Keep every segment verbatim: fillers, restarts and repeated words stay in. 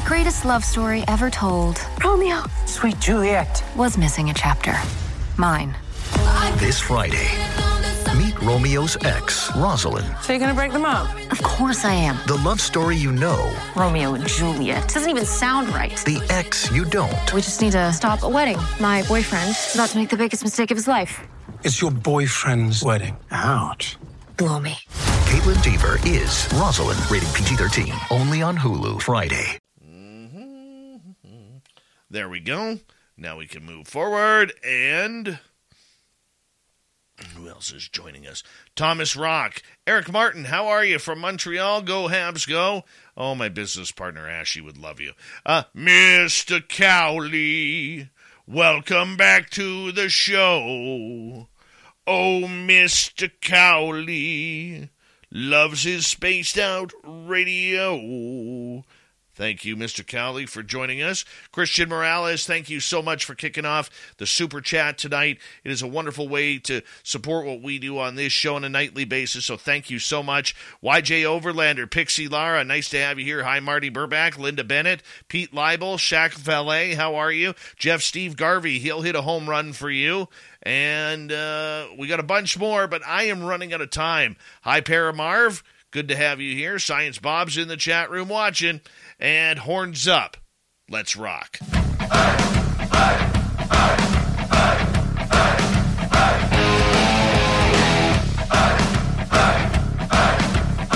The greatest love story ever told, Romeo, sweet Juliet, was missing a chapter. Mine. This Friday, meet Romeo's ex, Rosalind. So you're going to break them up? Of course I am. The love story you know. Romeo and Juliet. Doesn't even sound right. The ex you don't. We just need to stop a wedding. My boyfriend is about to make the biggest mistake of his life. It's your boyfriend's wedding. Ouch. Blow me. Caitlin Dever is Rosalind, rated P G thirteen, only on Hulu Friday. Mm-hmm. There we go. Now we can move forward and... Who else is joining us? Thomas Rock. Eric Martin, how are you? From Montreal, go Habs, go. Oh, my business partner, Ashley, would love you. Uh, Mister Cowley, welcome back to the show. Oh, Mister Cowley loves his Spaced Out Radio. Thank you, Mister Cowley, for joining us. Christian Morales, thank you so much for kicking off the Super Chat tonight. It is a wonderful way to support what we do on this show on a nightly basis, so thank you so much. Y J Overlander, Pixie Lara, nice to have you here. Hi, Marty Burback, Linda Bennett, Pete Leibel, Shaq Valet, how are you? Jeff Steve Garvey, he'll hit a home run for you. And uh, we got a bunch more, but I am running out of time. Hi, Paramarv. Good to have you here. Science Bob's in the chat room watching. And horns up. Let's rock. Hey, hey, hey, hey, hey, hey. Hey, hey, hey, hey, hey,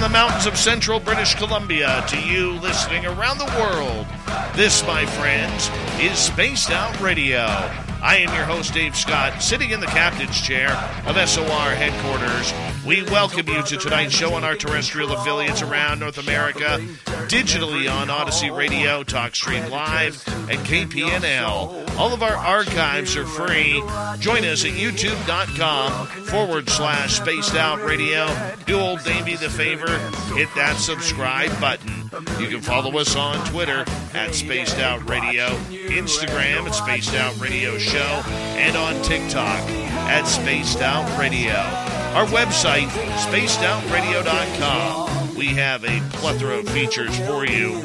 the mountains of central British Columbia to you listening around the world. This, my friends, is Spaced Out Radio. I am your host, Dave Scott, sitting in the captain's chair of S O R headquarters. We welcome you to tonight's show on our terrestrial affiliates around North America, digitally on Odyssey Radio, Talk Stream Live, and K P N L. All of our archives are free. Join us at youtube.com forward slash spaced out radio. Do old Davey the favor, hit that subscribe button. You can follow us on Twitter at Spaced Out Radio, Instagram at Spaced Out Radio Show, and on TikTok at Spaced Out Radio. Our website, spaced out radio dot com. We have a plethora of features for you,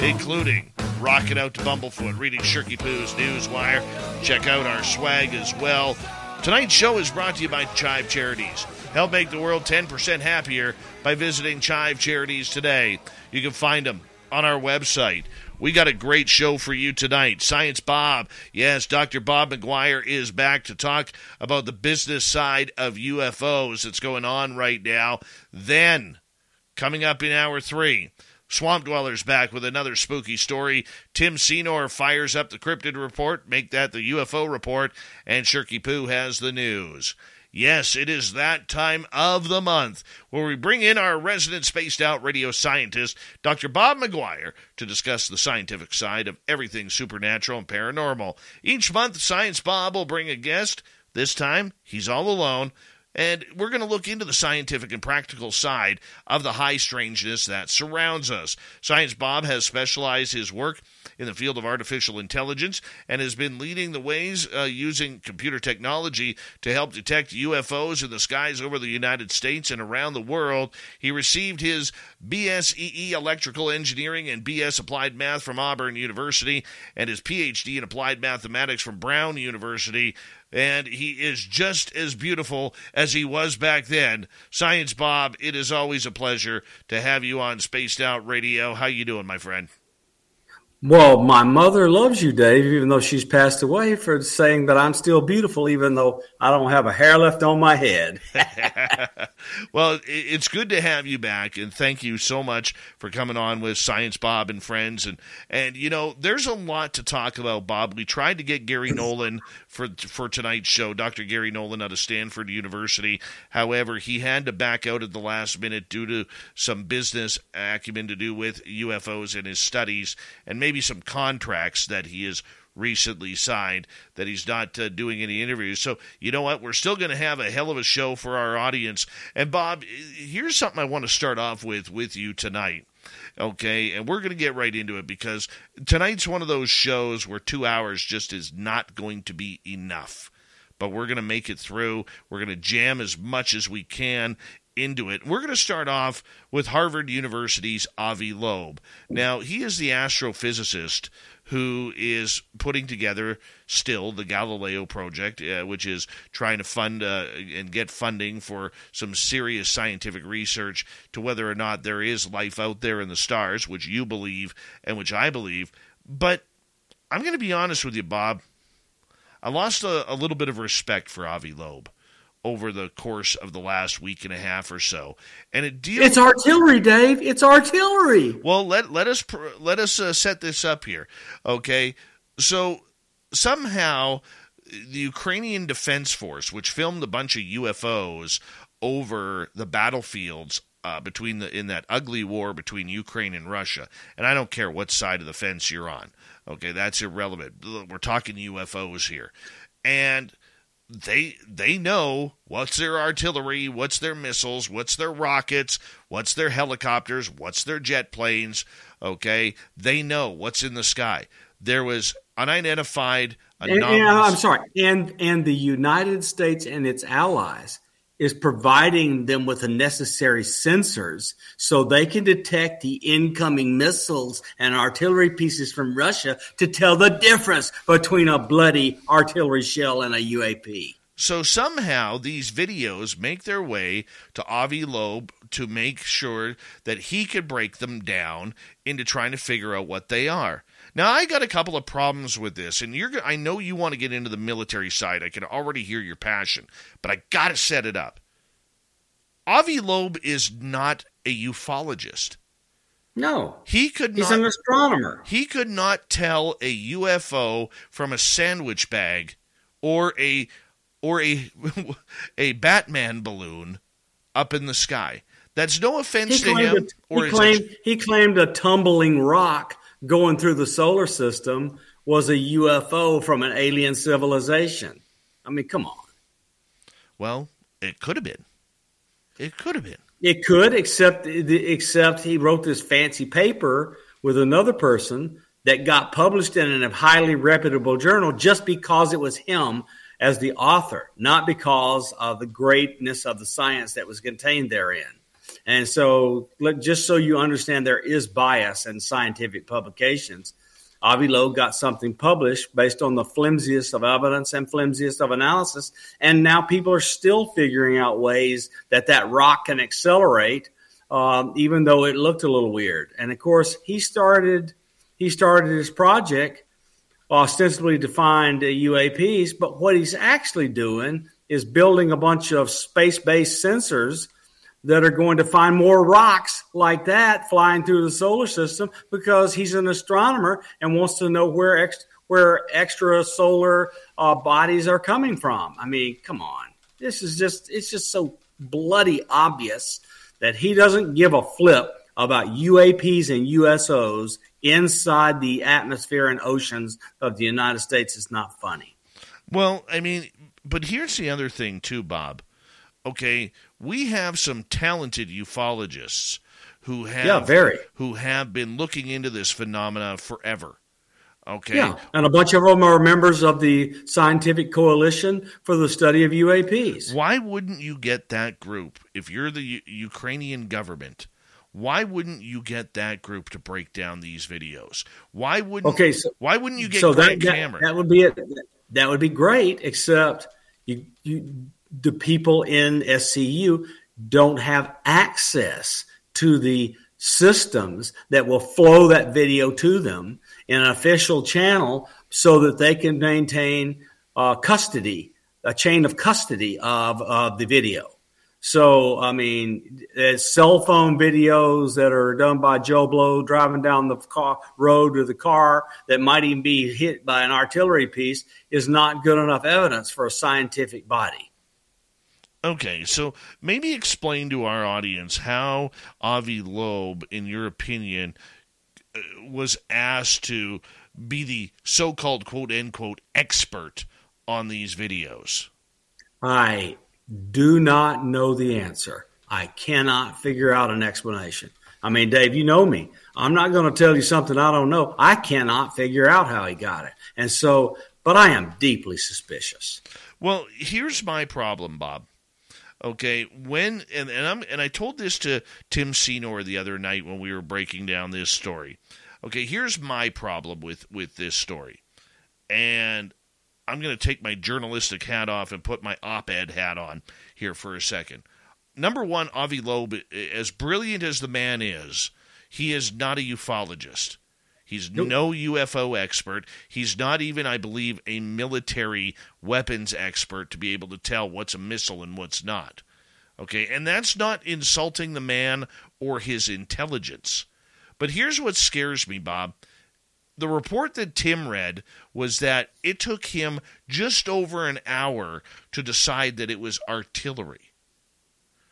including rocking out to Bumblefoot, reading Shirky Poo's Newswire. Check out our swag as well. Tonight's show is brought to you by Chive Charities. Help make the world ten percent happier by visiting Chive Charities today. You can find them on our website. We got a great show for you tonight. Science Bob. Yes, Doctor Bob McGuire is back to talk about the business side of U F Os that's going on right now. Then, coming up in hour three, Swamp Dweller's back with another spooky story. Tim Senor fires up the cryptid report, make that the U F O report, and Shirky Poo has the news. Yes, it is that time of the month where we bring in our resident Spaced Out radio scientist, Doctor Bob McGuire, to discuss the scientific side of everything supernatural and paranormal. Each month, Science Bob will bring a guest. This time, he's all alone, and we're going to look into the scientific and practical side of the high strangeness that surrounds us. Science Bob has specialized his work in the field of artificial intelligence and has been leading the ways uh, using computer technology to help detect U F Os in the skies over the United States and around the world. He received his B S E E Electrical Engineering and B S Applied Math from Auburn University and his P H D in Applied Mathematics from Brown University. And he is just as beautiful as he was back then. Science Bob, it is always a pleasure to have you on Spaced Out Radio. How you doing, my friend? Well, my mother loves you, Dave, even though she's passed away, for saying that I'm still beautiful, even though I don't have a hair left on my head. Well, it's good to have you back, and thank you so much for coming on with Science Bob and friends. And, and you know, there's a lot to talk about, Bob. We tried to get Gary Nolan for for tonight's show, Doctor Gary Nolan out of Stanford University. However, he had to back out at the last minute due to some business acumen to do with U F Os and his studies, and maybe some contracts that he has recently signed that he's not uh, doing any interviews. So you know what? We're still going to have a hell of a show for our audience. And Bob, here's something I want to start off with with you tonight. Okay, and we're going to get right into it because tonight's one of those shows where two hours just is not going to be enough. But we're going to make it through. We're going to jam as much as we can into it. We're going to start off with Harvard University's Avi Loeb. Now, he is the astrophysicist who is putting together still the Galileo Project, uh, which is trying to fund uh, and get funding for some serious scientific research to whether or not there is life out there in the stars, which you believe and which I believe. But I'm going to be honest with you, Bob. I lost a, a little bit of respect for Avi Loeb over the course of the last week and a half or so, and it deals. It's artillery, Dave. It's artillery. Well, let let us let us uh, set this up here, okay? So somehow the Ukrainian Defense Force, which filmed a bunch of U F Os over the battlefields uh, between the in that ugly war between Ukraine and Russia, and I don't care what side of the fence you're on, okay? That's irrelevant. We're talking U F Os here, and. They they know what's their artillery, what's their missiles, what's their rockets, what's their helicopters, what's their jet planes, okay? They know what's in the sky. There was unidentified anomalous... And, and, I'm sorry. And, and the United States and its allies is providing them with the necessary sensors so they can detect the incoming missiles and artillery pieces from Russia to tell the difference between a bloody artillery shell and a U A P. So somehow these videos make their way to Avi Loeb to make sure that he could break them down into trying to figure out what they are. Now, I got a couple of problems with this, and you're I know you want to get into the military side. I can already hear your passion, but I got to set it up. Avi Loeb is not a ufologist. No. He could He's not, an astronomer. He could not tell a U F O from a sandwich bag or a or a a Batman balloon up in the sky. That's no offense to him. A, or he, claimed, a, he claimed a tumbling rock going through the solar system was a U F O from an alien civilization. I mean, come on. Well, it could have been. It could have been. It could, except except he wrote this fancy paper with another person that got published in a highly reputable journal just because it was him as the author, not because of the greatness of the science that was contained therein. And so, just so you understand, there is bias in scientific publications. Avi Loeb got something published based on the flimsiest of evidence and flimsiest of analysis, and now people are still figuring out ways that that rock can accelerate, um, even though it looked a little weird. And of course, he started he started his project ostensibly to find U A Ps, but what he's actually doing is building a bunch of space-based sensors that are going to find more rocks like that flying through the solar system because he's an astronomer and wants to know where ex- where extra solar uh, bodies are coming from. I mean, come on. This is just it's just so bloody obvious that he doesn't give a flip about U A Ps and U S Os inside the atmosphere and oceans of the United States. It's not funny. Well, I mean, but here's the other thing too, Bob. Okay, we have some talented ufologists who have yeah, very. who have been looking into this phenomena forever. Okay, yeah, and a bunch of them are members of the Scientific Coalition for the Study of U A Ps. Why wouldn't you get that group if you're the U- Ukrainian government? Why wouldn't you get that group to break down these videos? Why wouldn't okay, so, why wouldn't you get so Grant that, Cameron? That, that would be it. That would be great, except you you. The people in S C U don't have access to the systems that will flow that video to them in an official channel so that they can maintain uh, custody, a chain of custody of, of the video. So, I mean, there's cell phone videos that are done by Joe Blow driving down the car, road with the car that might even be hit by an artillery piece is not good enough evidence for a scientific body. Okay, so maybe explain to our audience how Avi Loeb, in your opinion, was asked to be the so-called, quote-unquote, expert on these videos. I do not know the answer. I cannot figure out an explanation. I mean, Dave, you know me. I'm not going to tell you something I don't know. I cannot figure out how he got it. And so, but I am deeply suspicious. Well, here's my problem, Bob. Okay, when and, and I'm and I told this to Tim Senor the other night when we were breaking down this story. Okay, here's my problem with, with this story. And I'm going to take my journalistic hat off and put my op-ed hat on here for a second. Number one, Avi Loeb, as brilliant as the man is, he is not a ufologist. He's nope. no U F O expert. He's not even, I believe, a military weapons expert to be able to tell what's a missile and what's not. Okay, and that's not insulting the man or his intelligence. But here's what scares me, Bob. The report that Tim read was that it took him just over an hour to decide that it was artillery.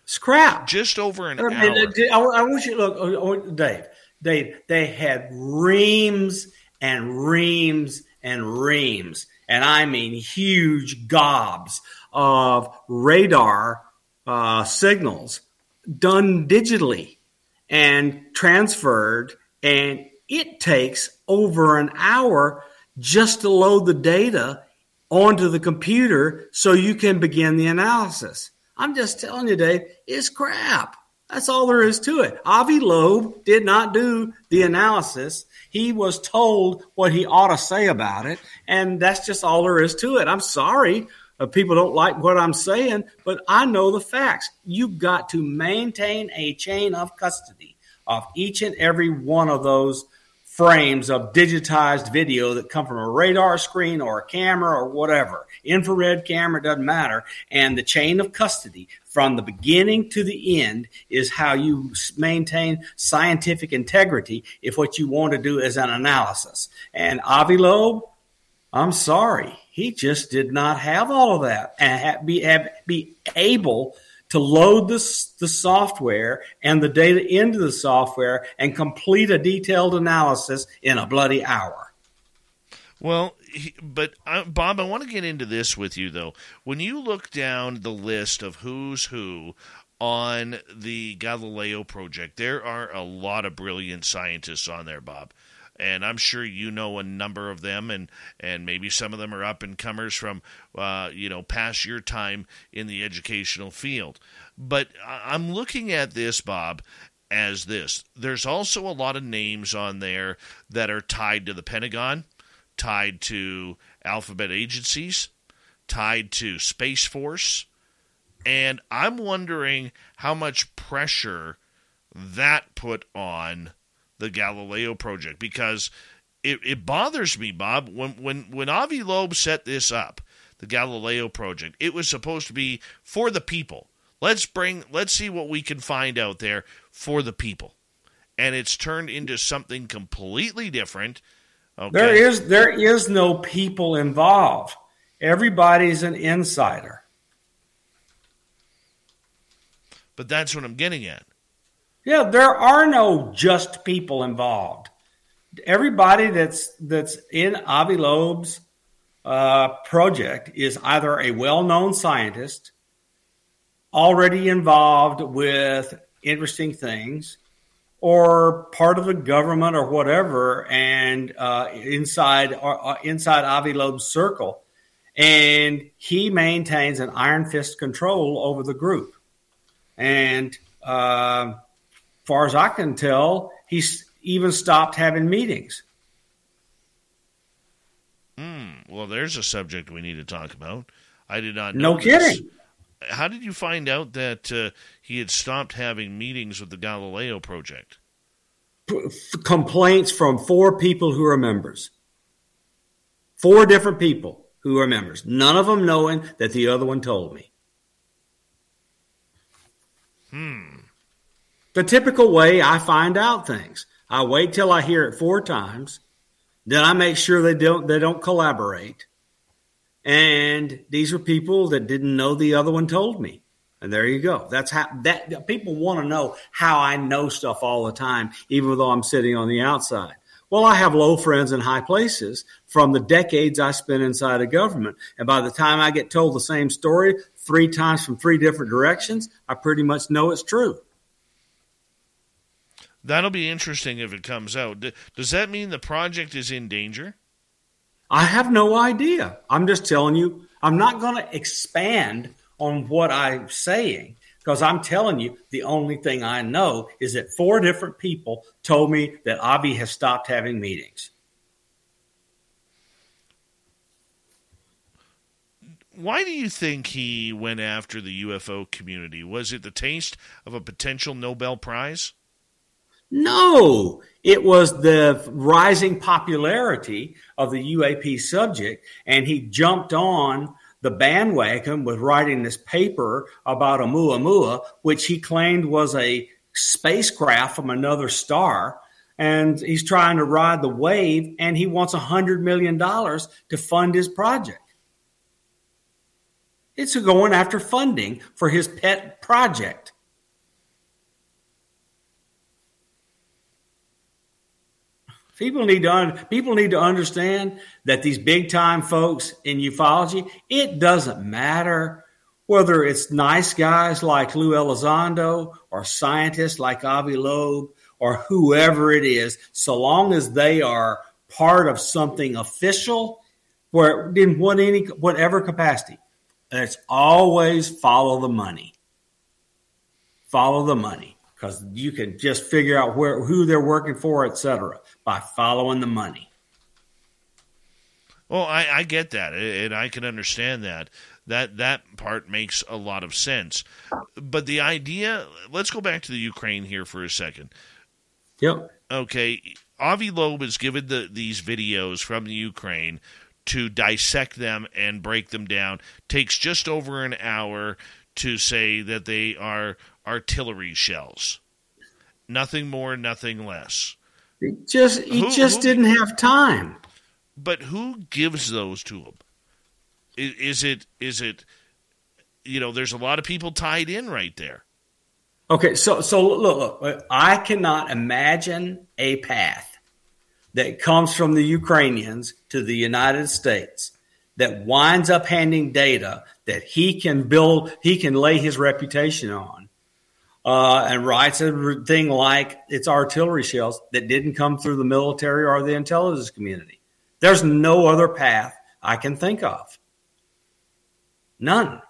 Scrap. Just over an I mean, hour. I wish you look, Dave. Dave, they had reams and reams and reams, and I mean huge gobs of radar uh, signals done digitally and transferred, and it takes over an hour just to load the data onto the computer so you can begin the analysis. I'm just telling you, Dave, it's crap. That's all there is to it. Avi Loeb did not do the analysis. He was told what he ought to say about it, and that's just all there is to it. I'm sorry if people don't like what I'm saying, but I know the facts. You've got to maintain a chain of custody of each and every one of those frames of digitized video that come from a radar screen or a camera or whatever, infrared camera, doesn't matter. And the chain of custody from the beginning to the end is how you maintain scientific integrity if what you want to do is an analysis. And Avi Loeb, I'm sorry, he just did not have all of that and be, be able to load this, the software and the data into the software and complete a detailed analysis in a bloody hour. Well, he, but I, Bob, I want to get into this with you, though. When you look down the list of who's who on the Galileo Project, there are a lot of brilliant scientists on there, Bob. And I'm sure you know a number of them, and, and maybe some of them are up-and-comers from, uh, you know, past your time in the educational field. But I'm looking at this, Bob, as this. There's also a lot of names on there that are tied to the Pentagon, tied to alphabet agencies, tied to Space Force. And I'm wondering how much pressure that put on the Galileo Project, because it, it bothers me, Bob. When when when Avi Loeb set this up, the Galileo Project, it was supposed to be for the people. Let's bring, let's see what we can find out there for the people, and it's turned into something completely different. Okay. There is there is no people involved. Everybody's an insider. But that's what I'm getting at. Yeah, there are no just people involved. Everybody that's that's in Avi Loeb's uh, project is either a well-known scientist already involved with interesting things or part of the government or whatever, and uh, inside uh, inside Avi Loeb's circle. And he maintains an iron fist control over the group. And Uh, far as I can tell, he's even stopped having meetings. Mm, well, there's a subject we need to talk about. I did not know. No kidding. This. How did you find out that uh, he had stopped having meetings with the Galileo Project? P- complaints from four people who are members. Four different people who are members. None of them knowing that the other one told me. Hmm. The typical way I find out things, I wait till I hear it four times, then I make sure they don't they don't collaborate. And these are people that didn't know the other one told me. And there you go. That's how that people want to know how I know stuff all the time, even though I'm sitting on the outside. Well, I have low friends in high places from the decades I spent inside a government. And by the time I get told the same story three times from three different directions, I pretty much know it's true. That'll be interesting if it comes out. Does that mean the project is in danger? I have no idea. I'm just telling you, I'm not going to expand on what I'm saying because I'm telling you the only thing I know is that four different people told me that Avi has stopped having meetings. Why do you think he went after the U F O community? Was it the taste of a potential Nobel Prize? No, it was the rising popularity of the U A P subject, and he jumped on the bandwagon with writing this paper about Oumuamua, which he claimed was a spacecraft from another star, and he's trying to ride the wave, and he wants one hundred million dollars to fund his project. It's going after funding for his pet project. People need to un- people need to understand that these big-time folks in ufology, it doesn't matter whether it's nice guys like Lou Elizondo or scientists like Avi Loeb or whoever it is, so long as they are part of something official where in what any whatever capacity. It's always follow the money. Follow the money because you can just figure out where who they're working for, et cetera, by following the money. Well, I, I get that, and I can understand that. That that part makes a lot of sense. But the idea, let's go back to the Ukraine here for a second. Yep. Okay, Avi Loeb has given the, these videos from the Ukraine to dissect them and break them down. Takes just over an hour to say that they are artillery shells. Nothing more, nothing less. He just, he who, just who, didn't have time. But who gives those to him? Is, is it, is it, you know, there's a lot of people tied in right there. Okay, so, so look, look, I cannot imagine a path that comes from the Ukrainians to the United States that winds up handing data that he can build, he can lay his reputation on, uh, and writes a thing like it's artillery shells that didn't come through the military or the intelligence community. There's no other path I can think of. None.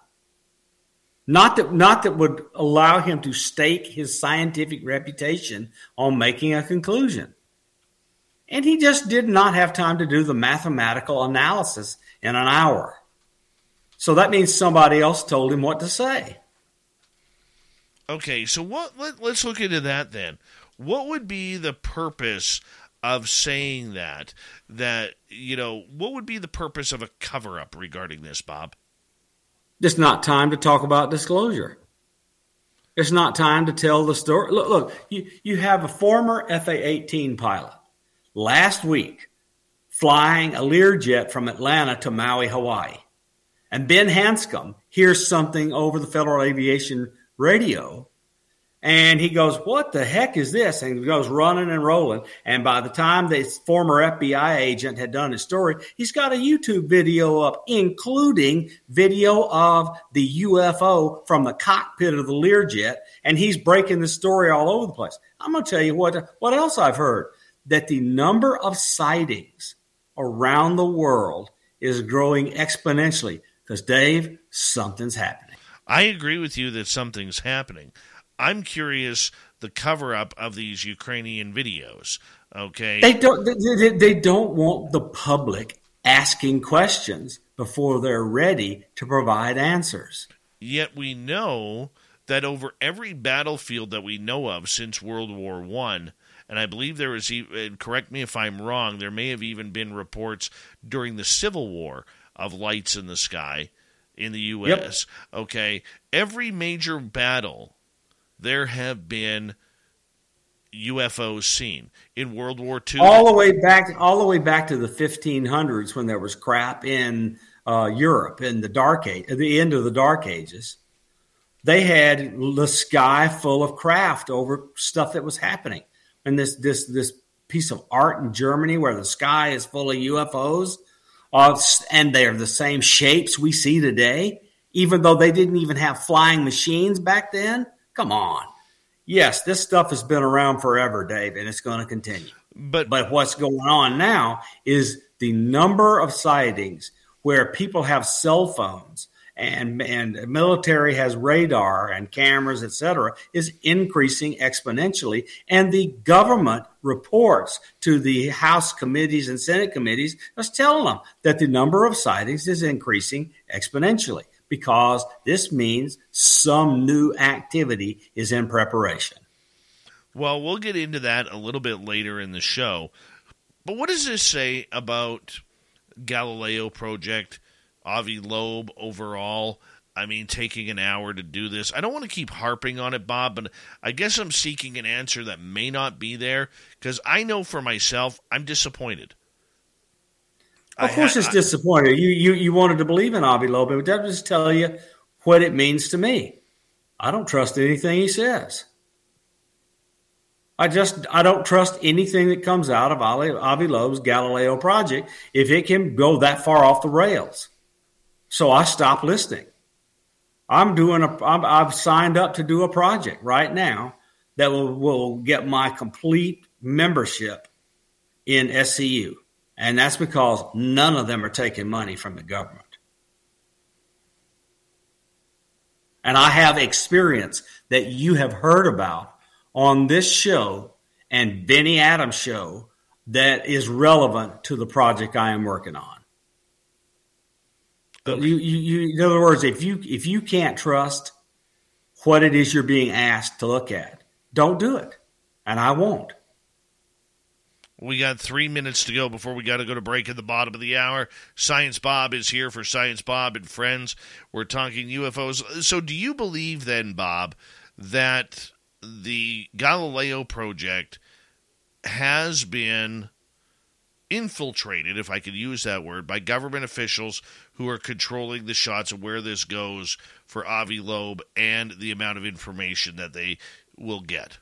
Not that, not that would allow him to stake his scientific reputation on making a conclusion. And he just did not have time to do the mathematical analysis in an hour. So that means somebody else told him what to say. Okay, so what? Let, let's look into that then. What would be the purpose of saying that? That, you know, what would be the purpose of a cover-up regarding this, Bob? It's not time to talk about disclosure. It's not time to tell the story. Look, look you, you have a former F A eighteen pilot. Last week, flying a Learjet from Atlanta to Maui, Hawaii. And Ben Hanscom hears something over the Federal Aviation Radio, and he goes, what the heck is this? And he goes running and rolling. And by the time this former F B I agent had done his story, he's got a YouTube video up, including video of the U F O from the cockpit of the Learjet, and he's breaking the story all over the place. I'm going to tell you what, what else I've heard. That the number of sightings around the world is growing exponentially. Because, Dave, something's happening. I agree with you that something's happening. I'm curious the cover-up of these Ukrainian videos, okay? They don't, they, they, they don't want the public asking questions before they're ready to provide answers. Yet we know that over every battlefield that we know of since World War One, and I believe there was, and correct me if I'm wrong, there may have even been reports during the Civil War of lights in the sky in the U S. Yep. Okay, every major battle, there have been U F Os seen in World War Two. All the way back, all the way back to the fifteen hundreds when there was crap in uh, Europe in the Dark Age, at the end of the Dark Ages. They had the sky full of craft over stuff that was happening. And this this this piece of art in Germany where the sky is full of U F Os, uh, and they're the same shapes we see today, even though they didn't even have flying machines back then. Come on. yes, this stuff has been around forever, Dave, and it's going to continue. But but what's going on now is the number of sightings where people have cell phones and and military has radar and cameras, et cetera, is increasing exponentially. And the government reports to the House committees and Senate committees just telling them that the number of sightings is increasing exponentially because this means some new activity is in preparation. Well, we'll get into that a little bit later in the show. But what does this say about Galileo Project, Avi Loeb overall? I mean, taking an hour to do this. I don't want to keep harping on it, Bob, but I guess I'm seeking an answer that may not be there because I know for myself, I'm disappointed. Of I course ha- it's disappointing. You, you, you wanted to believe in Avi Loeb, but that just tell you what it means to me. I don't trust anything he says. I just I don't trust anything that comes out of Avi Loeb's Galileo Project if it can go that far off the rails. So I stopped listening. I'm doing a I'm, I've signed up to do a project right now that will, will get my complete membership in S C U, and that's because none of them are taking money from the government. And I have experience that you have heard about on this show and Benny Adams' show that is relevant to the project I am working on. Okay. You, you, you, in other words, if you if you can't trust what it is you're being asked to look at, don't do it, and I won't. We got three minutes to go before we got to go to break at the bottom of the hour. Science Bob is here for Science Bob and Friends. We're talking U F Os. So do you believe then, Bob, that the Galileo Project has been infiltrated, if I could use that word, by government officials who are controlling the shots of where this goes for Avi Loeb and the amount of information that they will get?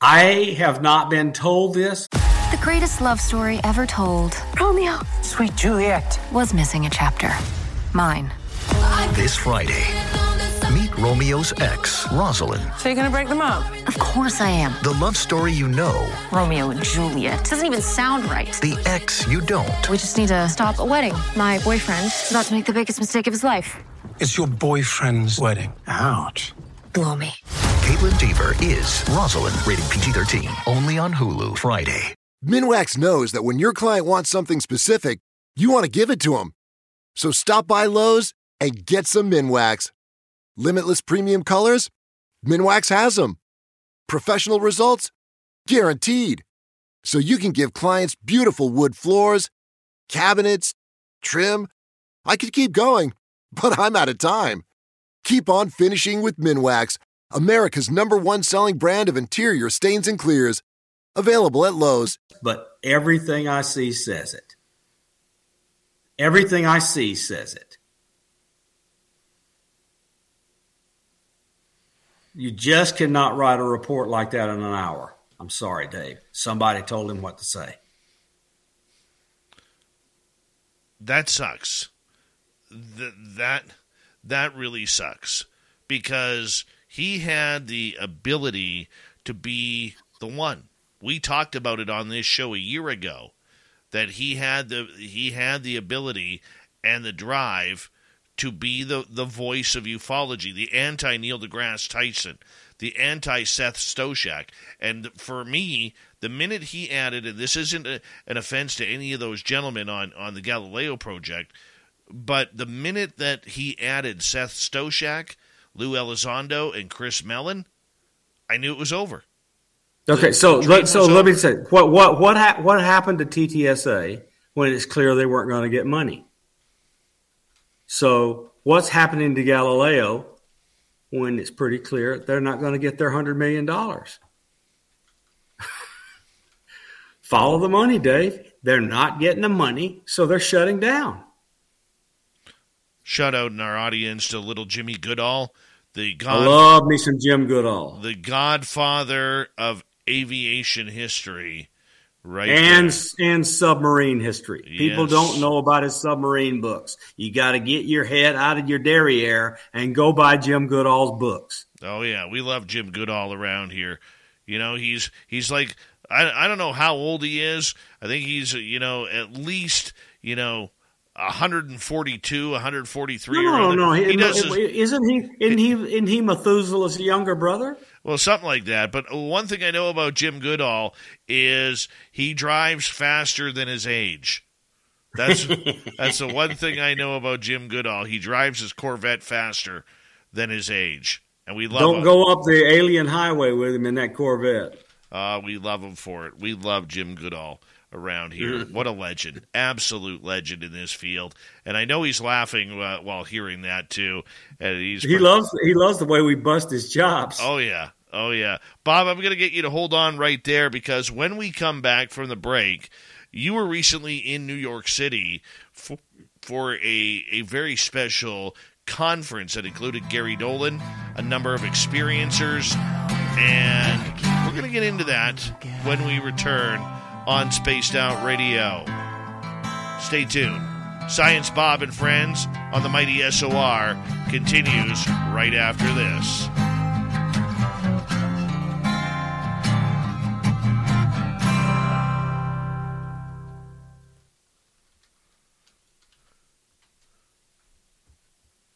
I have not been told this. The greatest love story ever told, Romeo, sweet Juliet, was missing a chapter. Mine. This Friday, meet Romeo's ex, Rosalind. So you're going to break them up? Of course I am. The love story you know. Romeo and Juliet. Doesn't even sound right. The ex you don't. We just need to stop a wedding. My boyfriend is about to make the biggest mistake of his life. It's your boyfriend's wedding. Ouch. Blow me. Caitlin Dever is Rosalind, rated P G thirteen, only on Hulu Friday. Minwax knows that when your client wants something specific, you want to give it to them. So stop by Lowe's and get some Minwax. Limitless premium colors? Minwax has them. Professional results? Guaranteed. So you can give clients beautiful wood floors, cabinets, trim. I could keep going, but I'm out of time. Keep on finishing with Minwax, America's number one selling brand of interior stains and clears. Available at Lowe's. But everything I see says it. Everything I see says it. You just cannot write a report like that in an hour. I'm sorry, Dave. Somebody told him what to say. That sucks. Th- that that really sucks because he had the ability to be the one. We talked about it on this show a year ago that he had the he had the ability and the drive to be the, the voice of ufology, the anti-Neil deGrasse Tyson, the anti-Seth Stoshak. And for me, the minute he added, and this isn't a, an offense to any of those gentlemen on, on the Galileo Project, but the minute that he added Seth Stoshak, Lou Elizondo, and Chris Mellon, I knew it was over. Okay, the, so, the let, so let me say, what what what, ha- what happened to T T S A when it's clear they weren't going to get money? So what's happening to Galileo when it's pretty clear they're not going to get their one hundred million dollars? Follow the money, Dave. They're not getting the money, so they're shutting down. Shout out in our audience to little Jimmy Goodall. The God- I love me some Jim Goodall. The godfather of aviation history Right. And there. and submarine history. Yes. People don't know about his submarine books. You got to get your head out of your derriere and go buy Jim Goodall's books. Oh yeah, we love Jim Goodall around here. You know, he's he's like I I don't know how old he is. I think he's you know at least you know one forty-two, one forty-three No, no, or no. He, he does no his, isn't he? Isn't he? Isn't he Methuselah's younger brother? Well, something like that. But one thing I know about Jim Goodall is he drives faster than his age. That's that's the one thing I know about Jim Goodall. He drives his Corvette faster than his age, and we love. Don't him. Go up the alien highway with him in that Corvette. Uh, we love him for it. We love Jim Goodall around here. What a legend. Absolute legend in this field. And I know he's laughing uh, while hearing that, too. And he's he, pretty- loves, he loves the way we bust his chops. Oh, yeah. Oh, yeah. Bob, I'm going to get you to hold on right there because when we come back from the break, you were recently in New York City for, for a, a very special conference that included Gary Nolan, a number of experiencers, and we're going to get into that when we return on Spaced Out Radio. Stay tuned. Science Bob and Friends on the Mighty S O R continues right after this.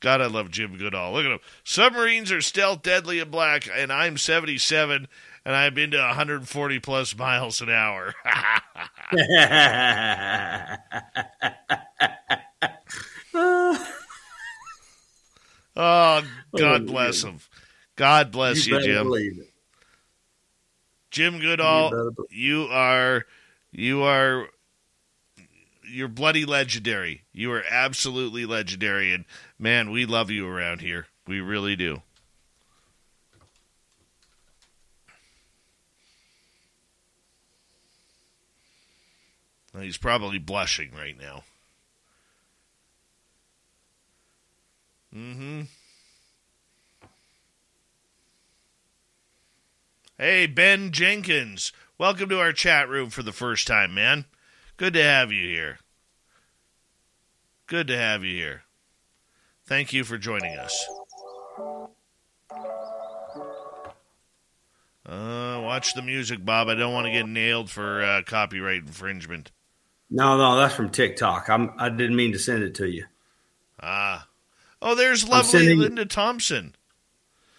God, I love Jim Goodall. Look at him. Submarines are stealth, deadly, and black, and I'm seventy-seven, and I've been to one forty plus miles an hour. Oh, God bless him. God bless you, you Jim. Jim Goodall, you, you are, you are, you're bloody legendary. You are absolutely legendary, and man, we love you around here. We really do. He's probably blushing right now. Mm-hmm. Hey, Ben Jenkins. Welcome to our chat room for the first time, man. Good to have you here. Good to have you here. Thank you for joining us. Uh, watch the music, Bob. I don't want to get nailed for uh, copyright infringement. No, no, that's from TikTok. I'm, I didn't mean to send it to you. Ah. Oh, there's lovely sending, Linda Thompson.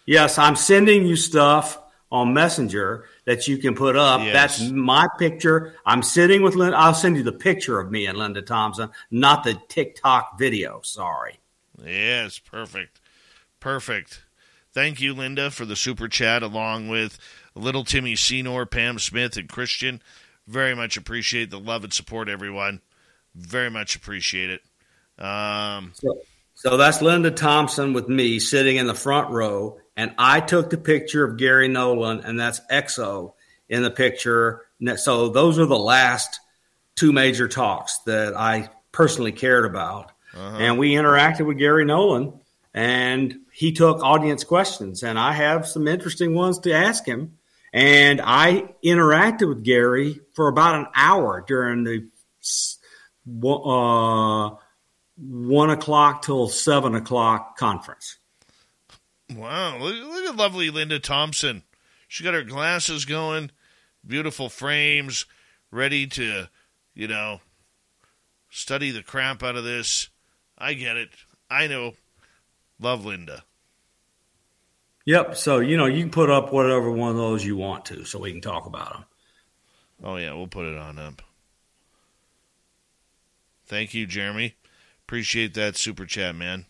Yes, I'm sending you stuff on Messenger that you can put up. Yes. That's my picture. I'm sitting with Linda. I'll send you the picture of me and Linda Thompson, not the TikTok video. Sorry. Yes, perfect. Perfect. Thank you, Linda, for the super chat, along with Little Timmy Senor, Pam Smith, and Christian. Very much appreciate the love and support, everyone. Very much appreciate it. Um, so, so that's Linda Thompson with me sitting in the front row, and I took the picture of Gary Nolan, and that's X O in the picture. So those are the last two major talks that I personally cared about. Uh-huh. And we interacted with Gary Nolan, and he took audience questions. And I have some interesting ones to ask him. And I interacted with Gary for about an hour during the uh, one o'clock till seven o'clock conference. Wow. Look, look at lovely Linda Thompson. She got her glasses going, beautiful frames, ready to, you know, study the crap out of this. I get it. I know. Love Linda. Yep. So, you know, you can put up whatever one of those you want to so we can talk about them. Oh, yeah. We'll put it on up. Thank you, Jeremy. Appreciate that super chat, man.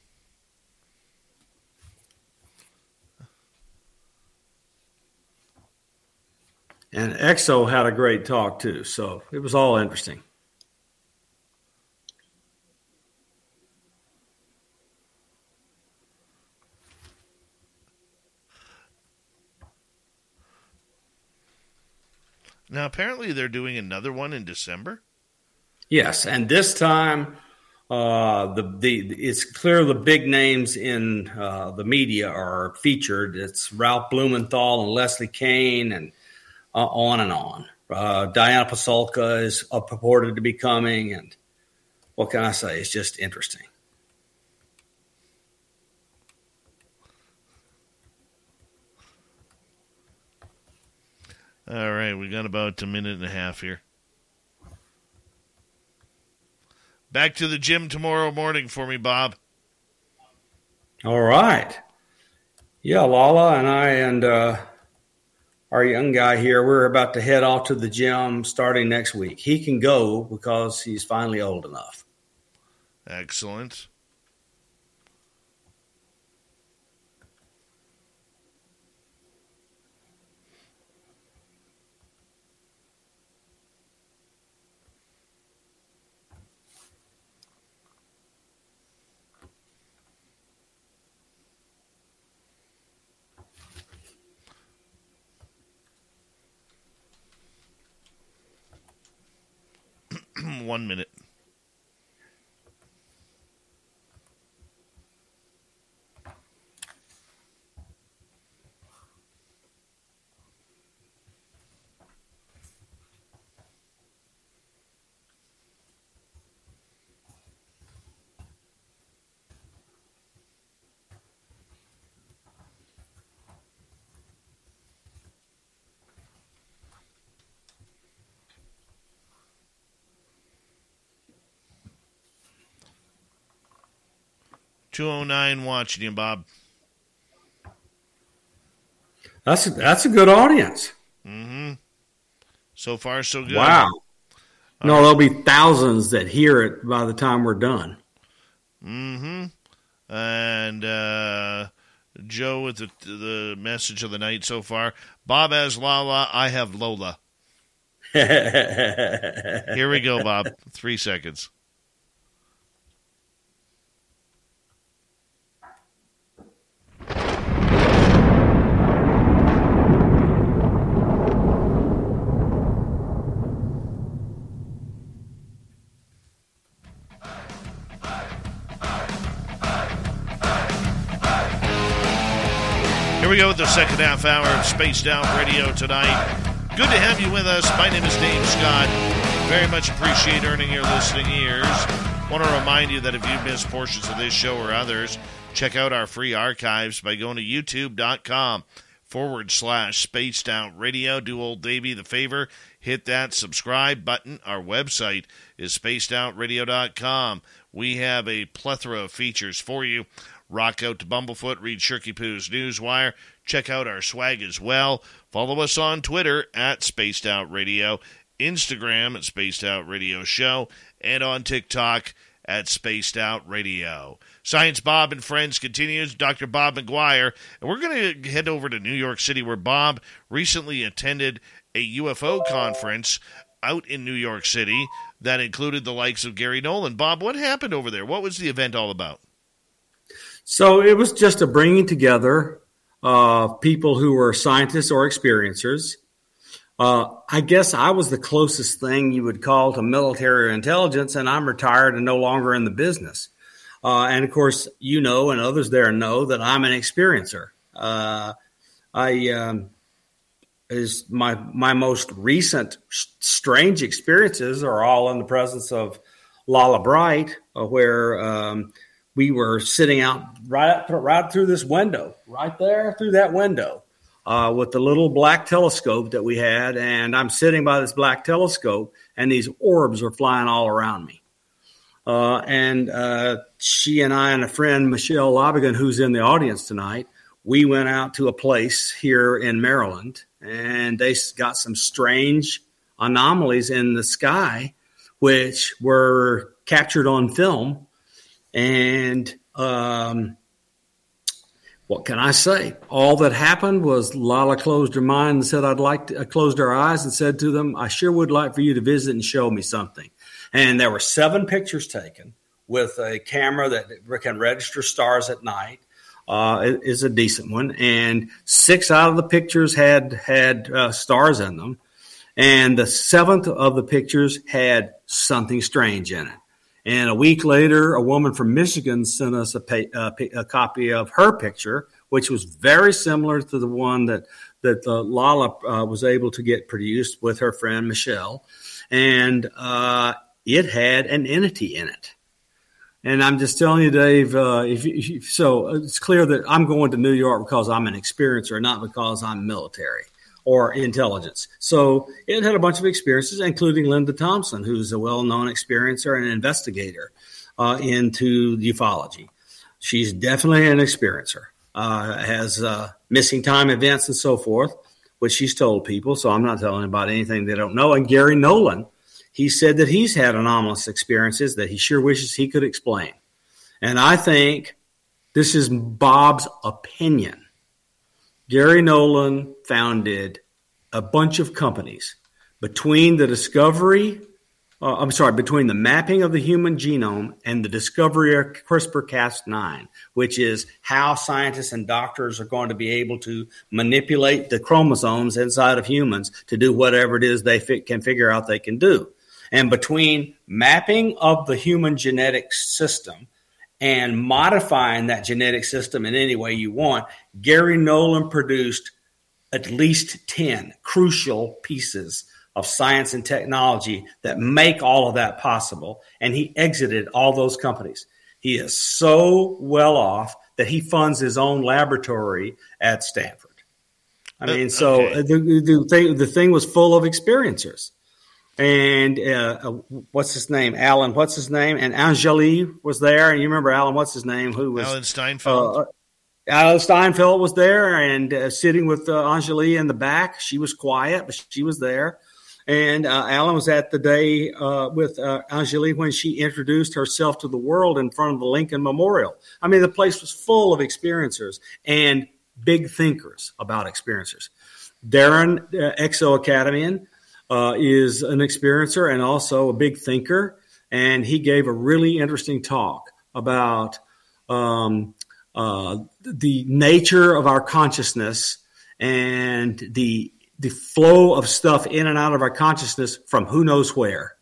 And X O had a great talk, too. So it was all interesting. Now, apparently they're doing another one in December. Yes, and this time uh, the the it's clear the big names in uh, the media are featured. It's Ralph Blumenthal and Leslie Kane and uh, on and on. uh, Diana Pasulka is uh, purported to be coming. And what can I say? It's just interesting. All right, we got about a minute and a half here. Back to the gym tomorrow morning for me, Bob. All right. Yeah, Lala and I and uh, our young guy here, we're about to head off to the gym starting next week. He can go because he's finally old enough. Excellent. One minute. two oh nine watching you, Bob. That's a, that's a good audience. Mm-hmm. So far, so good. Wow. All no, right. There'll be thousands that hear it by the time we're done. Mm-hmm. And uh, Joe with the, the message of the night so far. Bob has Lala, I have Lola. Here we go, Bob. Three seconds. Here we go with the second half hour of Spaced Out Radio tonight. Good to have you with us. My name is Dave Scott. Very much appreciate earning your listening ears. Want to remind you that if you missed portions of this show or others, check out our free archives by going to youtube.com forward slash Spaced Out Radio. Do old Davey the favor. Hit that subscribe button. Our website is spaced out radio dot com. We have a plethora of features for you. Rock out to Bumblefoot, read Shirky Poo's Newswire, check out our swag as well. Follow us on Twitter at Spaced Out Radio, Instagram at Spaced Out Radio Show, and on TikTok at Spaced Out Radio. Science Bob and Friends continues, Doctor Bob McGuire, and we're going to head over to New York City where Bob recently attended a U F O conference out in New York City that included the likes of Gary Nolan. Bob, what happened over there? What was the event all about? So it was just a bringing together of uh, people who were scientists or experiencers. Uh, I guess I was the closest thing you would call to military intelligence, and I'm retired and no longer in the business. Uh, and, of course, you know and others there know that I'm an experiencer. Uh, I um, is my my most recent sh- strange experiences are all in the presence of Lala Bright, uh, where um, – we were sitting out right up, right through this window, right there through that window uh, with the little black telescope that we had. And I'm sitting by this black telescope and these orbs are flying all around me. Uh, and uh, she and I and a friend, Michelle Lobigan, who's in the audience tonight, we went out to a place here in Maryland and they got some strange anomalies in the sky, which were captured on film. And um, what can I say? All that happened was Lala closed her mind and said, I'd like to, uh, closed her eyes and said to them, I sure would like for you to visit and show me something. And there were seven pictures taken with a camera that can register stars at night. Uh, it is a decent one. And six out of the pictures had, had uh, stars in them. And the seventh of the pictures had something strange in it. And a week later, a woman from Michigan sent us a, pay, a, a copy of her picture, which was very similar to the one that, that uh, Lala uh, was able to get produced with her friend Michelle, and uh, it had an entity in it. And I'm just telling you, Dave, uh, if, if, so it's clear that I'm going to New York because I'm an experiencer, not because I'm military or intelligence. So it had a bunch of experiences, including Linda Thompson, who's a well-known experiencer and investigator uh, into ufology. She's definitely an experiencer, uh, has uh, missing time events and so forth, which she's told people. So I'm not telling about anything they don't know. And Gary Nolan, he said that he's had anomalous experiences that he sure wishes he could explain. And I think this is Bob's opinion. Gary Nolan founded a bunch of companies between the discovery, uh, I'm sorry, between the mapping of the human genome and the discovery of CRISPR Cas nine, which is how scientists and doctors are going to be able to manipulate the chromosomes inside of humans to do whatever it is they fi- can figure out they can do. And between mapping of the human genetic system and modifying that genetic system in any way you want, Gary Nolan produced at least ten crucial pieces of science and technology that make all of that possible. And he exited all those companies. He is so well off that he funds his own laboratory at Stanford. I mean, okay. so the, the, thing, the thing was full of experiencers. And uh, what's his name? Alan, what's his name? And Angeli was there. And you remember Alan, what's his name? Who was Alan Steinfeld? Uh, Alan Steinfeld was there and uh, sitting with uh, Angeli in the back. She was quiet, but she was there. And uh, Alan was at the day uh, with uh, Angeli when she introduced herself to the world in front of the Lincoln Memorial. I mean, the place was full of experiencers and big thinkers about experiencers. Darren, uh, Exo Academian, Uh, is an experiencer and also a big thinker. And he gave a really interesting talk about um, uh, the nature of our consciousness and the the flow of stuff in and out of our consciousness from who knows where.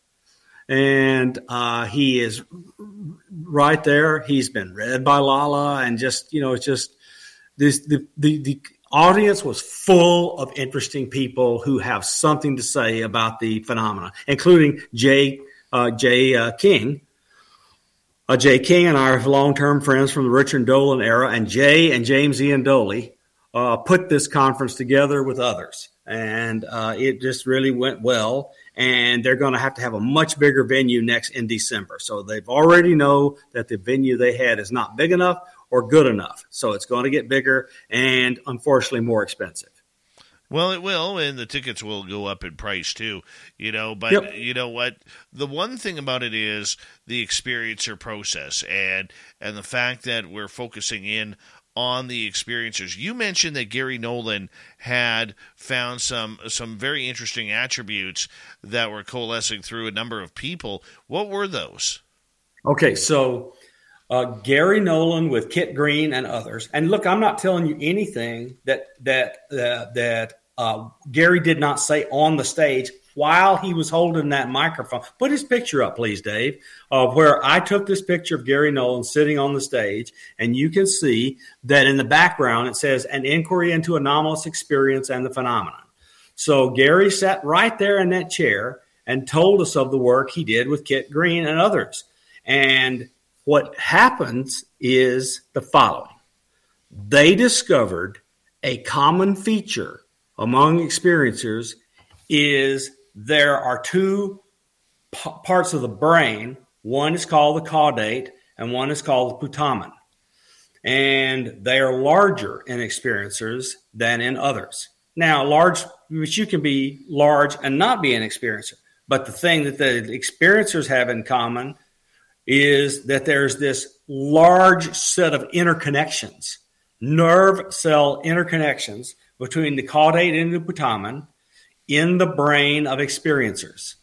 And uh, he is right there. He's been read by Lala and just, you know, it's just this, the, the, the, audience was full of interesting people who have something to say about the phenomena, including Jay uh, Jay uh, King. Uh, Jay King and I are long-term friends from the Richard Dolan era, and Jay and James Ian Doley uh, put this conference together with others, and uh, it just really went well. And they're going to have to have a much bigger venue next in December. So they've already know that the venue they had is not big enough or good enough. So it's going to get bigger and, unfortunately, more expensive. Well, it will, and the tickets will go up in price, too. You know, but yep. You know what? The one thing about it is the experiencer process and, and the fact that we're focusing in on the experiencers. You mentioned that Gary Nolan had found some some very interesting attributes that were coalescing through a number of people. What were those? Okay, so... Uh, Gary Nolan with Kit Green and others. And look, I'm not telling you anything that that uh, that uh, Gary did not say on the stage while he was holding that microphone. Put his picture up, please, Dave, uh, where I took this picture of Gary Nolan sitting on the stage. And you can see that in the background it says, an inquiry into anomalous experience and the phenomenon. So Gary sat right there in that chair and told us of the work he did with Kit Green and others. And what happens is the following. They discovered a common feature among experiencers is there are two p- parts of the brain. One is called the caudate and one is called the putamen. And they are larger in experiencers than in others. Now, large, which you can be large and not be an experiencer. But the thing that the experiencers have in common is that there's this large set of interconnections, nerve cell interconnections between the caudate and the putamen in the brain of experiencers.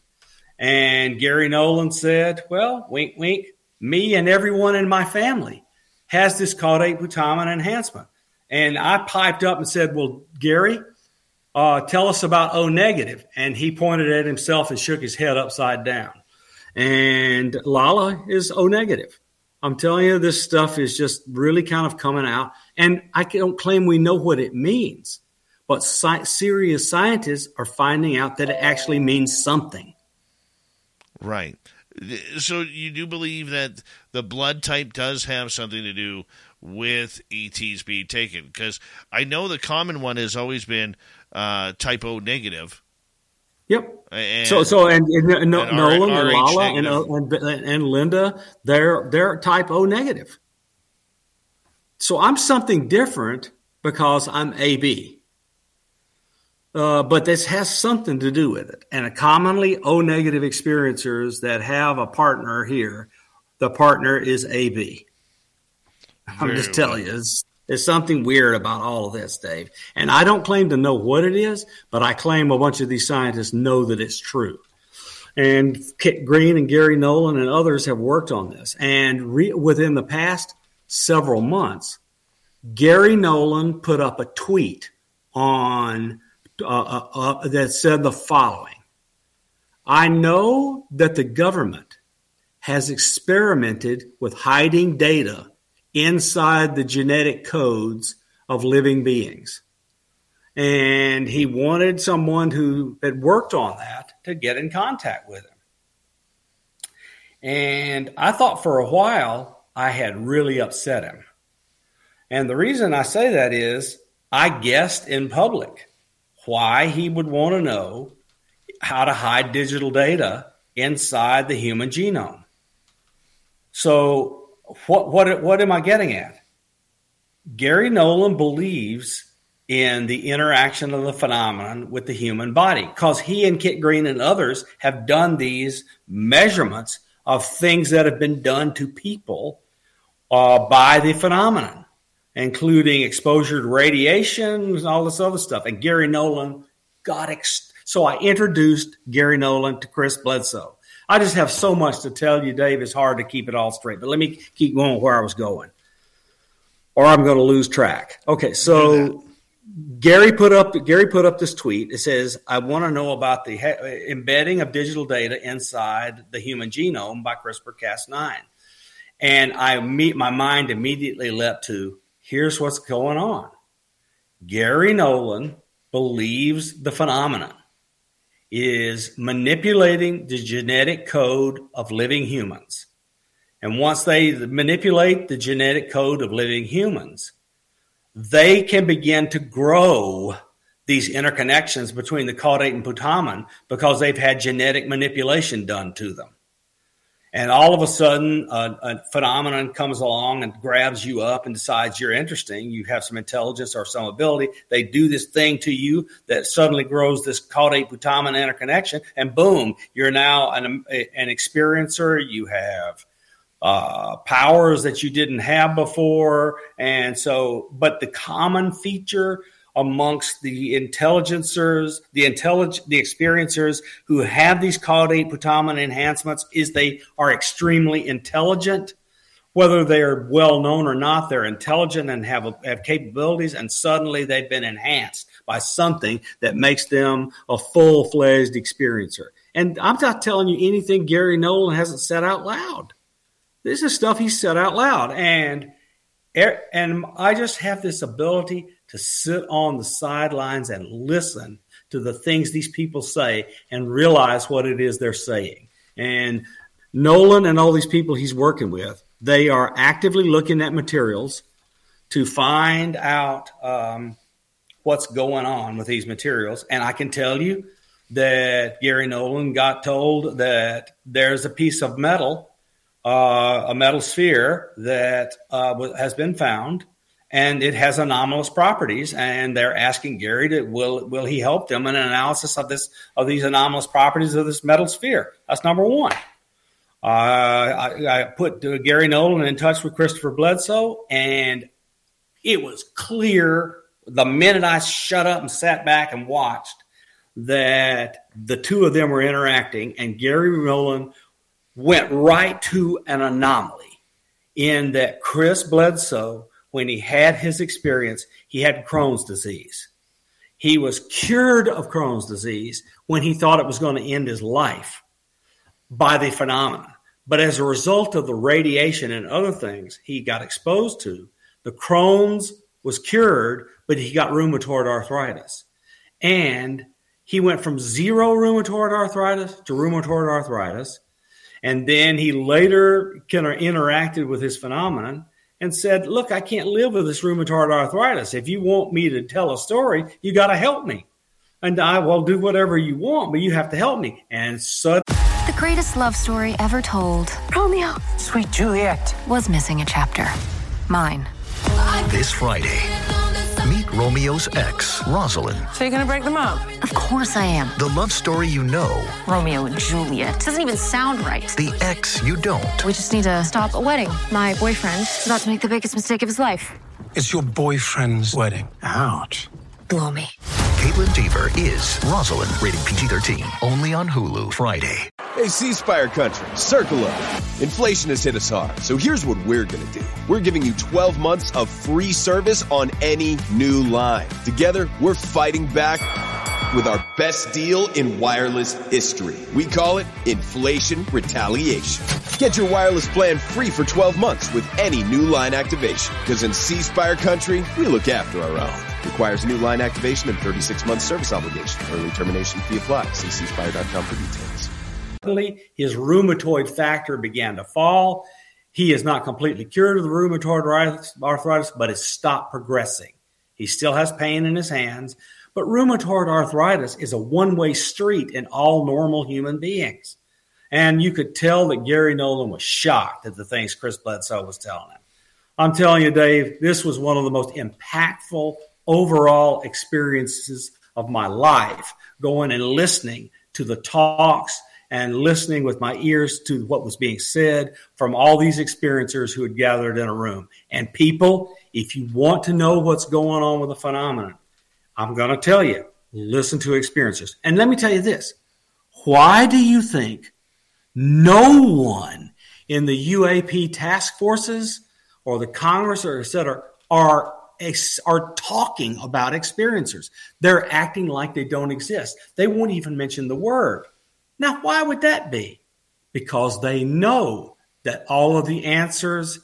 And Gary Nolan said, well, wink, wink, me and everyone in my family has this caudate-putamen enhancement. And I piped up and said, well, Gary, uh, tell us about O negative. And he pointed at himself and shook his head upside down. And Lala is O negative. I'm telling you, this stuff is just really kind of coming out. And I don't claim we know what it means, but sci- serious scientists are finding out that it actually means something. Right. So you do believe that the blood type does have something to do with E Ts being taken? Because I know the common one has always been uh, type O negative. Yep. And, so so and, and, and, and Nolan R- and Lala and, and and Linda, they're they're type O negative. So I'm something different because I'm A B. Uh, but this has something to do with it. And a commonly O negative experiencers that have a partner here, the partner is A B. I'm Very just telling well. you, it's, it's something weird about all of this, Dave. And I don't claim to know what it is, but I claim a bunch of these scientists know that it's true. And Kit Green and Gary Nolan and others have worked on this. And re- within the past several months, Gary Nolan put up a tweet on Uh, uh, uh, that said the following: I know that the government has experimented with hiding data inside the genetic codes of living beings. And he wanted someone who had worked on that to get in contact with him. And I thought for a while I had really upset him. And the reason I say that is I guessed in public why he would want to know how to hide digital data inside the human genome. So what, what, what am I getting at? Gary Nolan believes in the interaction of the phenomenon with the human body because he and Kit Green and others have done these measurements of things that have been done to people uh, by the phenomenon, including exposure to radiation and all this other stuff. And Gary Nolan got ex- so I introduced Gary Nolan to Chris Bledsoe. I just have so much to tell you, Dave. It's hard to keep it all straight, but let me keep going where I was going, or I'm going to lose track. Okay, so Gary put up Gary put up this tweet. It says, "I want to know about the he- embedding of digital data inside the human genome by CRISPR Cas nine," and I meet my mind immediately leapt to, here's what's going on. Gary Nolan believes the phenomenon is manipulating the genetic code of living humans. And once they manipulate the genetic code of living humans, they can begin to grow these interconnections between the caudate and putamen because they've had genetic manipulation done to them. And all of a sudden, a, a phenomenon comes along and grabs you up and decides you're interesting. You have some intelligence or some ability. They do this thing to you that suddenly grows this caudate-putamen interconnection, and boom, you're now an, an experiencer. You have uh, powers that you didn't have before. And so, but the common feature amongst the intelligencers, the intellig- the experiencers who have these caudate putamen enhancements is they are extremely intelligent. Whether they are well known or not, they're intelligent and have, have capabilities, and suddenly they've been enhanced by something that makes them a full-fledged experiencer. And I'm not telling you anything Gary Nolan hasn't said out loud. This is stuff he said out loud. And, and I just have this ability to sit on the sidelines and listen to the things these people say and realize what it is they're saying. And Nolan and all these people he's working with, they are actively looking at materials to find out um, what's going on with these materials. And I can tell you that Gary Nolan got told that there's a piece of metal, uh, a metal sphere that uh, has been found, and it has anomalous properties, and they're asking Gary to will will he help them in an analysis of this of these anomalous properties of this metal sphere. That's number one. Uh, I, I put Gary Nolan in touch with Christopher Bledsoe, and it was clear the minute I shut up and sat back and watched that the two of them were interacting, and Gary Nolan went right to an anomaly in that Chris Bledsoe, when he had his experience, he had Crohn's disease. He was cured of Crohn's disease when he thought it was going to end his life by the phenomenon. But as a result of the radiation and other things he got exposed to, the Crohn's was cured, but he got rheumatoid arthritis. And he went from zero rheumatoid arthritis to rheumatoid arthritis. And then he later kind of interacted with his phenomenon and said, look, I can't live with this rheumatoid arthritis. If you want me to tell a story, you got to help me. And I will do whatever you want, but you have to help me. And suddenly, the greatest love story ever told, Romeo, sweet Juliet, was missing a chapter. Mine. This Friday, meet Romeo's ex, Rosalind. So you're going to break them up? Of course I am. The love story you know. Romeo and Juliet. Doesn't even sound right. The ex you don't. We just need to stop a wedding. My boyfriend is about to make the biggest mistake of his life. It's your boyfriend's wedding. Ouch. Blow me. Caitlin Dever is Rosalind, rated P G thirteen, only on Hulu Friday. Hey, ceasefire country, circle up. Inflation has hit us hard, so here's what we're going to do. We're giving you twelve months of free service on any new line. Together, we're fighting back with our best deal in wireless history. We call it Inflation Retaliation. Get your wireless plan free for twelve months with any new line activation. Because in ceasefire country, we look after our own. Requires new line activation and thirty-six month service obligation. Early termination fee applies. See ceasefire dot com for details. His rheumatoid factor began to fall. He is not completely cured of the rheumatoid arthritis, but it's stopped progressing. He still has pain in his hands, but rheumatoid arthritis is a one-way street in all normal human beings. And you could tell that Gary Nolan was shocked at the things Chris Bledsoe was telling him. I'm telling you, Dave, this was one of the most impactful overall experiences of my life, going and listening to the talks and listening with my ears to what was being said from all these experiencers who had gathered in a room. And people, if you want to know what's going on with a phenomenon, I'm going to tell you, listen to experiencers. And let me tell you this. Why do you think no one in the U A P task forces or the Congress or et cetera are are talking about experiencers? They're acting like they don't exist. They won't even mention the word. Now, why would that be? Because they know that all of the answers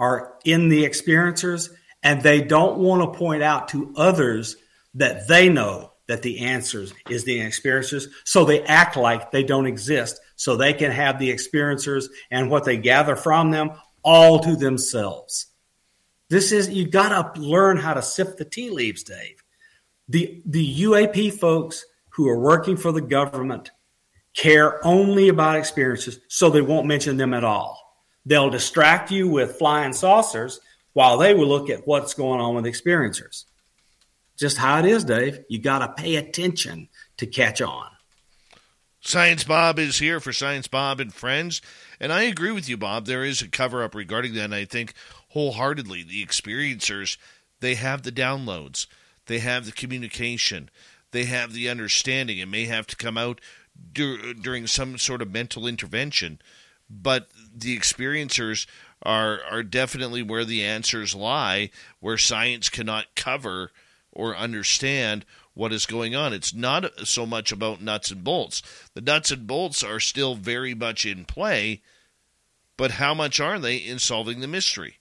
are in the experiencers, and they don't want to point out to others that they know that the answers is the experiencers, so they act like they don't exist, so they can have the experiencers and what they gather from them all to themselves. This is, you got to learn how to sift the tea leaves, Dave. The, the U A P folks who are working for the government care only about experiences, so they won't mention them at all. They'll distract you with flying saucers while they will look at what's going on with experiencers. Just how it is, Dave. You got to pay attention to catch on. Science Bob is here for Science Bob and Friends. And I agree with you, Bob. There is a cover-up regarding that, and I think wholeheartedly the experiencers, they have the downloads. They have the communication. They have the understanding. It may have to come out during some sort of mental intervention, but the experiencers are are definitely where the answers lie, where science cannot cover or understand what is going on. It's not so much about nuts and bolts. The nuts and bolts are still very much in play, but how much are they in solving the mystery?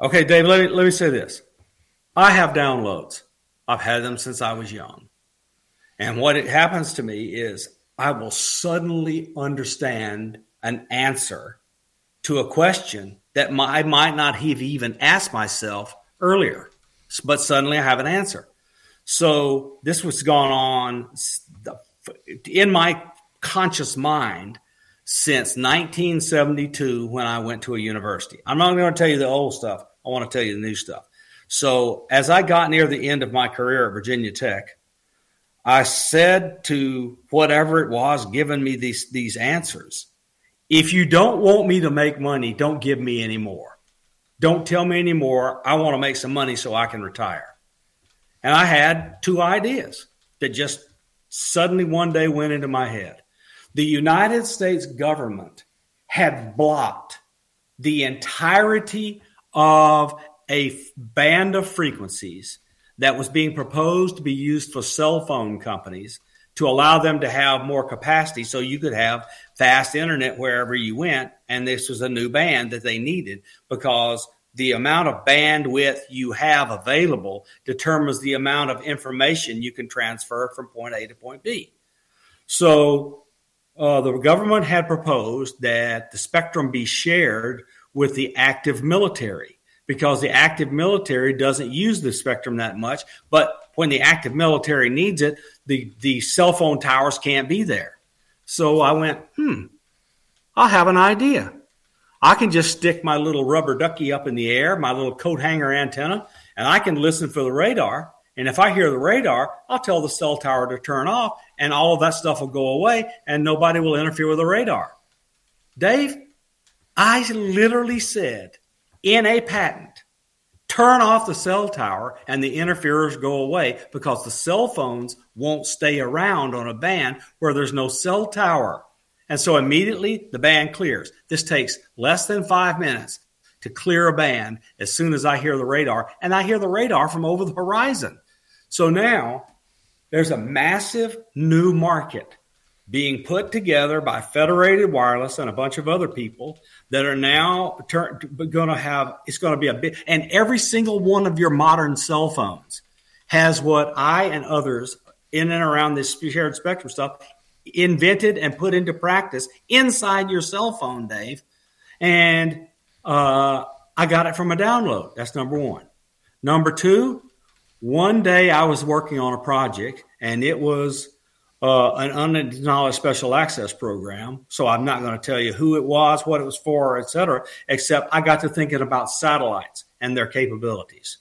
Okay, Dave, let me, let me say this. I have downloads. I've had them since I was young. And what it happens to me is I will suddenly understand an answer to a question that my, I might not have even asked myself earlier, but suddenly I have an answer. So this was going on in my conscious mind since nineteen seventy-two when I went to a university. I'm not going to tell you the old stuff. I want to tell you the new stuff. So as I got near the end of my career at Virginia Tech, I said to whatever it was giving me these, these answers, if you don't want me to make money, don't give me any more. Don't tell me any more. I want to make some money so I can retire. And I had two ideas that just suddenly one day went into my head. The United States government had blocked the entirety of a band of frequencies that was being proposed to be used for cell phone companies to allow them to have more capacity so you could have fast internet wherever you went. And this was a new band that they needed because the amount of bandwidth you have available determines the amount of information you can transfer from point A to point B. So uh, the government had proposed that the spectrum be shared with the active military, because the active military doesn't use the spectrum that much. But when the active military needs it, the, the cell phone towers can't be there. So I went, hmm, I have an idea. I can just stick my little rubber ducky up in the air, my little coat hanger antenna, and I can listen for the radar. And if I hear the radar, I'll tell the cell tower to turn off, and all of that stuff will go away, and nobody will interfere with the radar. Dave, I literally said, in a patent, turn off the cell tower and the interferers go away, because the cell phones won't stay around on a band where there's no cell tower. And so immediately the band clears. This takes less than five minutes to clear a band as soon as I hear the radar, and I hear the radar from over the horizon. So now there's a massive new market being put together by Federated Wireless and a bunch of other people that are now turn, going to have, it's going to be a big, and every single one of your modern cell phones has what I and others in and around this shared spectrum stuff invented and put into practice inside your cell phone, Dave. And uh, I got it from a download. That's number one. Number two, one day I was working on a project, and it was Uh, an unacknowledged special access program. So I'm not going to tell you who it was, what it was for, et cetera, except I got to thinking about satellites and their capabilities.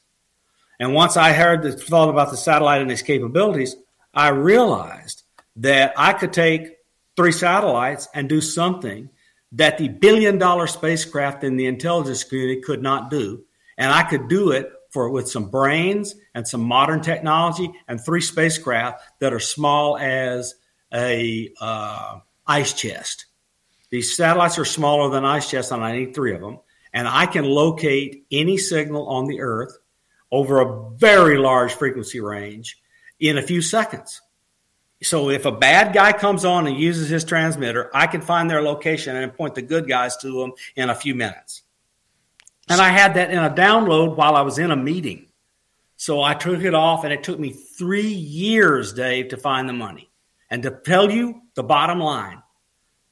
And once I heard the thought about the satellite and its capabilities, I realized that I could take three satellites and do something that the billion dollar spacecraft in the intelligence community could not do. And I could do it for with some brains and some modern technology and three spacecraft that are small as a uh, ice chest. These satellites are smaller than ice chests, and I need three of them. And I can locate any signal on the Earth over a very large frequency range in a few seconds. So if a bad guy comes on and uses his transmitter, I can find their location and point the good guys to them in a few minutes. And I had that in a download while I was in a meeting. So I took it off, and it took me three years, Dave, to find the money. And to tell you the bottom line,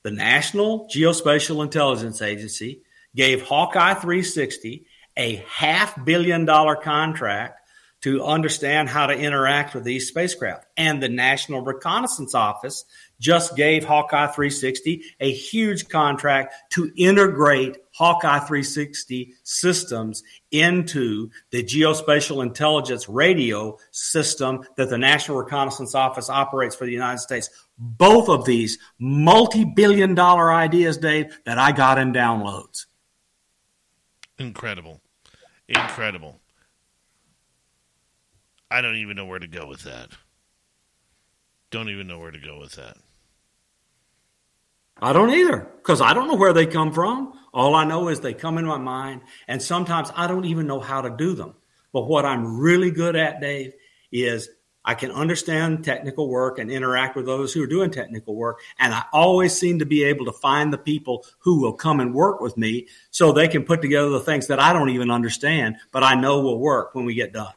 the National Geospatial Intelligence Agency gave Hawkeye three sixty a half billion dollar contract to understand how to interact with these spacecraft. And the National Reconnaissance Office just gave Hawkeye three sixty a huge contract to integrate Hawkeye three sixty systems into the geospatial intelligence radio system that the National Reconnaissance Office operates for the United States. Both of these multi-billion dollar ideas, Dave, that I got in downloads. Incredible. Incredible. I don't even know where to go with that. Don't even know where to go with that. I don't either, because I don't know where they come from. All I know is they come in my mind, and sometimes I don't even know how to do them. But what I'm really good at, Dave, is I can understand technical work and interact with others who are doing technical work, and I always seem to be able to find the people who will come and work with me so they can put together the things that I don't even understand, but I know will work when we get done.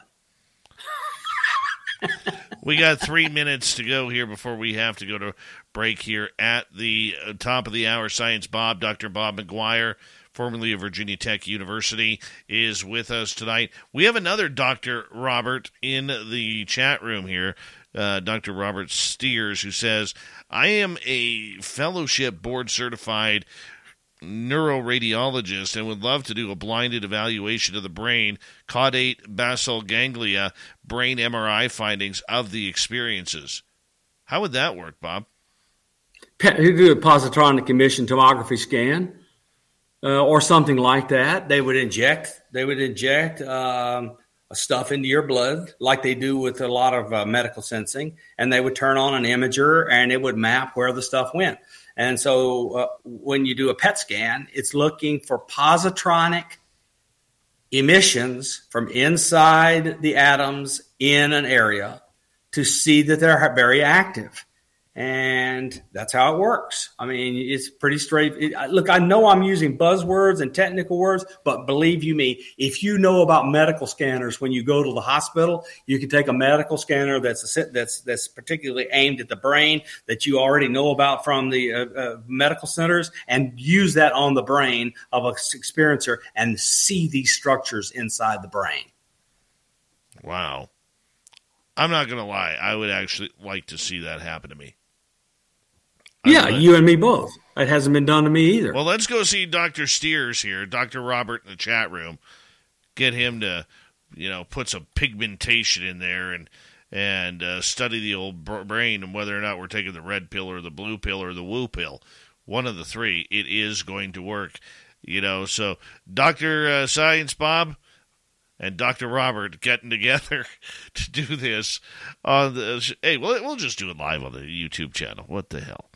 We got three minutes to go here before we have to go to break here at the top of the hour. Science Bob, Doctor Bob McGuire, formerly of Virginia Tech University, is with us tonight. We have another Doctor Robert in the chat room here, uh, Doctor Robert Steers, who says, I am a fellowship board-certified neuroradiologist and would love to do a blinded evaluation of the brain, caudate, basal ganglia, brain M R I findings of the experiences. How would that work, Bob? You do a positronic emission tomography scan uh, or something like that. They would inject. They would inject um, stuff into your blood, like they do with a lot of uh, medical sensing, and they would turn on an imager and it would map where the stuff went. And so uh, when you do a P E T scan, it's looking for positronic emissions from inside the atoms in an area to see that they're very active. And that's how it works. I mean, it's pretty straight. It, I, look, I know I'm using buzzwords and technical words, but believe you me, if you know about medical scanners, when you go to the hospital, you can take a medical scanner that's a, that's that's particularly aimed at the brain that you already know about from the uh, uh, medical centers and use that on the brain of an experiencer and see these structures inside the brain. Wow. I'm not going to lie. I would actually like to see that happen to me. I yeah, you and me both. It hasn't been done to me either. Well, let's go see Doctor Steers here, Doctor Robert in the chat room. Get him to, you know, put some pigmentation in there and and uh, study the old brain and whether or not we're taking the red pill or the blue pill or the woo pill. One of the three. It is going to work, you know. So Doctor Uh, Science Bob and Doctor Robert getting together to do this on the hey, we'll we'll just do it live on the YouTube channel. What the hell?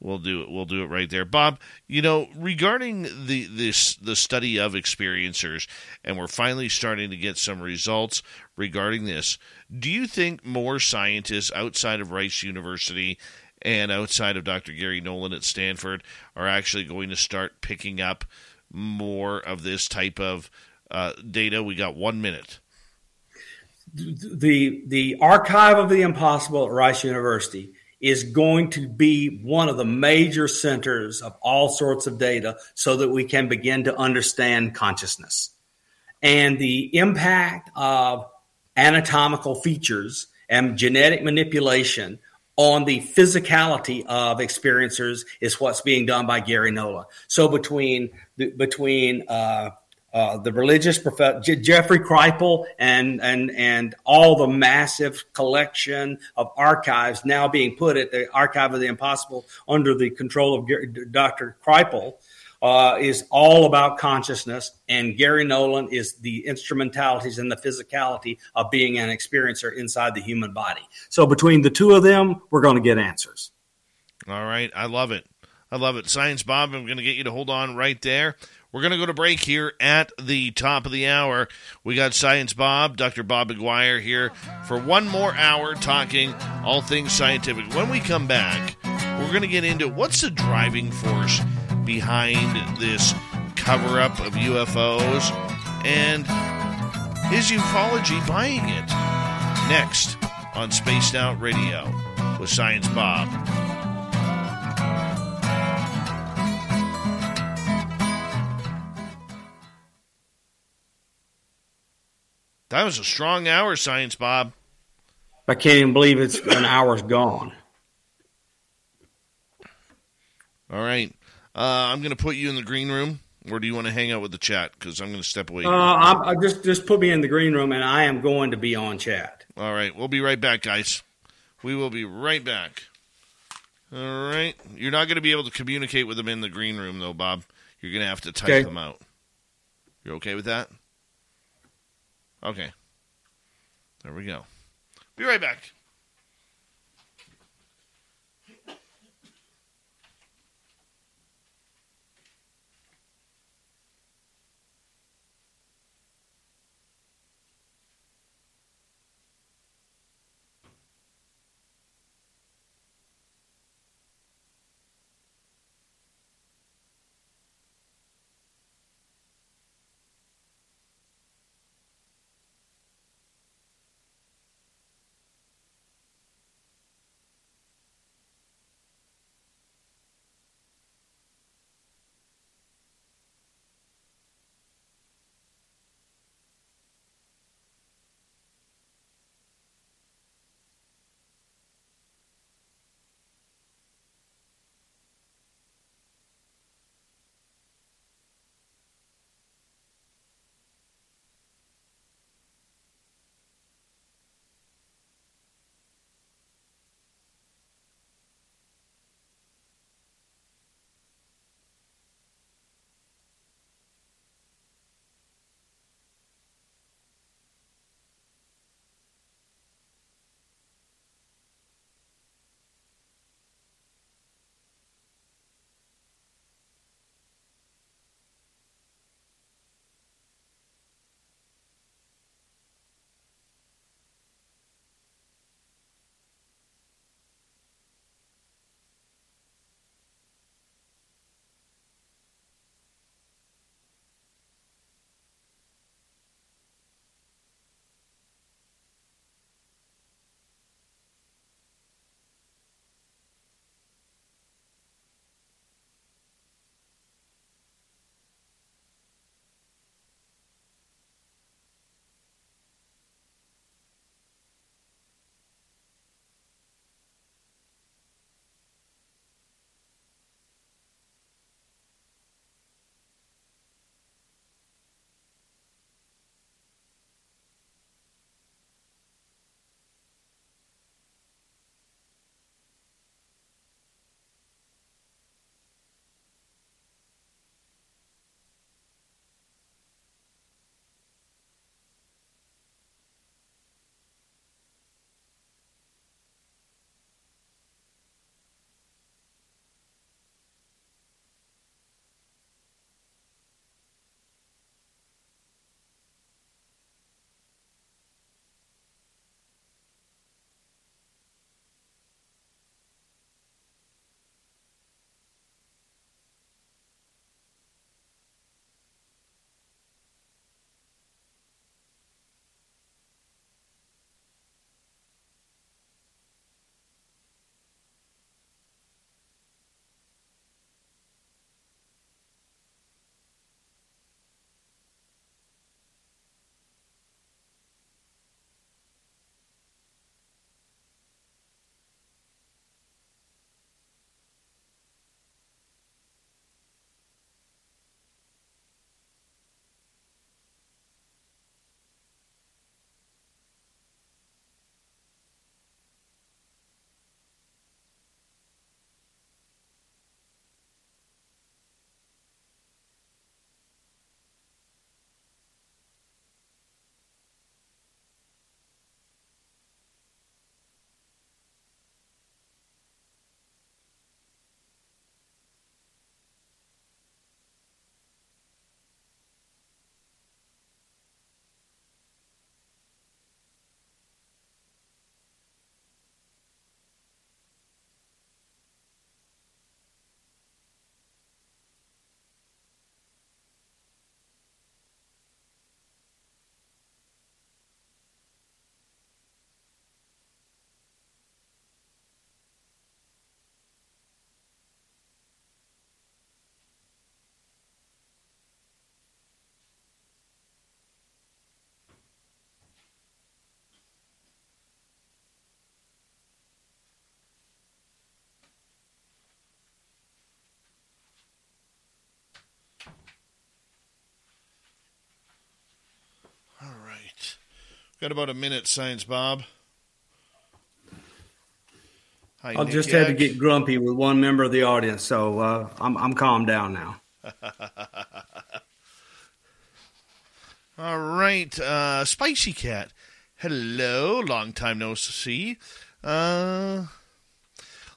We'll do it. We'll do it right there, Bob. You know, regarding the this the study of experiencers, and we're finally starting to get some results regarding this. Do you think more scientists outside of Rice University and outside of Doctor Gary Nolan at Stanford are actually going to start picking up more of this type of uh, data? We got one minute. The the archive of the impossible at Rice University is going to be one of the major centers of all sorts of data so that we can begin to understand consciousness. And the impact of anatomical features and genetic manipulation on the physicality of experiencers is what's being done by Gary Nolan. So between the, between uh, uh, the religious prof- J- Jeffrey Kripal and and and all the massive collection of archives now being put at the Archive of the Impossible under the control of G- Doctor Kripal uh, is all about consciousness, and Gary Nolan is the instrumentalities and the physicality of being an experiencer inside the human body. So between the two of them, we're going to get answers. All right. I love it. I love it. Science Bob, I'm going to get you to hold on right there. We're going to go to break here at the top of the hour. We got Science Bob, Doctor Bob McGuire here for one more hour talking all things scientific. When we come back, we're going to get into what's the driving force behind this cover-up of U F Os and is ufology buying it? Next on Spaced Out Radio with Science Bob. That was a strong hour, Science Bob. I can't even believe it's an hour's gone. All right. Uh, I'm going to put you in the green room, or do you want to hang out with the chat? Because I'm going to step away. Uh, I'm, I just, just put me in the green room, and I am going to be on chat. All right. We'll be right back, guys. We will be right back. All right. You're not going to be able to communicate with them in the green room, though, Bob. You're going to have to type okay. them out. You're okay with that? Okay. There we go. Be right back. Got about a minute, Science Bob. Hi, I'll Nick just Yags. Had to get grumpy with one member of the audience, so uh, I'm I'm calmed down now. All right, uh, Spicy Cat. Hello, long time no see. Uh,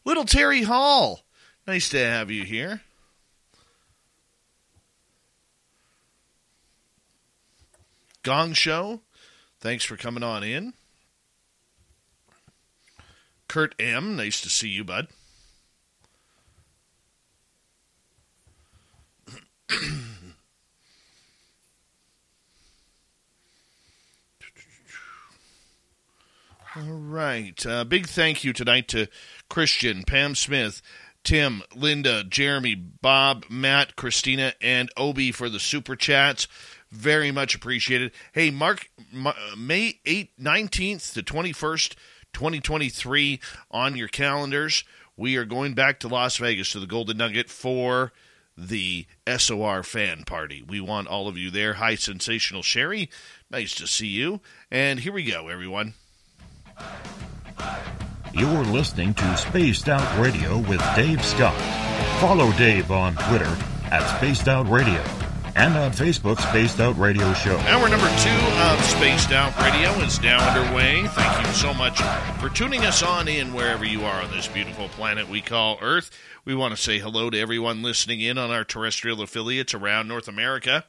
Little Terry Hall. Nice to have you here. Gong Show. Thanks for coming on in. Kurt M., nice to see you, bud. All right. Uh, big thank you tonight to Christian, Pam Smith, Tim, Linda, Jeremy, Bob, Matt, Christina, and Obi for the super chats. Very much appreciated. Hey, Mark, May nineteenth to twenty-first, twenty twenty-three, on your calendars. We are going back to Las Vegas to the Golden Nugget for the S O R fan party. We want all of you there. Hi, Sensational Sherry. Nice to see you. And here we go, everyone. You're listening to Spaced Out Radio with Dave Scott. Follow Dave on Twitter at Spaced Out Radio. And on Facebook, Spaced Out Radio Show. Hour number two of Spaced Out Radio is now underway. Thank you so much for tuning us on in wherever you are on this beautiful planet we call Earth. We want to say hello to everyone listening in on our terrestrial affiliates around North America.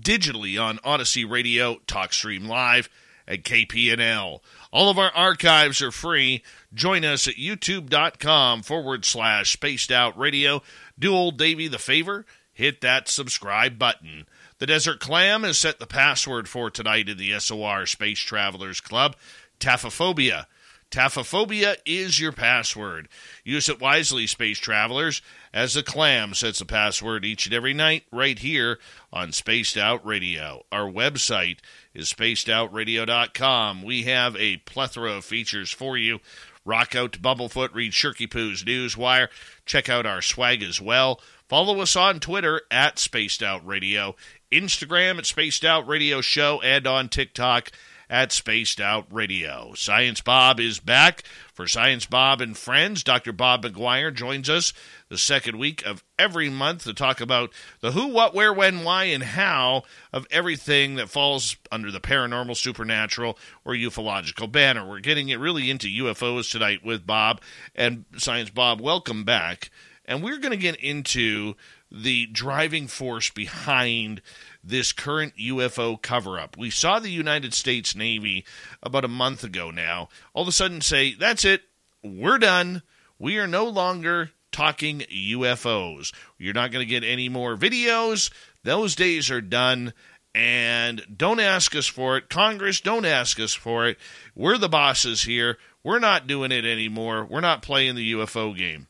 Digitally on Odyssey Radio, Talk Stream Live, and K P N L. All of our archives are free. Join us at youtube.com forward slash Spaced Out Radio. Do old Davey the favor. Hit that subscribe button. The Desert Clam has set the password for tonight in the S O R Space Travelers Club, Taphophobia. Taphophobia is your password. Use it wisely, Space Travelers, as the Clam sets the password each and every night right here on Spaced Out Radio. Our website is spaced out radio dot com. We have a plethora of features for you. Rock out to Bumblefoot, read Shirky Poo's Newswire, check out our swag as well. Follow us on Twitter at Spaced Out Radio, Instagram at Spaced Out Radio Show, and on TikTok at Spaced Out Radio. Science Bob is back for Science Bob and Friends. Doctor Bob McGuire joins us the second week of every month to talk about the who, what, where, when, why, and how of everything that falls under the paranormal, supernatural, or ufological banner. We're getting it really into U F Os tonight with Bob. And Science Bob, welcome back. And we're going to get into the driving force behind this current U F O cover-up. We saw the United States Navy about a month ago now all of a sudden say, that's it, we're done. We are no longer talking U F Os. You're not going to get any more videos. Those days are done. And don't ask us for it. Congress, don't ask us for it. We're the bosses here. We're not doing it anymore. We're not playing the U F O game.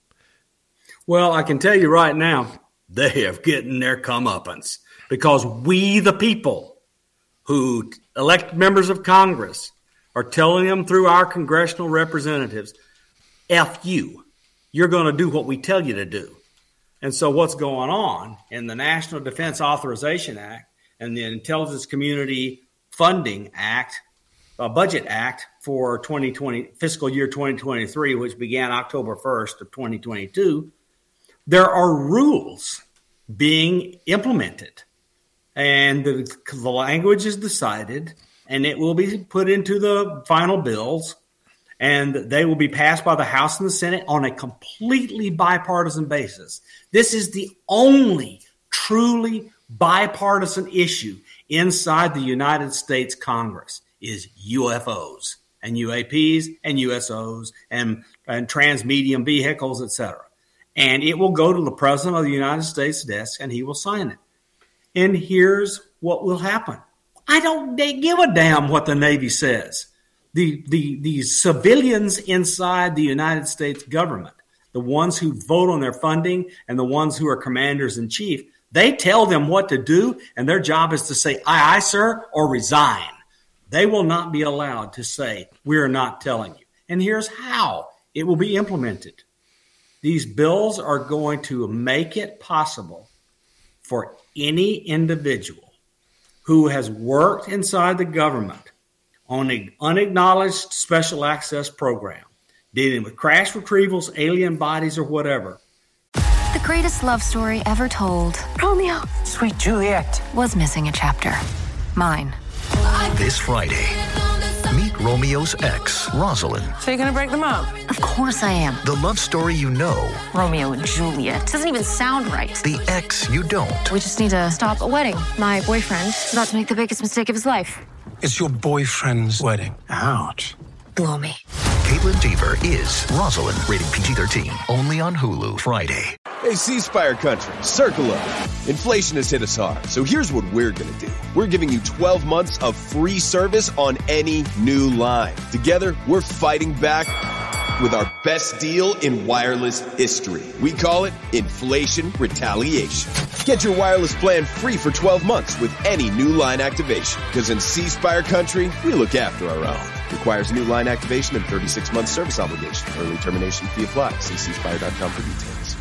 Well, I can tell you right now, they have gotten their comeuppance because we, the people who elect members of Congress, are telling them through our congressional representatives, F you, you're going to do what we tell you to do. And so what's going on in the National Defense Authorization Act and the Intelligence Community Funding Act, a budget act for twenty twenty fiscal year twenty twenty-three, which began October first of twenty twenty-two, there are rules being implemented, and the, the language is decided, and it will be put into the final bills, and they will be passed by the House and the Senate on a completely bipartisan basis. This is the only truly bipartisan issue inside the United States Congress is U F Os and U A Ps and U S Os and, and transmedium vehicles, et cetera. And it will go to the president of the United States desk, and he will sign it. And here's what will happen. I don't give a damn what the Navy says. The, the, the civilians inside the United States government, the ones who vote on their funding and the ones who are commanders in chief, they tell them what to do, and their job is to say, aye, aye, sir, or resign. They will not be allowed to say, we're not telling you. And here's how it will be implemented. These bills are going to make it possible for any individual who has worked inside the government on an unacknowledged special access program, dealing with crash retrievals, alien bodies, or whatever. The greatest love story ever told, Romeo, sweet Juliet, was missing a chapter. Mine. This Friday, meet Romeo's ex, Rosalind. So you're going to break them up? Of course I am. The love story you know. Romeo and Juliet. Doesn't even sound right. The ex you don't. We just need to stop a wedding. My boyfriend is about to make the biggest mistake of his life. It's your boyfriend's wedding. Ouch. Blow me. Caitlin Dever is Rosalind, rated P G thirteen, only on Hulu Friday. Hey, ceasefire country, circle up. Inflation has hit us hard, so here's what we're going to do. We're giving you twelve months of free service on any new line. Together, we're fighting back with our best deal in wireless history. We call it Inflation Retaliation. Get your wireless plan free for twelve months with any new line activation. Because in ceasefire country, we look after our own. Requires new line activation and thirty-six month service obligation. Early termination fee applies. See ceasefire dot com for details.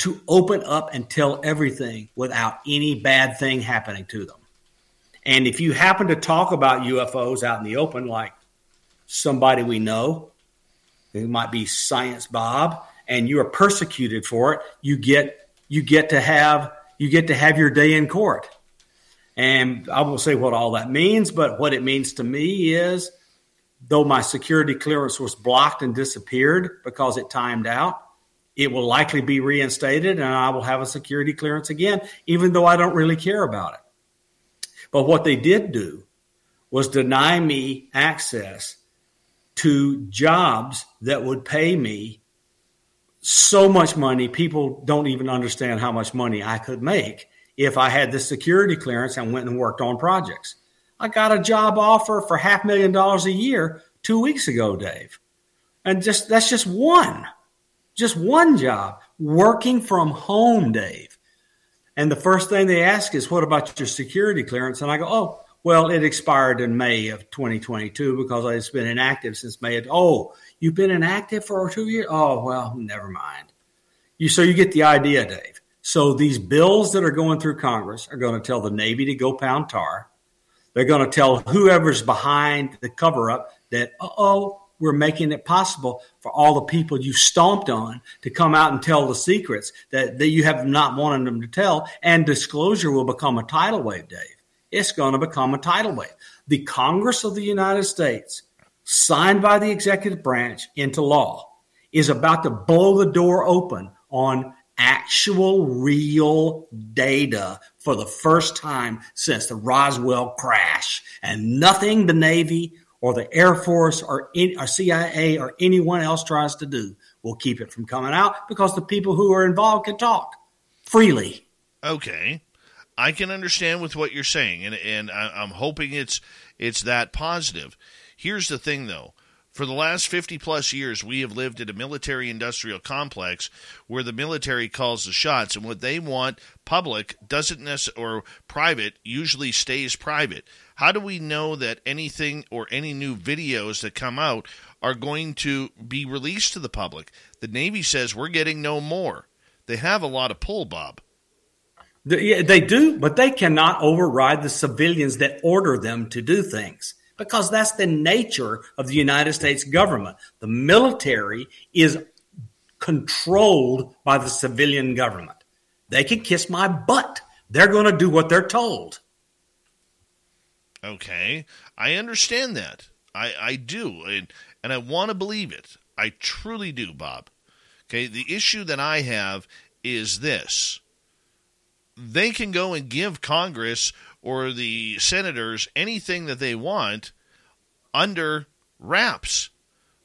To open up and tell everything without any bad thing happening to them. And if you happen to talk about U F Os out in the open, like somebody we know, it might be Science Bob, and you are persecuted for it, you get you get to have you get to have your day in court. And I won't say what all that means, but what it means to me is, though my security clearance was blocked and disappeared because it timed out, it will likely be reinstated, and I will have a security clearance again, even though I don't really care about it. But what they did do was deny me access to jobs that would pay me so much money. People don't even understand how much money I could make if I had this security clearance and went and worked on projects. I got a job offer for half a million dollars a year two weeks ago, Dave. And just that's just one. Just one job, working from home, Dave. And the first thing they ask is, what about your security clearance? And I go, oh, well, it expired in May of twenty twenty-two because it's been inactive since May. Of, oh, you've been inactive for two years? Oh, well, never mind. You, so you get the idea, Dave. So these bills that are going through Congress are going to tell the Navy to go pound tar. They're going to tell whoever's behind the cover-up that, uh-oh, we're making it possible for all the people you stomped on to come out and tell the secrets that, that you have not wanted them to tell, and disclosure will become a tidal wave, Dave. It's going to become a tidal wave. The Congress of the United States, signed by the executive branch into law, is about to blow the door open on actual real data for the first time since the Roswell crash, and nothing the Navy or the Air Force, or, in, or C I A, or anyone else tries to do, will keep it from coming out because the people who are involved can talk freely. Okay. I can understand with what you're saying, and, and I'm hoping it's it's that positive. Here's the thing, though. For the last fifty-plus years, we have lived in a military-industrial complex where the military calls the shots, and what they want, public, doesn't necess- or private, usually stays private. How do we know that anything or any new videos that come out are going to be released to the public? The Navy says we're getting no more. They have a lot of pull, Bob. Yeah, they do, but they cannot override the civilians that order them to do things because that's the nature of the United States government. The military is controlled by the civilian government. They can kiss my butt. They're going to do what they're told. Okay, I understand that. I, I do, and, and I want to believe it. I truly do, Bob. Okay, the issue that I have is this. They can go and give Congress or the senators anything that they want under wraps,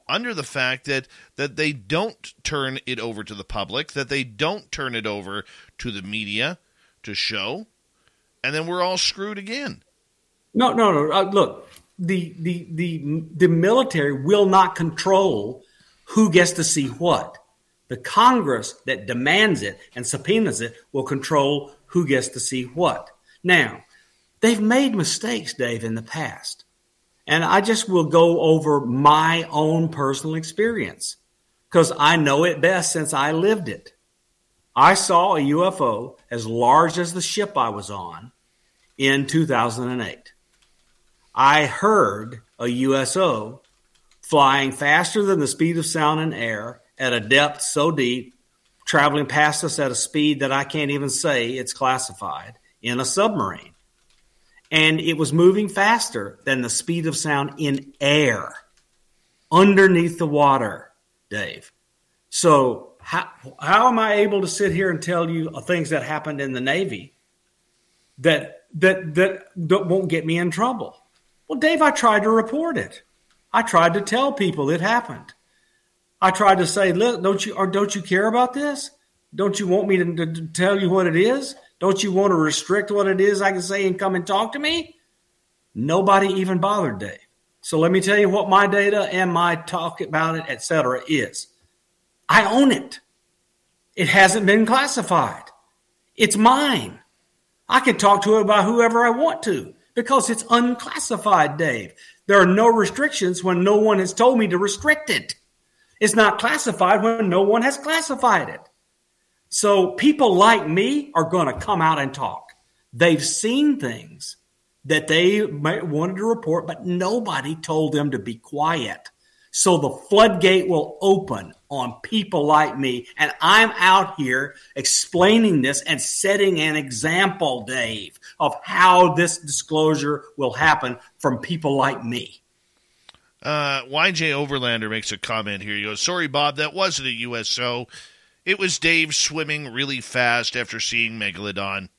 under the fact that, that they don't turn it over to the public, that they don't turn it over to the media to show, and then we're all screwed again. No, no, no. Uh, look, the, the the the military will not control who gets to see what. The Congress that demands it and subpoenas it will control who gets to see what. Now, they've made mistakes, Dave, in the past. And I just will go over my own personal experience because I know it best since I lived it. I saw a U F O as large as the ship I was on in two thousand eight. I heard a U S O flying faster than the speed of sound and air at a depth so deep, traveling past us at a speed that I can't even say it's classified, in a submarine. And it was moving faster than the speed of sound in air, underneath the water, Dave. So how, how am I able to sit here and tell you things that happened in the Navy that that that, that won't get me in trouble? Well, Dave, I tried to report it. I tried to tell people it happened. I tried to say, look, don't you or don't you care about this? Don't you want me to, to, to tell you what it is? Don't you want to restrict what it is I can say and come and talk to me? Nobody even bothered, Dave. So let me tell you what my data and my talk about it, et cetera, is. I own it. It hasn't been classified. It's mine. I can talk to it about whoever I want to because it's unclassified, Dave. There are no restrictions when no one has told me to restrict it. It's not classified when no one has classified it. So people like me are going to come out and talk. They've seen things that they might wanted to report, but nobody told them to be quiet. So the floodgate will open on people like me, and I'm out here explaining this and setting an example, Dave, of how this disclosure will happen from people like me. Uh, Y J Overlander makes a comment here. He goes, sorry, Bob, that wasn't a U S O. It was Dave swimming really fast after seeing Megalodon.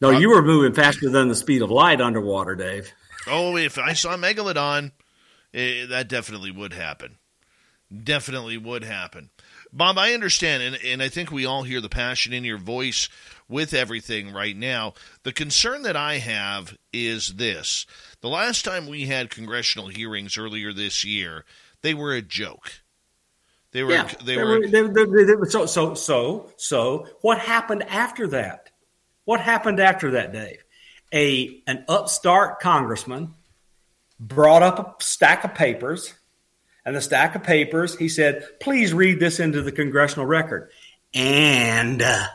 No, uh, you were moving faster than the speed of light underwater, Dave. Oh, if I saw Megalodon, it, that definitely would happen. Definitely would happen. Bob, I understand, and, and I think we all hear the passion in your voice with everything right now. The concern that I have is this. The last time we had congressional hearings earlier this year, they were a joke. They were. Yeah, they, they were. were they, they, they, they, so, so, so, so. What happened after that? What happened after that, Dave? A an upstart congressman brought up a stack of papers, and the stack of papers, he said, "Please read this into the congressional record." And uh,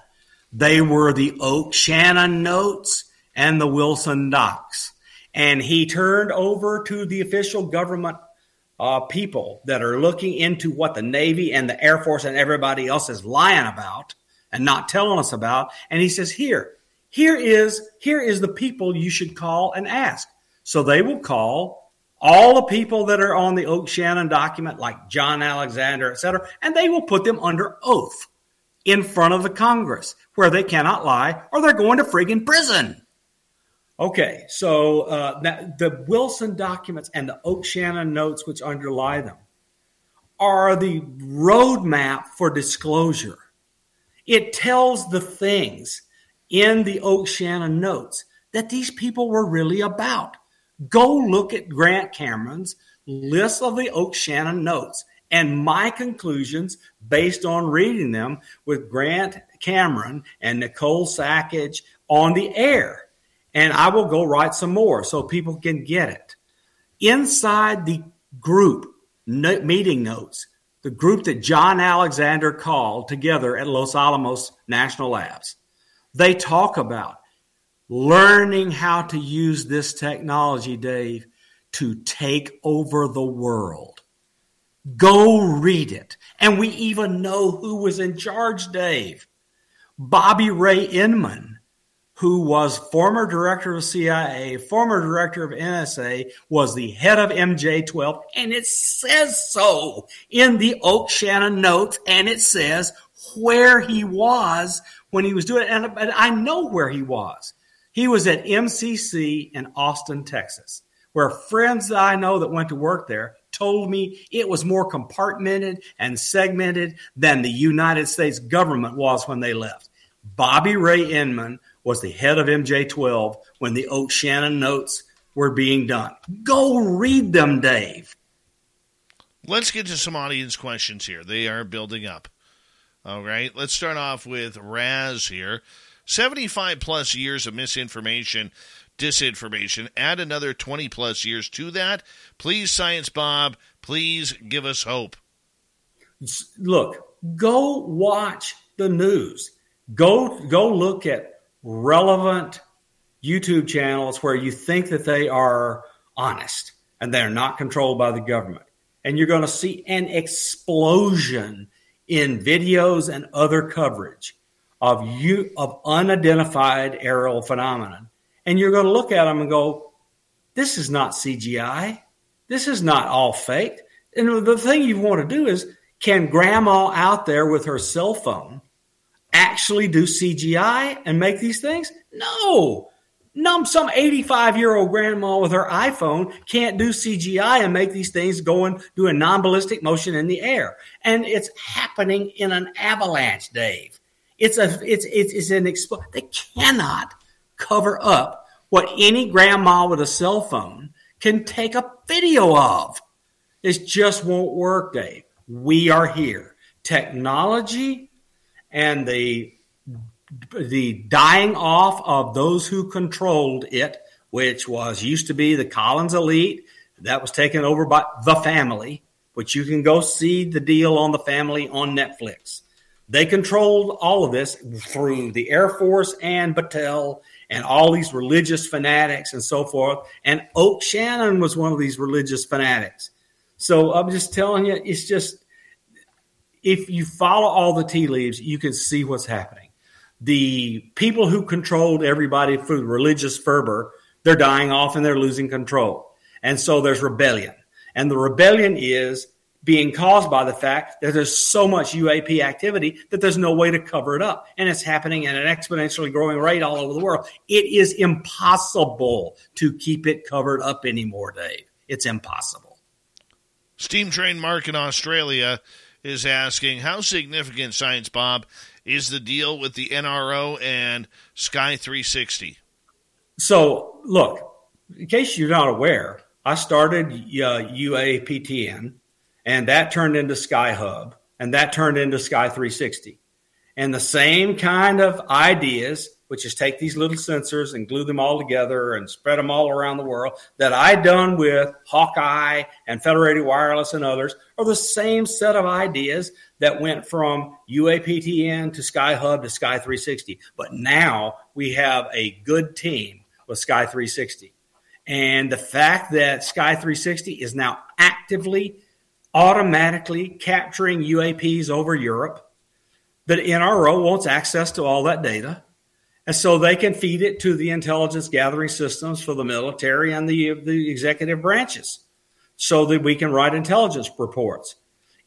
they were the Oak Shannon notes and the Wilson docs, and he turned over to the official government. Uh, people that are looking into what the Navy and the Air Force and everybody else is lying about and not telling us about. And he says, here, here is, here is the people you should call and ask. So they will call all the people that are on the Oak Shannon document, like John Alexander, et cetera, and they will put them under oath in front of the Congress where they cannot lie or they're going to friggin' prison. Okay, so uh, that, the Wilson documents and the Oak Shannon notes which underlie them are the roadmap for disclosure. It tells the things in the Oak Shannon notes that these people were really about. Go look at Grant Cameron's list of the Oak Shannon notes and my conclusions based on reading them with Grant Cameron and Nicole Sackage on the air. And I will go write some more so people can get it. Inside the group no, meeting notes, the group that John Alexander called together at Los Alamos National Labs, they talk about learning how to use this technology, Dave, to take over the world. Go read it. And we even know who was in charge, Dave. Bobby Ray Inman, who was former director of C I A, former director of N S A, was the head of M J twelve, and it says so in the Oak Shannon notes, and it says where he was when he was doing it, and I know where he was. He was at M C C in Austin, Texas, where friends that I know that went to work there told me it was more compartmented and segmented than the United States government was when they left. Bobby Ray Inman was the head of M J twelve when the Oak Shannon notes were being done. Go read them, Dave. Let's get to some audience questions here. They are building up. All right, let's start off with Raz here. seventy-five plus years of misinformation, disinformation. Add another twenty plus years to that. Please, Science Bob, please give us hope. Look, go watch the news. Go, go look at relevant YouTube channels where you think that they are honest and they're not controlled by the government. And you're going to see an explosion in videos and other coverage of you of unidentified aerial phenomenon. And you're going to look at them and go, this is not C G I. This is not all fake. And the thing you want to do is, can grandma out there with her cell phone actually do C G I and make these things? No. No, some eighty-five-year-old grandma with her iPhone can't do C G I and make these things go and do a non-ballistic motion in the air. And it's happening in an avalanche, Dave. It's a, it's, it's, it's an expl- They cannot cover up what any grandma with a cell phone can take a video of. It just won't work, Dave. We are here. Technology and the the dying off of those who controlled it, which was used to be the Collins elite, that was taken over by The Family, which you can go see the deal on The Family on Netflix. They controlled all of this through the Air Force and Battelle and all these religious fanatics and so forth. And Oak Shannon was one of these religious fanatics. So I'm just telling you, it's just, if you follow all the tea leaves, you can see what's happening. The people who controlled everybody through religious fervor, they're dying off and they're losing control. And so there's rebellion. And the rebellion is being caused by the fact that there's so much U A P activity that there's no way to cover it up. And it's happening at an exponentially growing rate all over the world. It is impossible to keep it covered up anymore, Dave. It's impossible. Steam Train Mark in Australia is asking, how significant, Science Bob, is the deal with the N R O and Sky three sixty? So, look, in case you're not aware, I started uh, U A P T N, and that turned into Sky Hub, and that turned into Sky three sixty. And the same kind of ideas, which is take these little sensors and glue them all together and spread them all around the world, that I'd done with Hawkeye and Federated Wireless and others, are the same set of ideas that went from U A P T N to Sky Hub to Sky three sixty. But now we have a good team with Sky three sixty. And the fact that Sky three sixty is now actively, automatically capturing U A Ps over Europe, the N R O wants access to all that data. And so they can feed it to the intelligence gathering systems for the military and the, the executive branches so that we can write intelligence reports.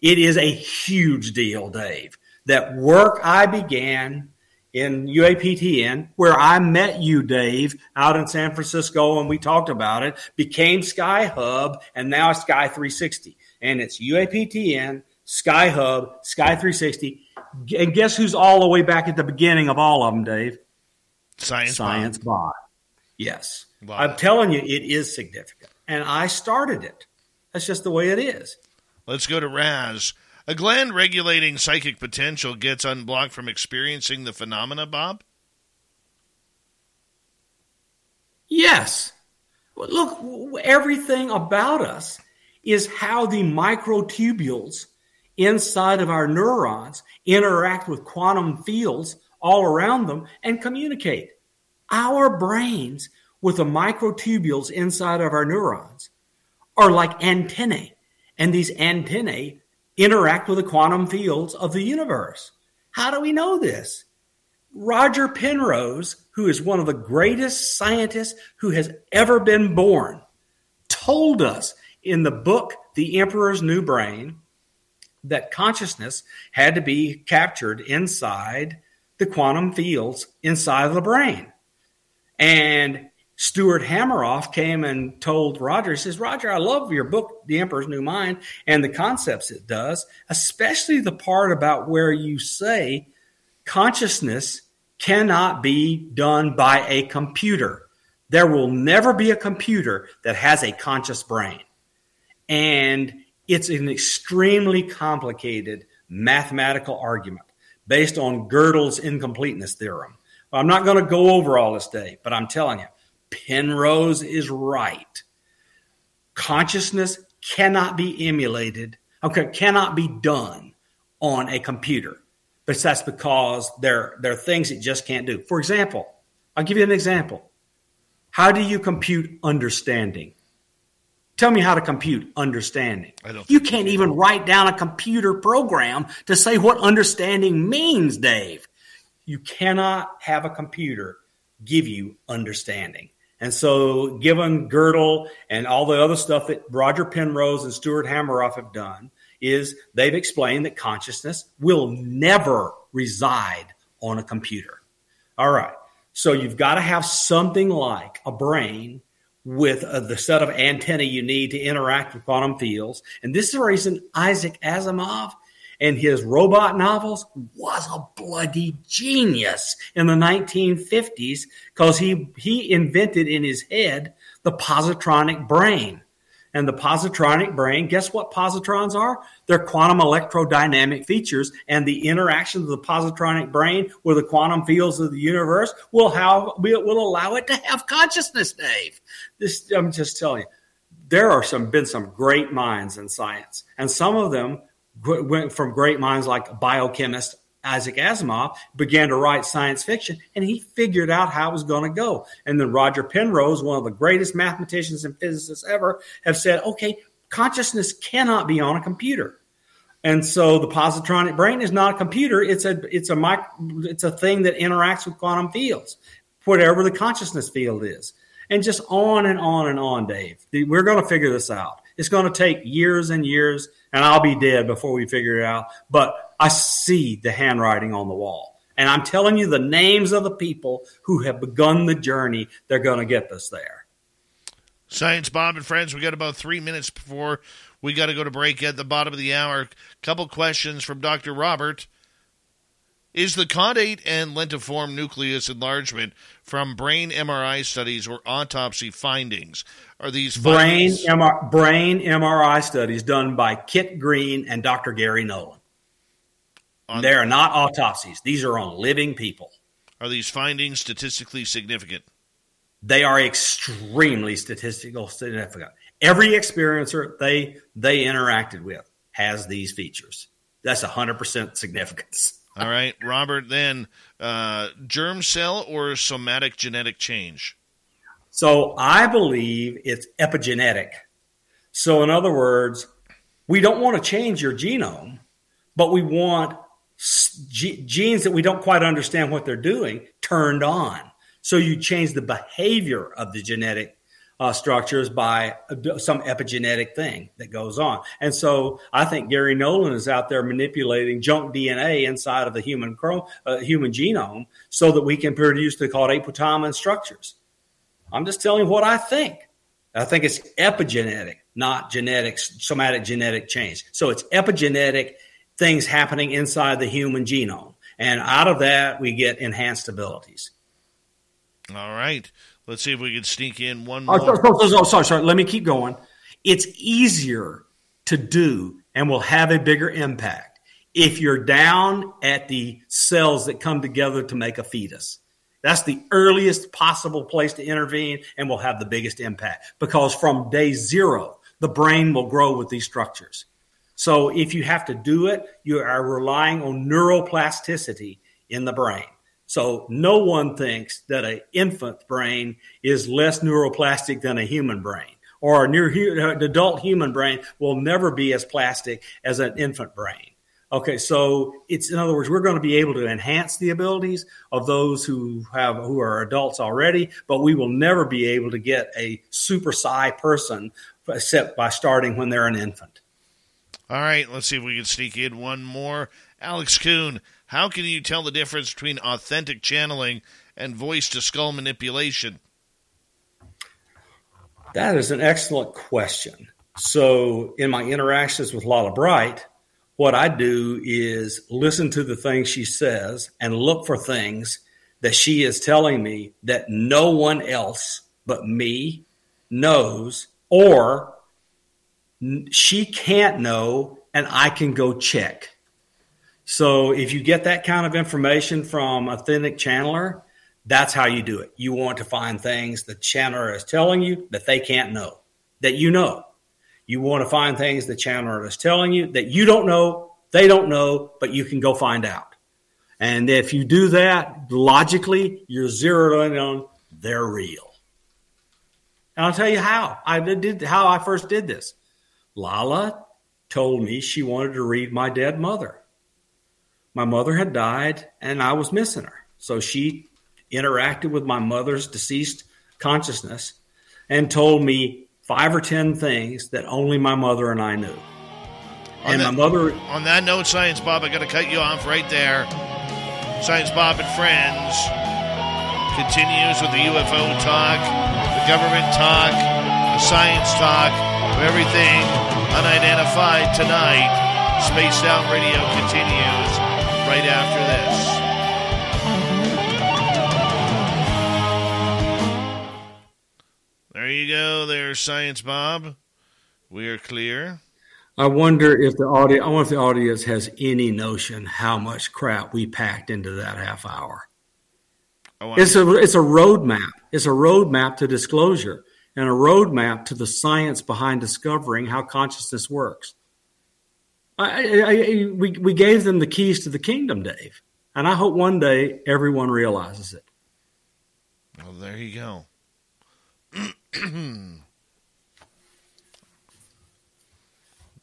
It is a huge deal, Dave. That work I began in U A P T N, where I met you, Dave, out in San Francisco, and we talked about it, became Sky Hub, and now it's Sky three sixty. And it's U A P T N, Sky Hub, Sky three sixty. And guess who's all the way back at the beginning of all of them, Dave? Science, Science Bob. Yes. Wow. I'm telling you, it is significant. And I started it. That's just the way it is. Let's go to Raz. A gland regulating psychic potential gets unblocked from experiencing the phenomena, Bob? Yes. Well, look, everything about us is how the microtubules inside of our neurons interact with quantum fields all around them and communicate. Our brains with the microtubules inside of our neurons are like antennae, and these antennae interact with the quantum fields of the universe. How do we know this? Roger Penrose, who is one of the greatest scientists who has ever been born, told us in the book, The Emperor's New Brain, that consciousness had to be captured inside the quantum fields inside of the brain. And Stuart Hameroff came and told Roger, he says, Roger, I love your book, The Emperor's New Mind, and the concepts it does, especially the part about where you say consciousness cannot be done by a computer. There will never be a computer that has a conscious brain. And it's an extremely complicated mathematical argument based on Gödel's incompleteness theorem. Well, I'm not going to go over all this today, but I'm telling you, Penrose is right. Consciousness cannot be emulated, okay, cannot be done on a computer. But that's because there, there are things it just can't do. For example, I'll give you an example. How do you compute understanding? Tell me how to compute understanding. I don't you can't even know. Write down a computer program to say what understanding means, Dave. You cannot have a computer give you understanding. And so given Goodall and all the other stuff that Roger Penrose and Stuart Hameroff have done is they've explained that consciousness will never reside on a computer. All right. So you've got to have something like a brain with uh, the set of antennae you need to interact with quantum fields. And this is the reason Isaac Asimov and his robot novels was a bloody genius in the nineteen fifties because he, he invented in his head the positronic brain. And the positronic brain, guess what positrons are? They're quantum electrodynamic features, and the interactions of the positronic brain with the quantum fields of the universe will have will allow it to have consciousness, Dave. This, I'm just telling you, there are some been some great minds in science, and some of them went from great minds like biochemist Isaac Asimov began to write science fiction, and he figured out how it was going to go. And then Roger Penrose, one of the greatest mathematicians and physicists ever, have said, okay, consciousness cannot be on a computer. And so the positronic brain is not a computer. It's a it's a micro, it's a thing that interacts with quantum fields, whatever the consciousness field is. And just on and on and on, Dave. We're going to figure this out. It's going to take years and years, and I'll be dead before we figure it out. But I see the handwriting on the wall. And I'm telling you the names of the people who have begun the journey. They're going to get us there. Science Bob and friends, we got about three minutes before we got to go to break at the bottom of the hour. A couple questions from Doctor Robert. Is the caudate and lentiform nucleus enlargement from brain M R I studies or autopsy findings? Are these findings? Brain, M R I, brain M R I studies done by Kit Green and Doctor Gary Nolan. On they are not autopsies. These are on living people. Are these findings statistically significant? They are extremely statistically significant. Every experiencer they they interacted with has these features. That's one hundred percent significance. All right, Robert, then uh, germ cell or somatic genetic change? So I believe it's epigenetic. So in other words, we don't want to change your genome, but we want g- genes that we don't quite understand what they're doing turned on. So you change the behavior of the genetic uh, structures by some epigenetic thing that goes on. And so I think Gary Nolan is out there manipulating junk D N A inside of the human chrom- uh, human genome so that we can produce the called apotomin structures. I'm just telling you what I think. I think it's epigenetic, not genetic, somatic genetic change. So it's epigenetic things happening inside the human genome. And out of that, we get enhanced abilities. All right. Let's see if we can sneak in one more. Oh, sorry, sorry, sorry, sorry. Let me keep going. It's easier to do and will have a bigger impact if you're down at the cells that come together to make a fetus. That's the earliest possible place to intervene and will have the biggest impact because from day zero, the brain will grow with these structures. So if you have to do it, you are relying on neuroplasticity in the brain. So no one thinks that an infant's brain is less neuroplastic than a human brain, or an adult human brain will never be as plastic as an infant brain. Okay, so it's in other words, we're going to be able to enhance the abilities of those who have who are adults already, but we will never be able to get a super psi person except by starting when they're an infant. All right, let's see if we can sneak in one more. Alex Kuhn, how can you tell the difference between authentic channeling and voice-to-skull manipulation? That is an excellent question. So in my interactions with Lala Bright, what I do is listen to the things she says and look for things that she is telling me that no one else but me knows, or she can't know and I can go check. So if you get that kind of information from authentic channeler, that's how you do it. You want to find things the channeler is telling you that they can't know, that you know. You want to find things the channeler is telling you that you don't know, they don't know, but you can go find out. And if you do that, logically, you're zeroed in on they're real. And I'll tell you how I did how I first did this. Lala told me she wanted to read my dead mother. My mother had died, and I was missing her. So she interacted with my mother's deceased consciousness and told me five or ten things that only my mother and I knew. On and that, my mother. On that note, Science Bob, I got to cut you off right there. Science Bob and Friends continues with the U F O talk, the government talk, the science talk, of everything unidentified tonight. Spaced Out Radio continues right after this. There you go. There's Science Bob. We are clear. I wonder if the audience, I wonder if the audience has any notion how much crap we packed into that half hour. Oh, it's a it's a roadmap. It's a roadmap to disclosure and a roadmap to the science behind discovering how consciousness works. I, I, I, we we gave them the keys to the kingdom, Dave, and I hope one day everyone realizes it. Well, there you go.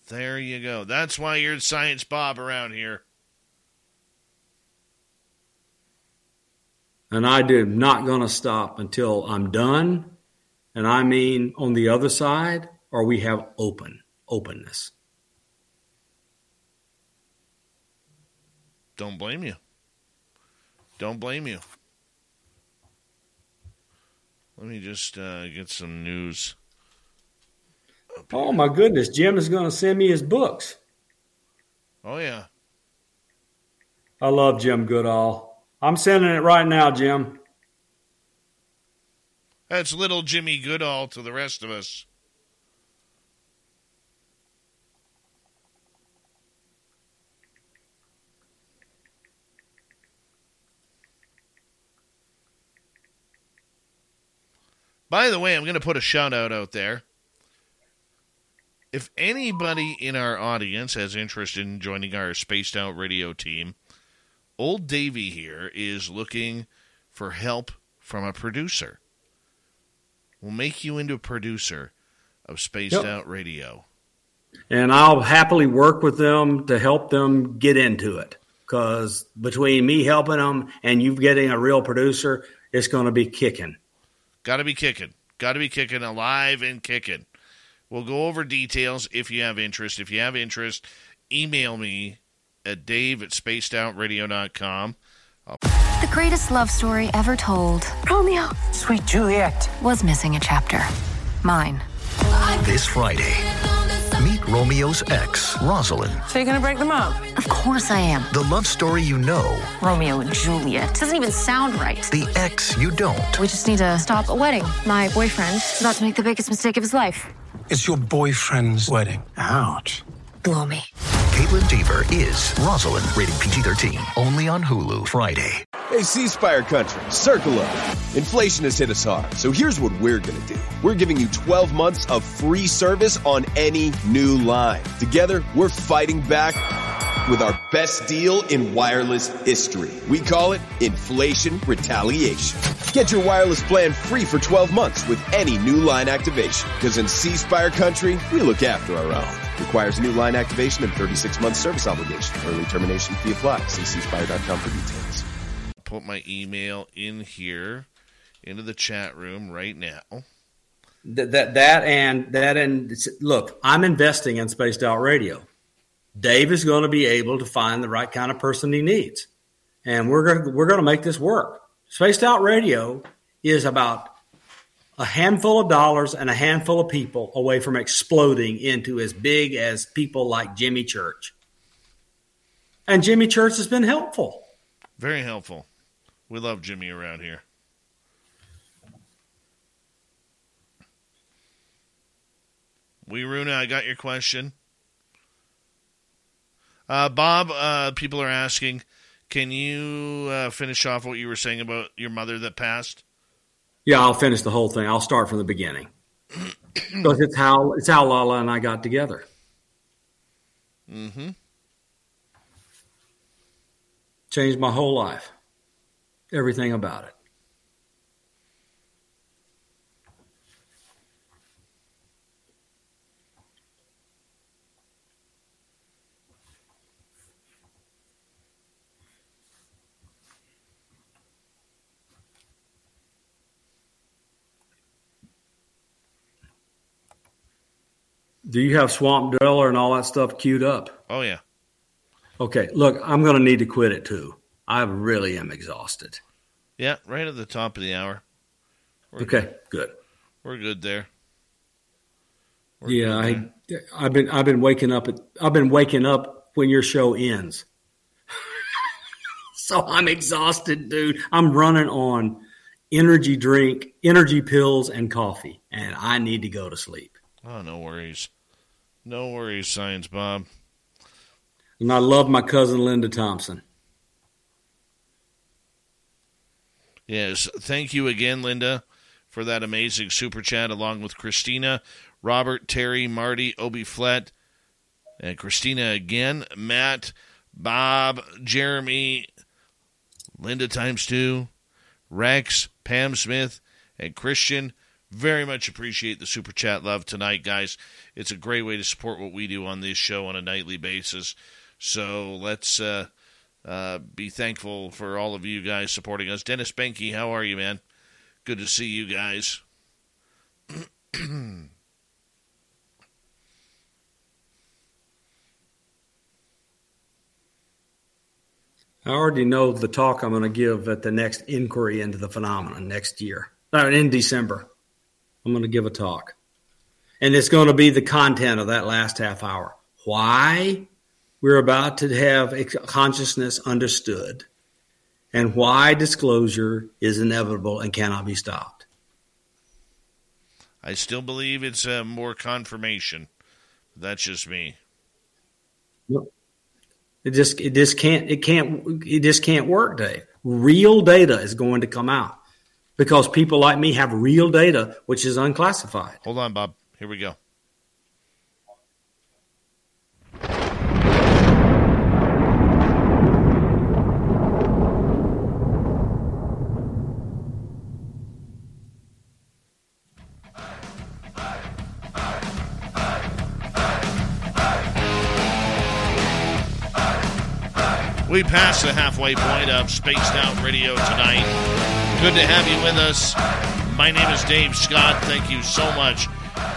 There you go. That's why you're Science Bob around here. And I am not going to stop until I'm done. And I mean on the other side, or we have open, openness. Don't blame you. Don't blame you. Let me just uh, get some news. Oh, my goodness. Jim is going to send me his books. Oh, yeah. I love Jim Goodall. I'm sending it right now, Jim. That's little Jimmy Goodall to the rest of us. By the way, I'm going to put a shout-out out there. If anybody in our audience has interest in joining our Spaced Out Radio team, Old Davey here is looking for help from a producer. We'll make you into a producer of Spaced yep. Out Radio. And I'll happily work with them to help them get into it. Because between me helping them and you getting a real producer, it's going to be kicking. Got to be kicking. Got to be kicking, alive and kicking. We'll go over details if you have interest. If you have interest, email me at dave at spaced out radio dot com. The greatest love story ever told. Romeo. Sweet Juliet. Was missing a chapter. Mine. This Friday, meet Romeo's ex, Rosalind. So you're going to break them up? Of course I am. The love story you know. Romeo and Juliet. Doesn't even sound right. The ex you don't. We just need to stop a wedding. My boyfriend is about to make the biggest mistake of his life. It's your boyfriend's wedding. Ouch. Blow me. Caitlin Dever is Rosalind, rated P G thirteen, only on Hulu Friday. Hey, ceasefire country, circle up. Inflation has hit us hard, so here's what we're going to do. We're giving you twelve months of free service on any new line. Together, we're fighting back with our best deal in wireless history. We call it Inflation Retaliation. Get your wireless plan free for twelve months with any new line activation. Because in ceasefire country, we look after our own. Requires new line activation and thirty-six month service obligation. Early termination fee applies. See ceasefire dot com for details. Put my email in here into the chat room right now. That that, that and that and look, I'm investing in Spaced Out Radio. Dave is going to be able to find the right kind of person he needs, and we're going to, we're going to make this work. Spaced Out Radio is about a handful of dollars and a handful of people away from exploding into as big as people like Jimmy Church. And Jimmy Church has been helpful. Very helpful. We love Jimmy around here. We, Runa, I got your question. Uh, Bob, uh, people are asking, can you uh, finish off what you were saying about your mother that passed? Yeah, I'll finish the whole thing. I'll start from the beginning. Because it's how, it's how Lala and I got together. Mm-hmm. Changed my whole life. Everything about it. Do you have Swamp Driller and all that stuff queued up? Oh, yeah. Okay, look, I'm going to need to quit it, too. I really am exhausted. Yeah, right at the top of the hour. We're okay, good. good. We're good there. We're yeah, good there. I, I've been I've been waking up at I've been waking up when your show ends. So I'm exhausted, dude. I'm running on energy drink, energy pills, and coffee, and I need to go to sleep. Oh, no worries. No worries, Science Bob. And I love my cousin Linda Thompson. Yes, thank you again, Linda, for that amazing super chat, along with Christina, Robert, Terry, Marty, Obi Flett, and Christina again, Matt, Bob, Jeremy, Linda times two, Rex, Pam Smith, and Christian. Very much appreciate the super chat love tonight, guys. It's a great way to support what we do on this show on a nightly basis. So let's uh, uh, be thankful for all of you guys supporting us. Dennis Benke, how are you, man? Good to see you guys. I already know the talk I'm going to give at the next inquiry into the phenomenon next year, or in December. I'm going to give a talk. And it's going to be the content of that last half hour. Why we're about to have consciousness understood and why disclosure is inevitable and cannot be stopped. I still believe it's uh, more confirmation. That's just me. Nope. It just it just can't it can't it just can't work, Dave. Real data is going to come out. Because people like me have real data, which is unclassified. Hold on, Bob. Here we go. We passed the halfway point of Spaced Out Radio tonight. Good to have you with us. My name is Dave Scott. Thank you so much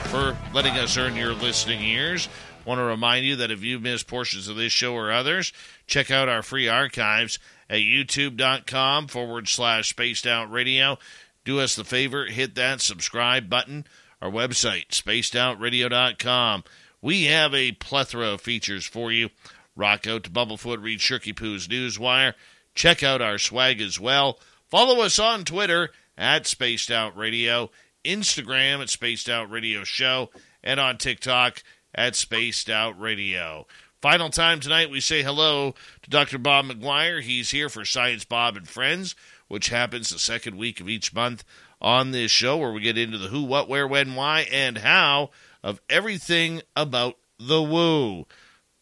for letting us earn your listening ears. Want to remind you that if you've missed portions of this show or others, check out our free archives at youtube.com forward slash spaced out radio. Do us the favor, hit that subscribe button. Our website, spaced out radio dot com. We have a plethora of features for you. Rock out to Bumblefoot, read Shirky Poo's Newswire. Check out our swag as well. Follow us on Twitter at Spaced Out Radio, Instagram at Spaced Out Radio Show, and on TikTok at Spaced Out Radio. Final time tonight, we say hello to Doctor Bob McGuire. He's here for Science Bob and Friends, which happens the second week of each month on this show, where we get into the who, what, where, when, why, and how of everything about the woo.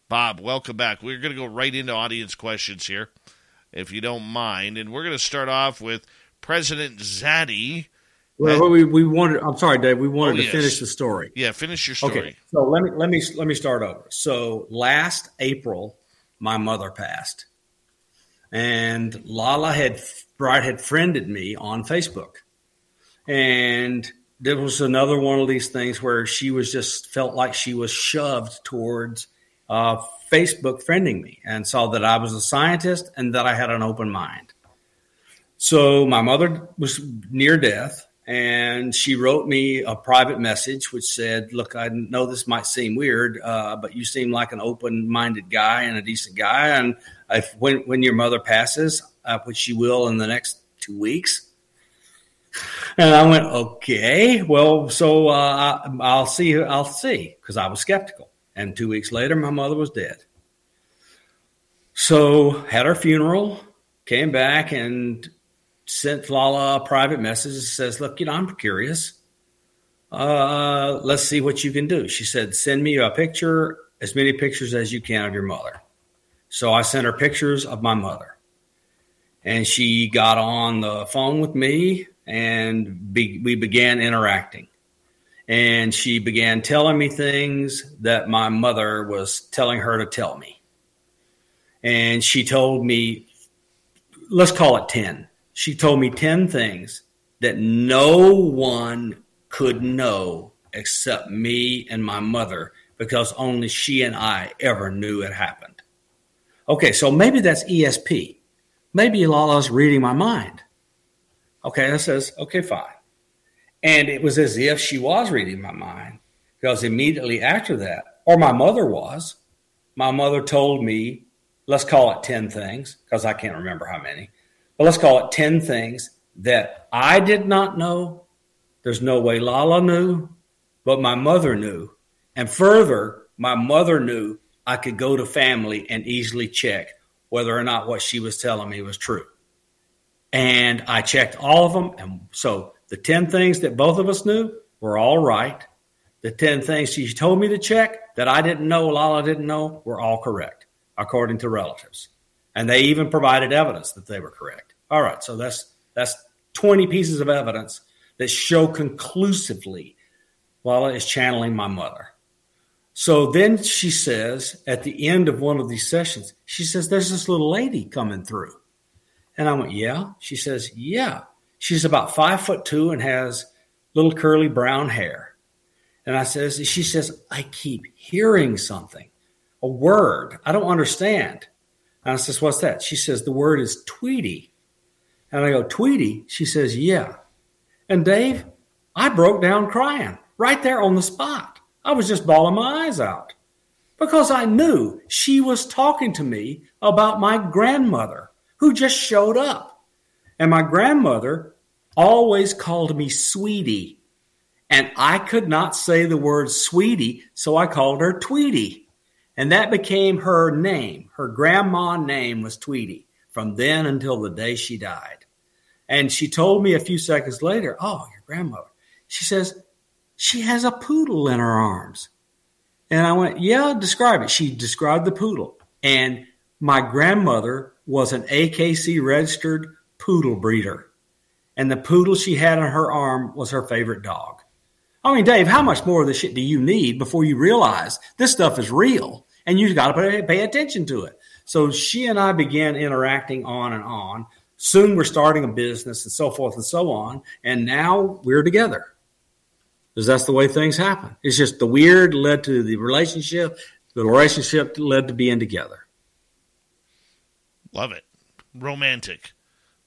Bob, welcome back. We're going to go right into audience questions here, if you don't mind. And we're going to start off with President Zadi. Well, we, we wanted, I'm sorry, Dave, we wanted oh, to yes. finish the story. Yeah, finish your story. Okay, so let me, let me, let me start over. So last April, my mother passed. And Lala had, Bright had friended me on Facebook. And there was another one of these things where she was just felt like she was shoved towards uh Facebook friending me and saw that I was a scientist and that I had an open mind. So my mother was near death, and she wrote me a private message which said, look, I know this might seem weird, uh, but you seem like an open-minded guy and a decent guy. And if, when, when your mother passes, uh, which she will in the next two weeks. And I went, okay, well, so uh, I'll see. I'll see, because I was skeptical. And two weeks later, my mother was dead. So had her funeral, came back and sent Lala a private message that says, look, you know, I'm curious. Uh, let's see what you can do. She said, send me a picture, as many pictures as you can of your mother. So I sent her pictures of my mother. And she got on the phone with me, and be, we began interacting. And she began telling me things that my mother was telling her to tell me. And she told me, let's call it ten. She told me ten things that no one could know except me and my mother because only she and I ever knew it happened. Okay, so maybe that's E S P. Maybe Lala's reading my mind. Okay, that says, okay, fine. And it was as if she was reading my mind, because immediately after that, or my mother was, my mother told me, let's call it ten things, because I can't remember how many, but let's call it ten things that I did not know. There's no way Lala knew, but my mother knew. And further, my mother knew I could go to family and easily check whether or not what she was telling me was true. And I checked all of them. And so the ten things that both of us knew were all right. The ten things she told me to check that I didn't know, Lala didn't know, were all correct, according to relatives. And they even provided evidence that they were correct. All right, so that's that's twenty pieces of evidence that show conclusively Lala is channeling my mother. So then she says, at the end of one of these sessions, she says, there's this little lady coming through. And I went, yeah? She says, yeah. She's about five foot two and has little curly brown hair. And I says, she says, I keep hearing something, a word. I don't understand. And I says, what's that? She says, the word is Tweety. And I go, Tweety? She says, yeah. And Dave, I broke down crying right there on the spot. I was just bawling my eyes out because I knew she was talking to me about my grandmother who just showed up. And my grandmother always called me Sweetie. And I could not say the word Sweetie, so I called her Tweety. And that became her name. Her grandma name was Tweety from then until the day she died. And she told me a few seconds later, oh, your grandmother. She says, she has a poodle in her arms. And I went, yeah, describe it. She described the poodle. And my grandmother was an A K C registered poodle breeder. And the poodle she had on her arm was her favorite dog. I mean, Dave, how much more of this shit do you need before you realize this stuff is real and you've got to pay attention to it? So she and I began interacting on and on. Soon we're starting a business and so forth and so on. And now we're together because that's the way things happen. It's just the weird led to the relationship. The relationship led to being together. Love it. Romantic.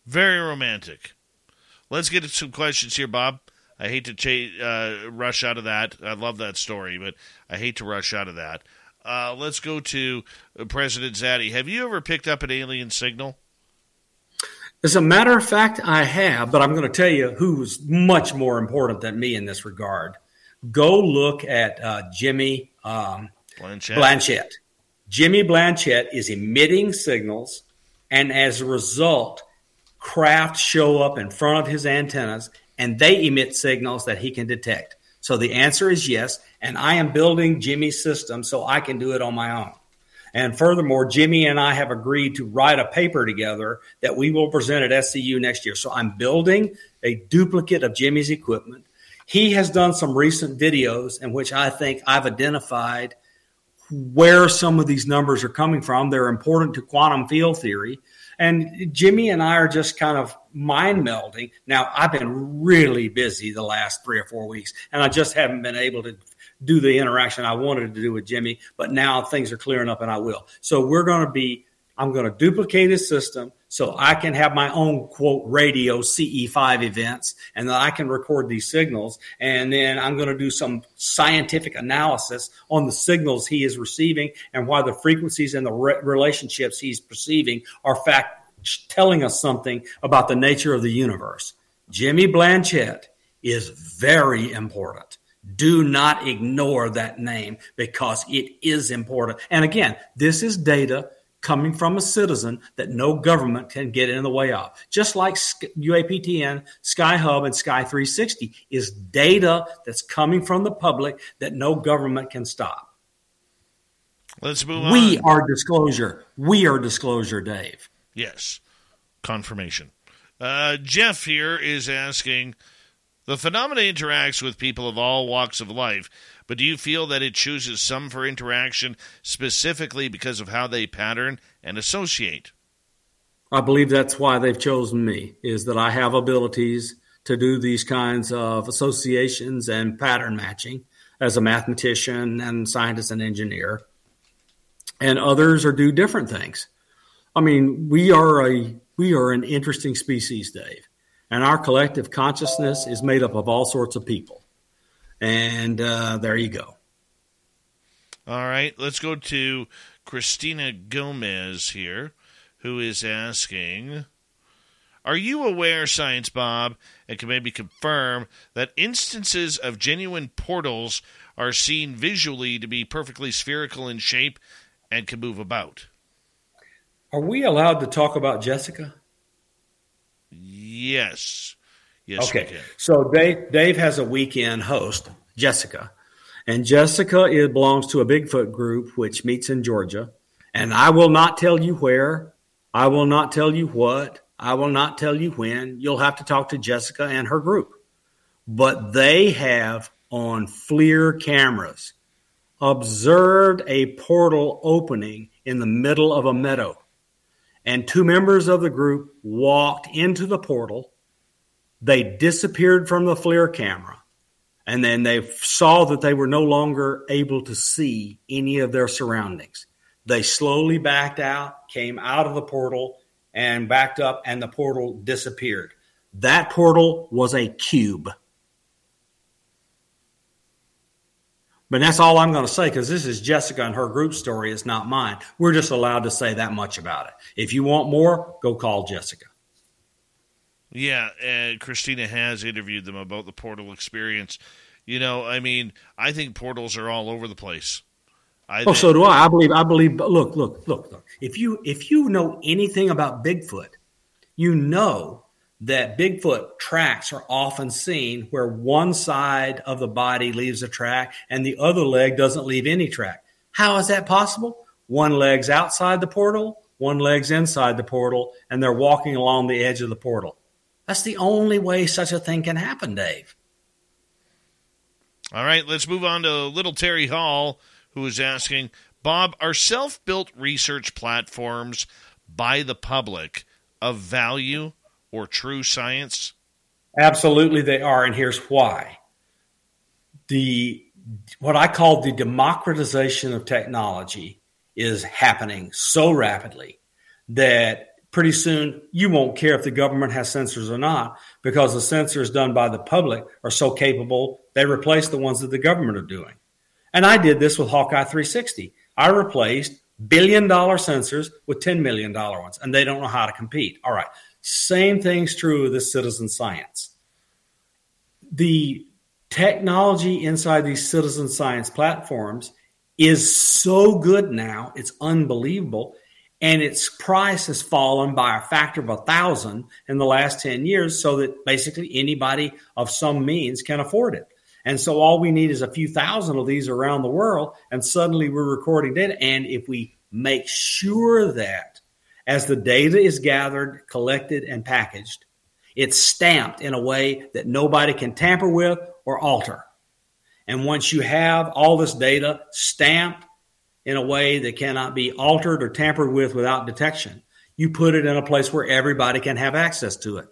Very romantic. Let's get to some questions here, Bob. I hate to ch- uh, rush out of that. I love that story, but I hate to rush out of that. Uh, let's go to President Zaddy. Have you ever picked up an alien signal? As a matter of fact, I have, but I'm going to tell you who's much more important than me in this regard. Go look at uh, Jimmy um, Blanchett. Blanchett. Jimmy Blanchett is emitting signals, and as a result, craft show up in front of his antennas, and they emit signals that he can detect. So the answer is yes, and I am building Jimmy's system so I can do it on my own. And furthermore, Jimmy and I have agreed to write a paper together that we will present at S C U next year. So I'm building a duplicate of Jimmy's equipment. He has done some recent videos in which I think I've identified where some of these numbers are coming from. They're important to quantum field theory. And Jimmy and I are just kind of mind melding. Now, I've been really busy the last three or four weeks, and I just haven't been able to do the interaction I wanted to do with Jimmy. But now things are clearing up, and I will. So we're going to be – I'm going to duplicate his system so I can have my own, quote, radio C E five events, and that I can record these signals. And then I'm going to do some scientific analysis on the signals he is receiving and why the frequencies and the re- relationships he's perceiving are fact telling us something about the nature of the universe. Jimmy Blanchett is very important. Do not ignore that name because it is important. And again, this is data coming from a citizen that no government can get in the way of. Just like U A P T N, SkyHub, and Sky three sixty is data that's coming from the public that no government can stop. Let's move on. We are disclosure. We are disclosure, Dave. Yes. Confirmation. Uh, Jeff here is asking, the phenomena interacts with people of all walks of life, but do you feel that it chooses some for interaction specifically because of how they pattern and associate? I believe that's why they've chosen me, is that I have abilities to do these kinds of associations and pattern matching. as a mathematician and scientist and engineer. And others are do different things. I mean, we are a we are an interesting species, Dave. And our collective consciousness is made up of all sorts of people. And uh, there you go. All right. Let's go to Christina Gomez here, who is asking, are you aware, Science Bob, and can maybe confirm that instances of genuine portals are seen visually to be perfectly spherical in shape and can move about? Are we allowed to talk about Jessica? Yes. Yes, okay. We can. So Dave, Dave has a weekend host, Jessica. And Jessica is, belongs to a Bigfoot group which meets in Georgia. And I will not tell you where. I will not tell you what. I will not tell you when. You'll have to talk to Jessica and her group. But they have on FLIR cameras observed a portal opening in the middle of a meadow. And two members of the group walked into the portal. They disappeared from the FLIR camera. And then they saw that they were no longer able to see any of their surroundings. They slowly backed out, came out of the portal, and backed up, and the portal disappeared. That portal was a cube. But that's all I'm going to say, because this is Jessica and her group story. It's not mine. We're just allowed to say that much about it. If you want more, go call Jessica. Yeah, and Christina has interviewed them about the portal experience. You know, I mean, I think portals are all over the place. I oh, so do I. I believe, I believe, look, look, look, look. If you, if you know anything about Bigfoot, you know that Bigfoot tracks are often seen where one side of the body leaves a track and the other leg doesn't leave any track. How is that possible? One leg's outside the portal, one leg's inside the portal, and they're walking along the edge of the portal. That's the only way such a thing can happen, Dave. All right, let's move on to Little Terry Hall, who is asking, Bob, are self-built research platforms by the public of value or true science? Absolutely they are, and here's why. The what I call the democratization of technology is happening so rapidly that pretty soon you won't care if the government has sensors or not, because the sensors done by the public are so capable they replace the ones that the government are doing. And I did this with Hawkeye three sixty. I replaced billion-dollar sensors with ten million dollar ones, and they don't know how to compete. All right, same thing's true with this citizen science. The technology inside these citizen science platforms is so good now, it's unbelievable, and its price has fallen by a factor of a thousand in the last ten years so that basically anybody of some means can afford it. And so all we need is a few thousand of these around the world, and suddenly we're recording data. And if we make sure that as the data is gathered, collected, and packaged, it's stamped in a way that nobody can tamper with or alter. And once you have all this data stamped in a way that cannot be altered or tampered with without detection, you put it in a place where everybody can have access to it.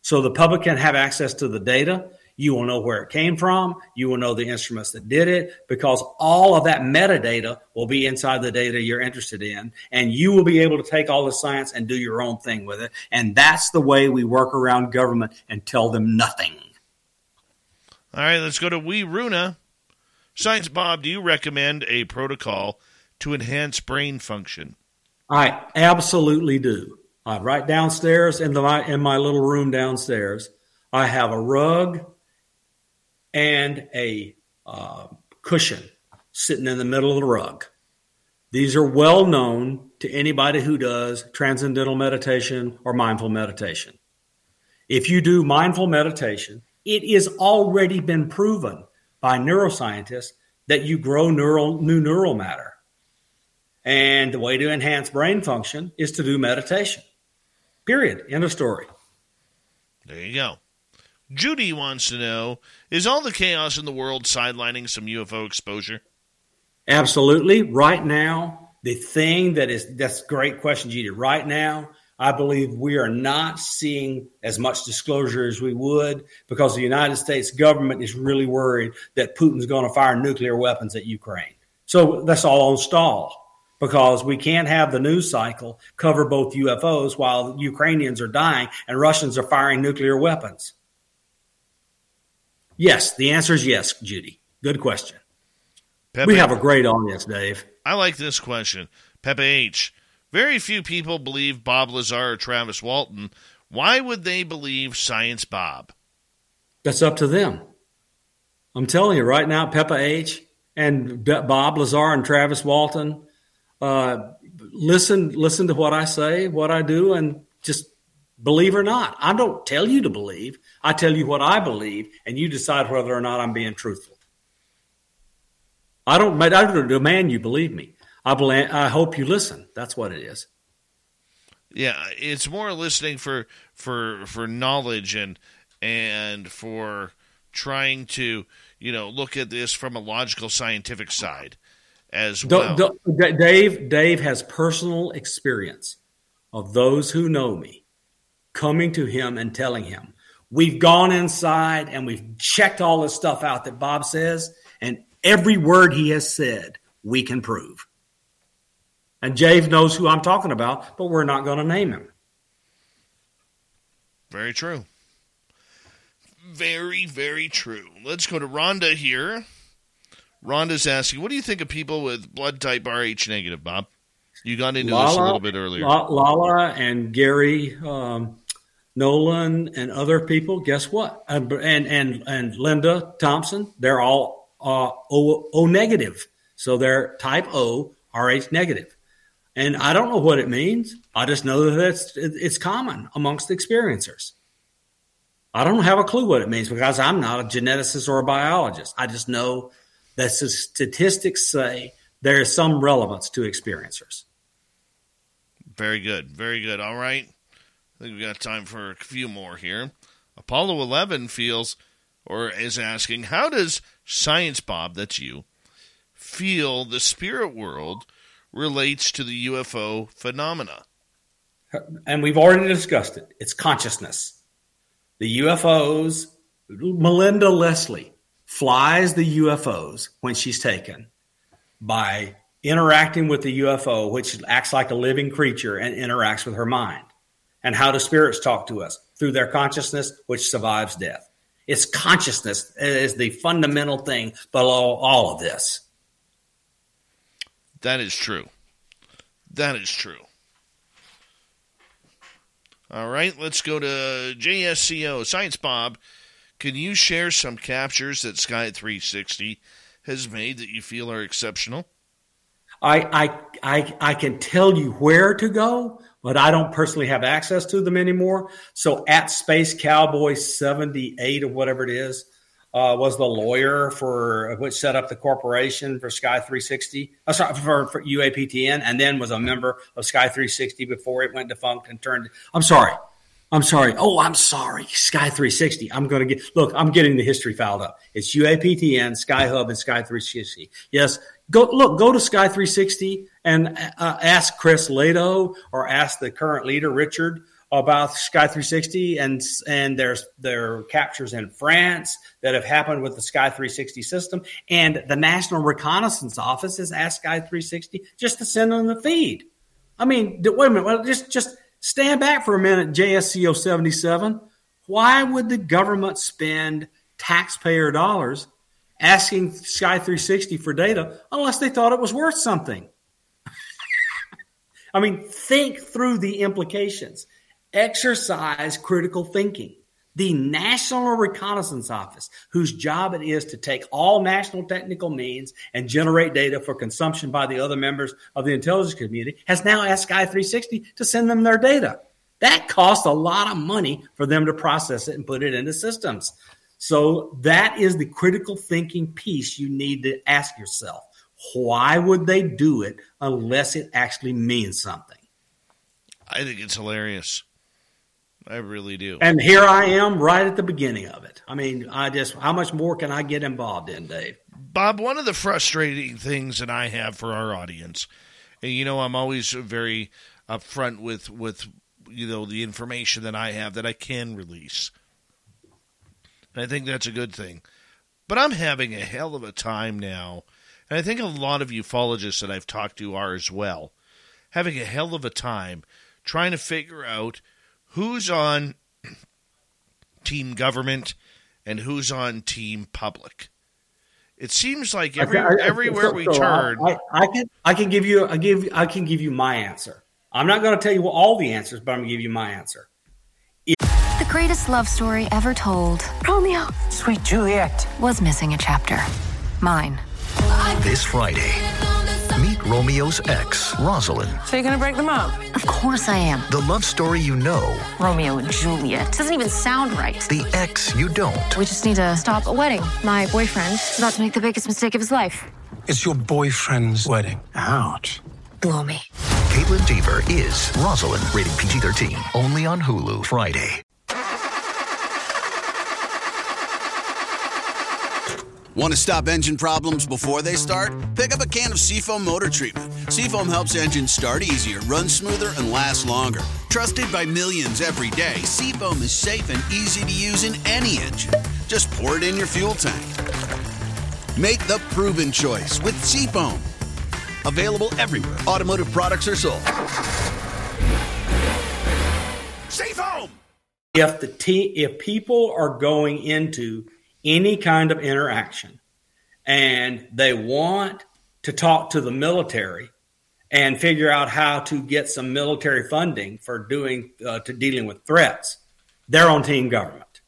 So the public can have access to the data. You will know where it came from. You will know the instruments that did it, because all of that metadata will be inside the data you're interested in, and you will be able to take all the science and do your own thing with it. And that's the way we work around government and tell them nothing. All right, let's go to Wee Runa. Science Bob, do you recommend a protocol to enhance brain function? I absolutely do. Uh, right downstairs in, the, in my little room downstairs, I have a rug and a uh, cushion sitting in the middle of the rug. These are well known to anybody who does transcendental meditation or mindful meditation. If you do mindful meditation, it has already been proven by neuroscientists that you grow neural, new neural matter. And the way to enhance brain function is to do meditation. Period. End of story. There you go. Judy wants to know, is all the chaos in the world sidelining some U F O exposure? Absolutely. Right now, the thing that is, that's a great question, Judy. Right now, I believe we are not seeing as much disclosure as we would because the United States government is really worried that Putin's going to fire nuclear weapons at Ukraine. So that's all on stall because we can't have the news cycle cover both U F Os while Ukrainians are dying and Russians are firing nuclear weapons. Yes, the answer is yes, Judy. Good question. Pepe, we have a great audience, Dave. I like this question. Pepe H., very few people believe Bob Lazar or Travis Walton. Why would they believe Science Bob? That's up to them. I'm telling you right now, Peppa H. and Bob Lazar and Travis Walton, uh, listen, listen to what I say, what I do, and just believe or not. I don't tell you to believe. I tell you what I believe, and you decide whether or not I'm being truthful. I don't, I don't demand you believe me. I, bl- I hope you listen. That's what it is. Yeah, it's more listening for for for knowledge and and for trying to, you know, look at this from a logical, scientific side as well. D- D- Dave Dave has personal experience of those who know me coming to him and telling him, we've gone inside and we've checked all this stuff out that Bob says, and every word he has said we can prove. And Jave knows who I'm talking about, but we're not going to name him. Very true. Very, very true. Let's go to Rhonda here. Rhonda's asking, what do you think of people with blood type R H negative, Bob? You got into Lala, this a little bit earlier. Lala and Gary um, Nolan and other people, guess what? And and and Linda Thompson, they're all uh, O, O negative. So they're type O, R H negative. And I don't know what it means. I just know that it's, it's common amongst experiencers. I don't have a clue what it means because I'm not a geneticist or a biologist. I just know that statistics say there is some relevance to experiencers. Very good. Very good. All right. I think we've got time for a few more here. Apollo eleven feels or is asking, how does Science Bob, that's you, feel the spirit world relates to the U F O phenomena? And we've already discussed it. It's consciousness. The U F Os, Melinda Leslie flies the U F Os when she's taken by interacting with the U F O, which acts like a living creature and interacts with her mind. And how do spirits talk to us? Through their consciousness, which survives death. It's consciousness is the fundamental thing below all of this. That is true. That is true. All right, let's go to J S C O. Science Bob, can you share some captures that Sky three sixty has made that you feel are exceptional? I I I, I can tell you where to go, but I don't personally have access to them anymore. So at Space Cowboy seventy-eight or whatever it is, Uh, was the lawyer for which set up the corporation for Sky three sixty, uh, sorry, for, for U A P T N, and then was a member of Sky three sixty before it went defunct and turned. I'm sorry. I'm sorry. Oh, I'm sorry. Sky three sixty. I'm going to get, look, I'm getting the history filed up. It's U A P T N, Sky Hub, and Sky three sixty. Yes. Go, look, go to Sky three sixty and uh, ask Chris Lato or ask the current leader, Richard, about Sky three sixty and and there's their captures in France that have happened with the Sky three sixty system. And the National Reconnaissance Office has asked Sky three sixty just to send them the feed. I mean, wait a minute. Well, just, just stand back for a minute, J S C O seventy-seven. Why would the government spend taxpayer dollars asking Sky three sixty for data unless they thought it was worth something? I mean, think through the implications. Exercise critical thinking. The National Reconnaissance Office, whose job it is to take all national technical means and generate data for consumption by the other members of the intelligence community, has now asked Sky three sixty to send them their data. That costs a lot of money for them to process it and put it into systems. So that is the critical thinking piece you need to ask yourself. Why would they do it unless it actually means something? I think it's hilarious. I really do. And here I am right at the beginning of it. I mean, I just, how much more can I get involved in, Dave? Bob, one of the frustrating things that I have for our audience, and you know, I'm always very upfront with, with you know, the information that I have that I can release. And I think that's a good thing. But I'm having a hell of a time now, and I think a lot of ufologists that I've talked to are as well, having a hell of a time trying to figure out who's on team government and who's on team public. It seems like every, I, I, everywhere so, we so turn, I, I can I can give you I give I can give you my answer. I'm not going to tell you all the answers, but I'm going to give you my answer. The greatest love story ever told, Romeo, Sweet Juliet, was missing a chapter. Mine. This Friday, meet Romeo's ex, Rosalind. So you're going to break them up? Of course I am. The love story you know. Romeo and Juliet. Doesn't even sound right. The ex you don't. We just need to stop a wedding. My boyfriend is about to make the biggest mistake of his life. It's your boyfriend's wedding. Ouch. Blow me. Caitlin Dever is Rosalind, rated P G thirteen, only on Hulu Friday. Want to stop engine problems before they start? Pick up a can of Seafoam Motor Treatment. Seafoam helps engines start easier, run smoother, and last longer. Trusted by millions every day, Seafoam is safe and easy to use in any engine. Just pour it in your fuel tank. Make the proven choice with Seafoam. Available everywhere automotive products are sold. Seafoam! If the te- if people are going into any kind of interaction, and they want to talk to the military and figure out how to get some military funding for doing uh, to dealing with threats, they're on team government.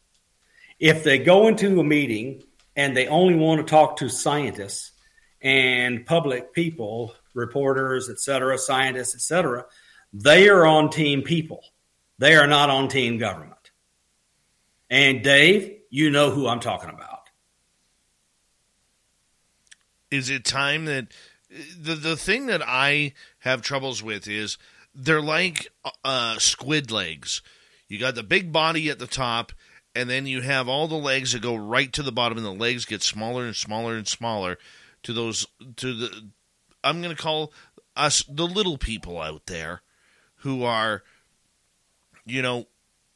If they go into a meeting and they only want to talk to scientists and public people, reporters, et cetera, scientists, et cetera, they are on team people. They are not on team government. And Dave, you know who I'm talking about. Is it time that the the thing that I have troubles with is they're like uh, squid legs. You got the big body at the top, and then you have all the legs that go right to the bottom, and the legs get smaller and smaller and smaller to those to the I'm going to call us the little people out there who are, you know,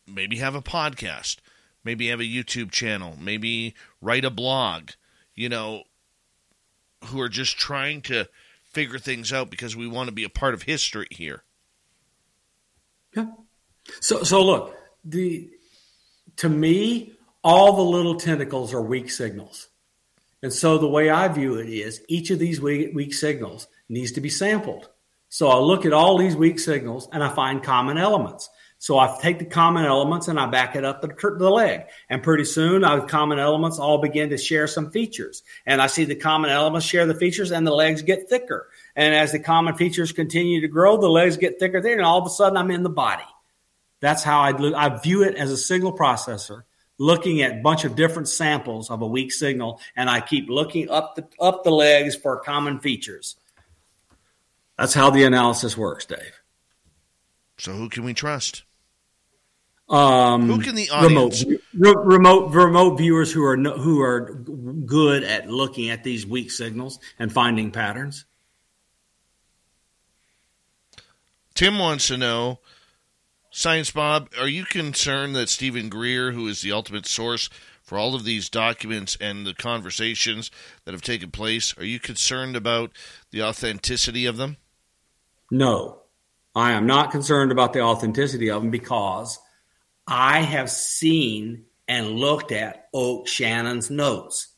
maybe have a podcast. Maybe have a YouTube channel, maybe write a blog, you know, who are just trying to figure things out because we want to be a part of history here. Yeah. So, so look, the to me, all the little tentacles are weak signals. And so the way I view it is each of these weak, weak signals needs to be sampled. So I look at all these weak signals and I find common elements. So I take the common elements and I back it up the, the leg. And pretty soon, our common elements all begin to share some features. And I see the common elements share the features and the legs get thicker. And as the common features continue to grow, the legs get thicker there. And all of a sudden, I'm in the body. That's how I, look. I view it as a signal processor, looking at a bunch of different samples of a weak signal. And I keep looking up the, up the legs for common features. That's how the analysis works, Dave. So who can we trust? Um, who can the audience? Remote, remote, remote viewers who are no, who are good at looking at these weak signals and finding patterns. Tim wants to know, Science Bob, are you concerned that Stephen Greer, who is the ultimate source for all of these documents and the conversations that have taken place, are you concerned about the authenticity of them? No, I am not concerned about the authenticity of them because I have seen and looked at Oak Shannon's notes.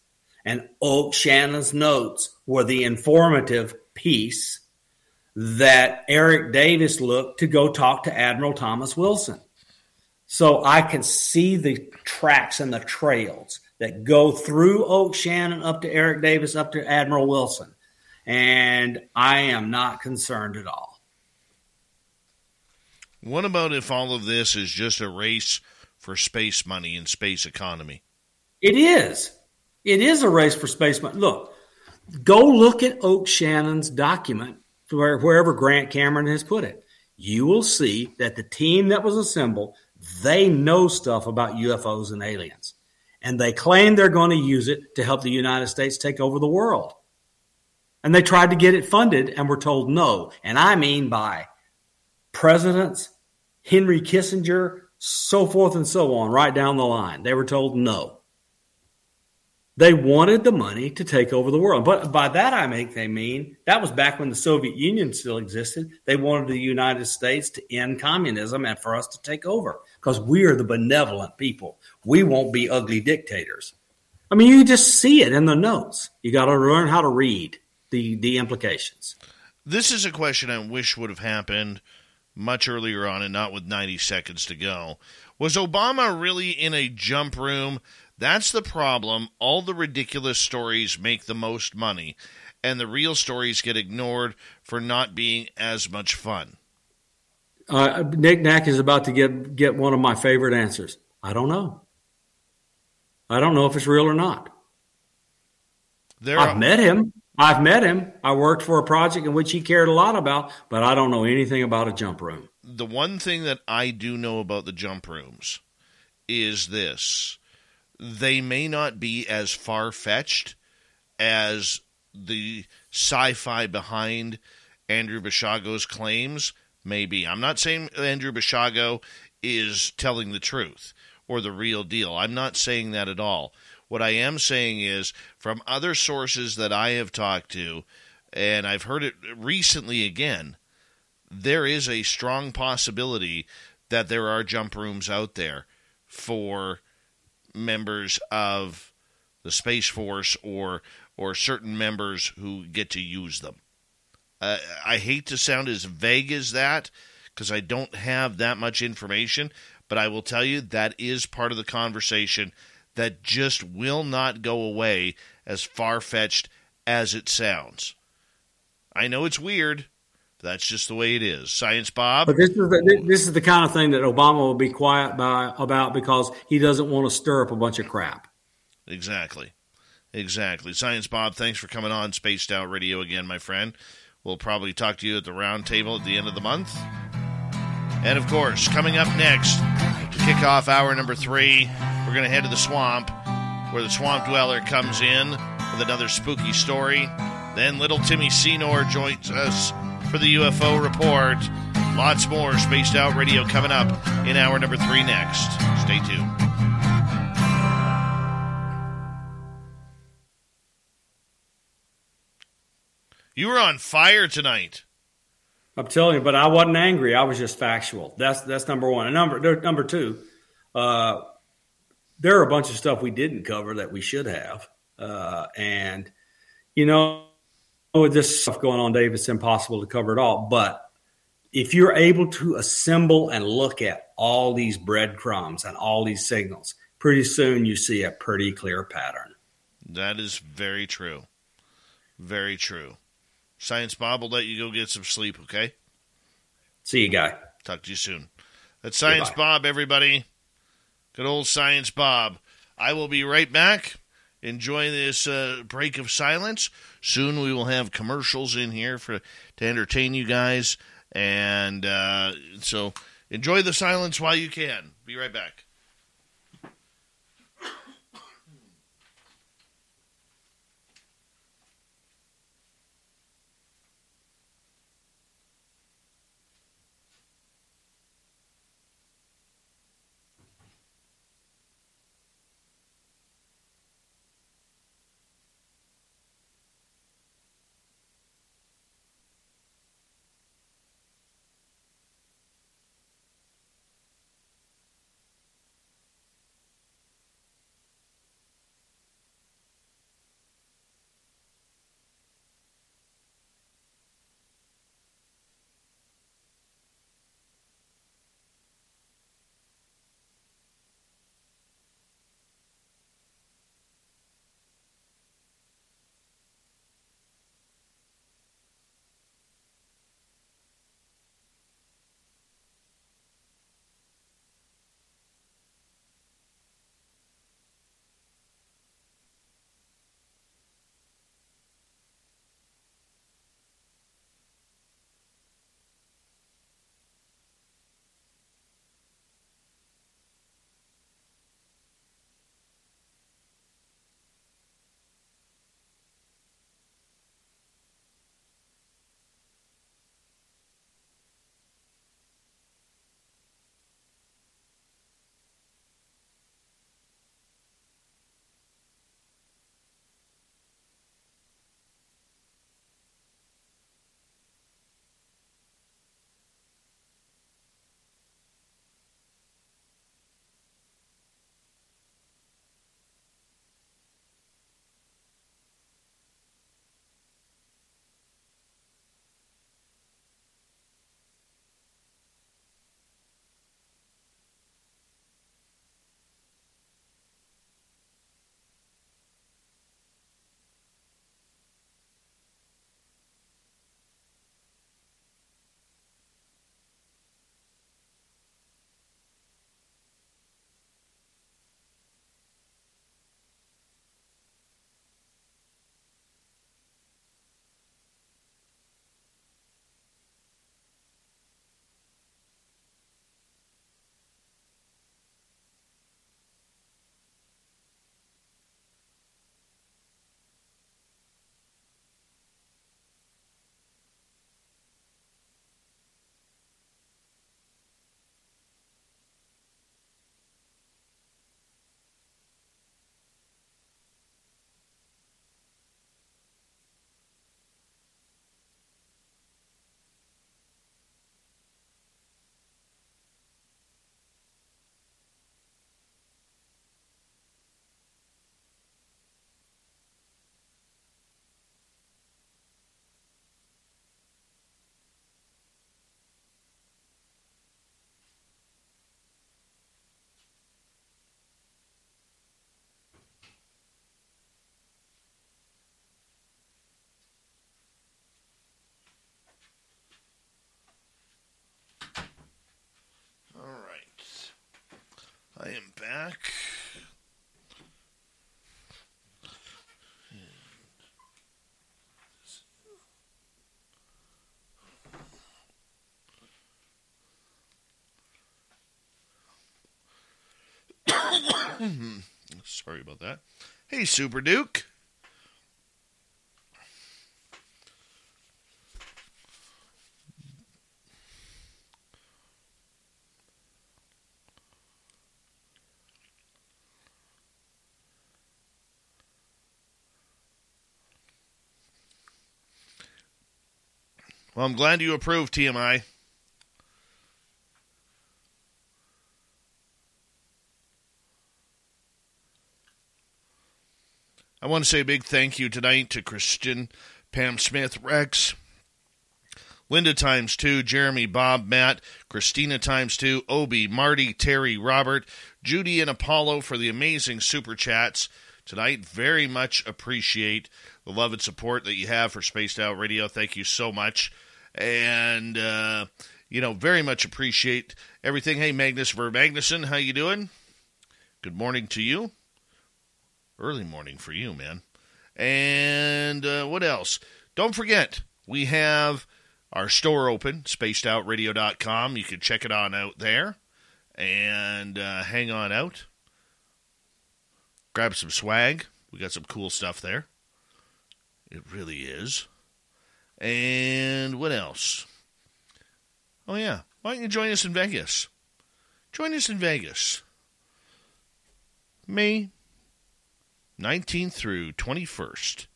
And Oak Shannon's notes were the informative piece that Eric Davis looked to go talk to Admiral Thomas Wilson. So I can see the tracks and the trails that go through Oak Shannon up to Eric Davis, up to Admiral Wilson. And I am not concerned at all. What about if all of this is just a race for space money and space economy? It is. It is a race for space money. Look, go look at Oak Shannon's document, wherever Grant Cameron has put it. You will see that the team that was assembled, they know stuff about U F Os and aliens. And they claim they're going to use it to help the United States take over the world. And they tried to get it funded and were told no. And I mean by presidents, Henry Kissinger, so forth and so on, right down the line. They were told no. They wanted the money to take over the world. But by that I think they mean that was back when the Soviet Union still existed. They wanted the United States to end communism and for us to take over because we are the benevolent people. We won't be ugly dictators. I mean, you just see it in the notes. You got to learn how to read the, the implications. This is a question I wish would have happened much earlier on and not with ninety seconds to go. Was Obama really in a jump room? That's the problem. All the ridiculous stories make the most money, and the real stories get ignored for not being as much fun. Uh, Nick Nack is about to get, get one of my favorite answers. I don't know. I don't know if it's real or not. There I've are- met him. I've met him. I worked for a project in which he cared a lot about, but I don't know anything about a jump room. The one thing that I do know about the jump rooms is this. They may not be as far-fetched as the sci-fi behind Andrew Bishago's claims may be. I'm not saying Andrew Bishago is telling the truth or the real deal. I'm not saying that at all. What I am saying is, from other sources that I have talked to, and I've heard it recently again, there is a strong possibility that there are jump rooms out there for members of the Space Force or or certain members who get to use them. Uh, I hate to sound as vague as that because I don't have that much information, but I will tell you that is part of the conversation that just will not go away as far-fetched as it sounds. I know it's weird. That's just the way it is. Science Bob? But this is the, this is the kind of thing that Obama will be quiet by, about because he doesn't want to stir up a bunch of crap. Exactly. Exactly. Science Bob, thanks for coming on Spaced Out Radio again, my friend. We'll probably talk to you at the round table at the end of the month. And, of course, coming up next, to kick off hour number three, we're going to head to the swamp, where the swamp dweller comes in with another spooky story. Then little Timmy Senor joins us for the U F O report. Lots more Spaced Out Radio coming up in hour number three next. Stay tuned. You were on fire tonight. I'm telling you, but I wasn't angry. I was just factual. That's that's number one. And number number two, uh, there are a bunch of stuff we didn't cover that we should have. Uh, and, you know, with this stuff going on, Dave, it's impossible to cover it all. But if you're able to assemble and look at all these breadcrumbs and all these signals, pretty soon you see a pretty clear pattern. That is very true. Very true. Science Bob will let you go get some sleep, okay? See you, guy. Talk to you soon. That's Science Goodbye. Bob, everybody. Good old Science Bob. I will be right back. Enjoy this uh, break of silence. Soon we will have commercials in here for to entertain you guys. And uh, so enjoy the silence while you can. Be right back. I am back. Sorry about that. Hey, Super Duke. Well, I'm glad you approved, T M I. I want to say a big thank you tonight to Christian, Pam Smith, Rex, Linda times two, Jeremy, Bob, Matt, Christina times two, Obi, Marty, Terry, Robert, Judy, and Apollo for the amazing super chats tonight. Very much appreciate the love and support that you have for Spaced Out Radio. Thank you so much. And, uh, you know, very much appreciate everything. Hey, Magnus Vermagnuson, how you doing? Good morning to you. Early morning for you, man. And uh, what else? Don't forget, we have our store open, spaced out radio dot com. You can check it on out there and uh, hang on out. Grab some swag. We got some cool stuff there. It really is. And what else? Oh, yeah. Why don't you join us in Vegas? Join us in Vegas. Me. nineteenth through twenty-first,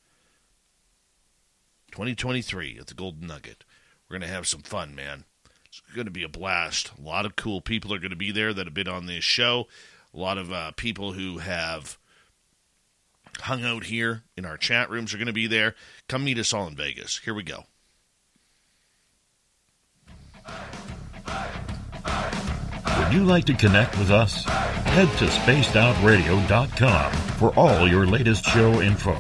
twenty twenty-three at the Golden Nugget. We're going to have some fun, man. It's going to be a blast. A lot of cool people are going to be there that have been on this show. A lot of uh, people who have hung out here in our chat rooms are going to be there. Come meet us all in Vegas. Here we go. Would you like to connect with us? Head to spaced out radio dot com for all your latest show info.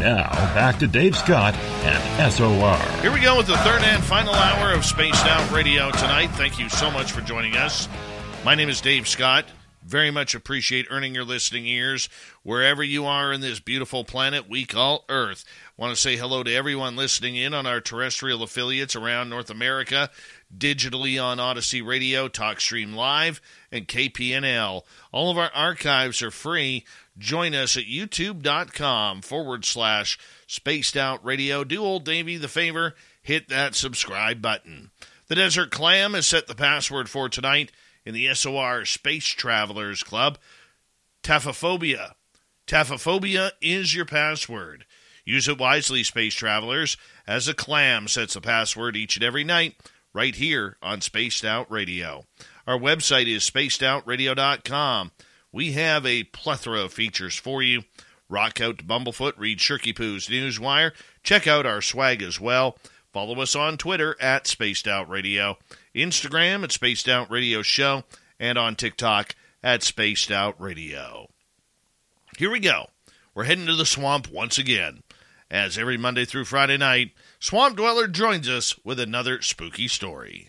Now, back to Dave Scott and S O R. Here we go with the third and final hour of Spaced Out Radio tonight. Thank you so much for joining us. My name is Dave Scott. Very much appreciate earning your listening ears wherever you are in this beautiful planet we call Earth. Want to say hello to everyone listening in on our terrestrial affiliates around North America, digitally on Odyssey Radio, Talk Stream Live, and K P N L. All of our archives are free. Join us at youtube.com forward slash spaced out radio. Do old Davey the favor, hit that subscribe button. The Desert Clam has set the password for tonight in the S O R Space Travelers Club. Taphophobia. Taphophobia is your password. Use it wisely, Space Travelers, as a clam sets the password each and every night right here on Spaced Out Radio. Our website is spaced out radio dot com. We have a plethora of features for you. Rock out to Bumblefoot, read Shirky Poo's Newswire, check out our swag as well. Follow us on Twitter at Spaced Out Radio, Instagram at Spaced Out Radio Show, and on TikTok at Spaced Out Radio. Here we go. We're heading to the swamp once again. As every Monday through Friday night, Swamp Dweller joins us with another spooky story.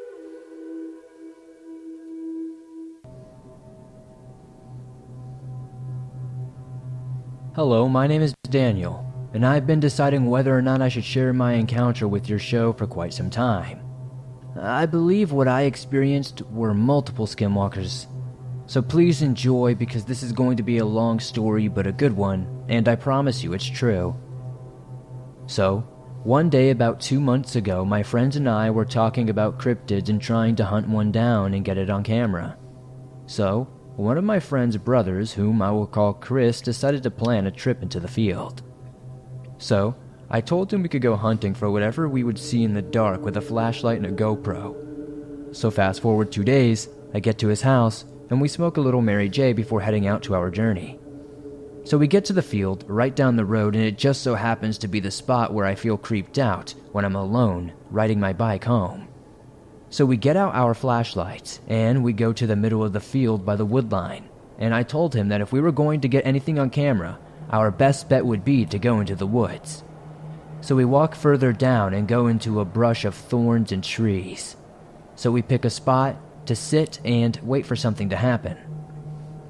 Hello, my name is Daniel, and I've been deciding whether or not I should share my encounter with your show for quite some time. I believe what I experienced were multiple skinwalkers, so please enjoy because this is going to be a long story but a good one, and I promise you it's true. So, one day about two months ago, my friends and I were talking about cryptids and trying to hunt one down and get it on camera. So, one of my friend's brothers, whom I will call Chris, decided to plan a trip into the field. So, I told him we could go hunting for whatever we would see in the dark with a flashlight and a GoPro. So fast forward two days, I get to his house, and we smoke a little Mary J before heading out to our journey. So we get to the field right down the road, and it just so happens to be the spot where I feel creeped out when I'm alone riding my bike home. So we get out our flashlights, and we go to the middle of the field by the wood line, and I told him that if we were going to get anything on camera, our best bet would be to go into the woods. So we walk further down and go into a brush of thorns and trees. So we pick a spot to sit and wait for something to happen.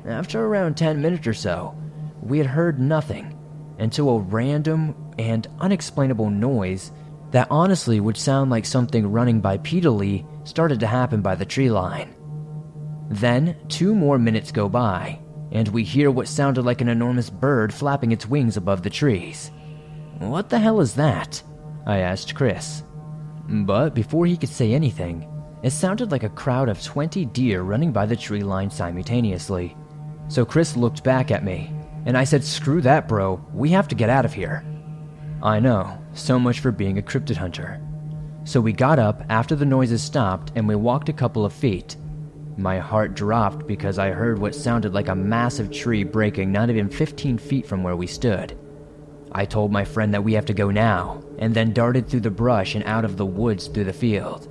After around ten minutes or so, we had heard nothing until a random and unexplainable noise that honestly would sound like something running bipedally started to happen by the tree line. Then two more minutes go by, and we hear what sounded like an enormous bird flapping its wings above the trees. "What the hell is that?" I asked Chris. But before he could say anything, it sounded like a crowd of twenty deer running by the tree line simultaneously. So Chris looked back at me, and I said, "Screw that, bro. We have to get out of here." I know, so much for being a cryptid hunter. So we got up after the noises stopped and we walked a couple of feet. My heart dropped because I heard what sounded like a massive tree breaking not even fifteen feet from where we stood. I told my friend that we have to go now, and then darted through the brush and out of the woods through the field.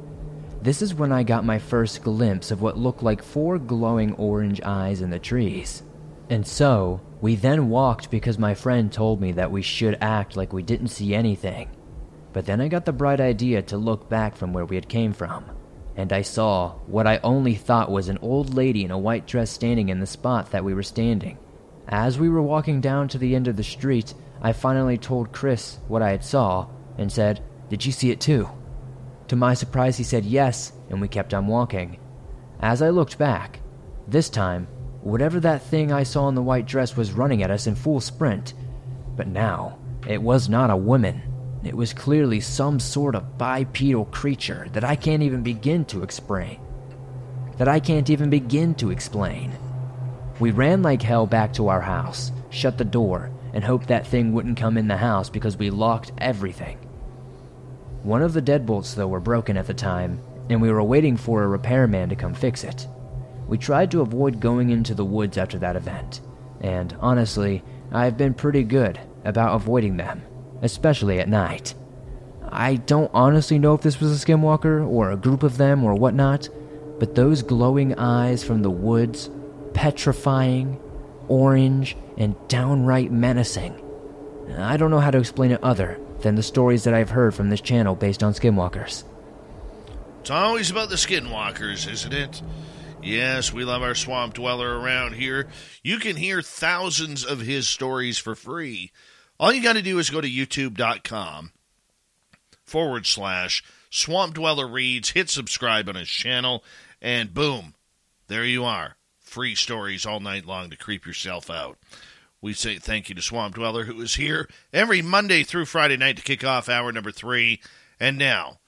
This is when I got my first glimpse of what looked like four glowing orange eyes in the trees. And so, we then walked because my friend told me that we should act like we didn't see anything. But then I got the bright idea to look back from where we had came from, and I saw what I only thought was an old lady in a white dress standing in the spot that we were standing. As we were walking down to the end of the street, I finally told Chris what I had saw and said, "Did you see it too?" To my surprise, he said yes, and we kept on walking. As I looked back, this time, whatever that thing I saw in the white dress was running at us in full sprint. But now, it was not a woman. It was clearly some sort of bipedal creature that I can't even begin to explain. That I can't even begin to explain. We ran like hell back to our house, shut the door, and hoped that thing wouldn't come in the house because we locked everything. One of the deadbolts, though, were broken at the time, and we were waiting for a repairman to come fix it. We tried to avoid going into the woods after that event, and honestly, I've been pretty good about avoiding them, especially at night. I don't honestly know if this was a skinwalker or a group of them or whatnot, but those glowing eyes from the woods, petrifying, orange, and downright menacing. I don't know how to explain it other than the stories that I've heard from this channel based on skinwalkers. It's always about the skinwalkers, isn't it? Yes, we love our swamp dweller around here. You can hear thousands of his stories for free. All you got to do is go to youtube.com forward slash swamp dweller reads, hit subscribe on his channel, and boom, there you are. Free stories all night long to creep yourself out. We say thank you to Swamp Dweller, who is here every Monday through Friday night to kick off hour number three. And now,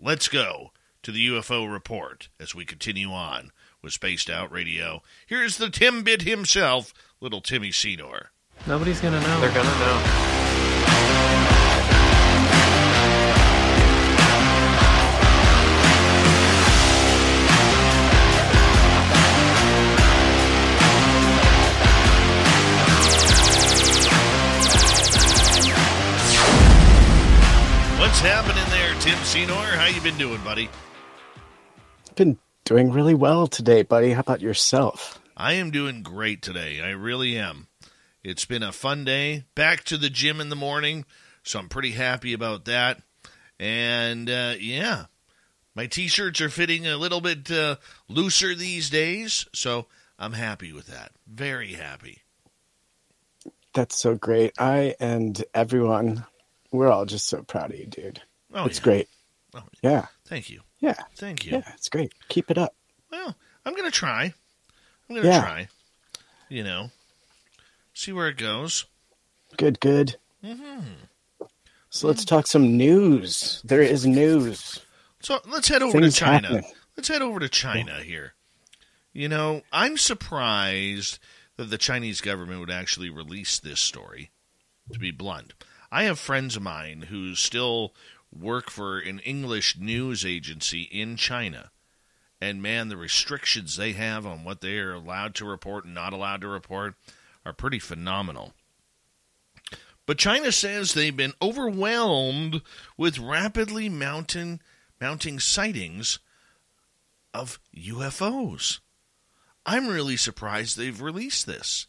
let's go to the U F O report as we continue on with Spaced Out Radio. Here's the Timbit himself, little Timmy Senor. Nobody's going to know. They're going to know. What's happening there, Tim Senor? How you been doing, buddy? Been doing really well today, buddy. How about yourself? I am doing great today. I really am. It's been a fun day. Back to the gym in the morning, so I'm pretty happy about that. And, uh, yeah, my T-shirts are fitting a little bit uh, looser these days, so I'm happy with that. Very happy. That's so great. I and everyone, we're all just so proud of you, dude. Oh, it's yeah. great. Oh, yeah. yeah. Thank you. Yeah. Thank you. Yeah, it's great. Keep it up. Well, I'm going to try. I'm going to yeah. try. You know. See where it goes. Good, good. Mm-hmm. So let's talk some news. There is news. So let's head over Things to China. Happening. Let's head over to China yeah. here. You know, I'm surprised that the Chinese government would actually release this story, to be blunt. I have friends of mine who still work for an English news agency in China. And man, the restrictions they have on what they are allowed to report and not allowed to report are pretty phenomenal. But China says they've been overwhelmed with rapidly mounting, mounting sightings of U F Os. I'm really surprised they've released this.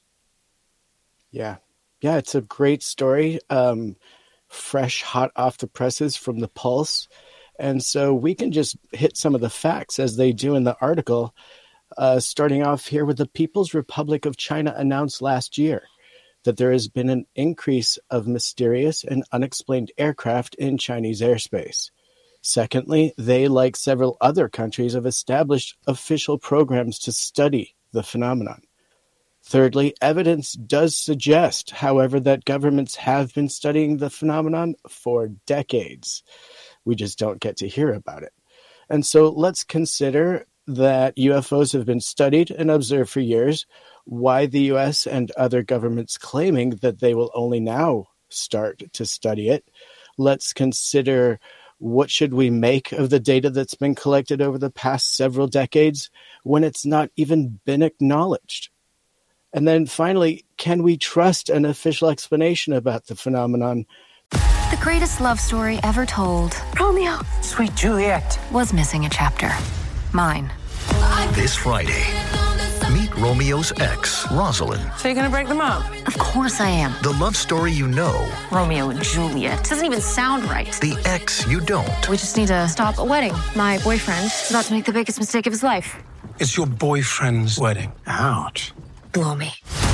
Yeah. Yeah, it's a great story. Um, fresh, hot off the presses from the Pulse. And so we can just hit some of the facts as they do in the article, uh, starting off here with the People's Republic of China announced last year that there has been an increase of mysterious and unexplained aircraft in Chinese airspace. Secondly, they, like several other countries, have established official programs to study the phenomenon. Thirdly, evidence does suggest, however, that governments have been studying the phenomenon for decades. We just don't get to hear about it. And so let's consider that U F Os have been studied and observed for years. Why the U S and other governments claiming that they will only now start to study it? Let's consider, what should we make of the data that's been collected over the past several decades when it's not even been acknowledged? And then finally, can we trust an official explanation about the phenomenon? The greatest love story ever told, Romeo, Sweet Juliet, was missing a chapter. Mine. This Friday, meet Romeo's ex, Rosalind. So you're going to break them up? Of course I am. The love story you know. Romeo and Juliet. Doesn't even sound right. The ex you don't. We just need to stop a wedding. My boyfriend is about to make the biggest mistake of his life. It's your boyfriend's wedding. Ouch. Blow me.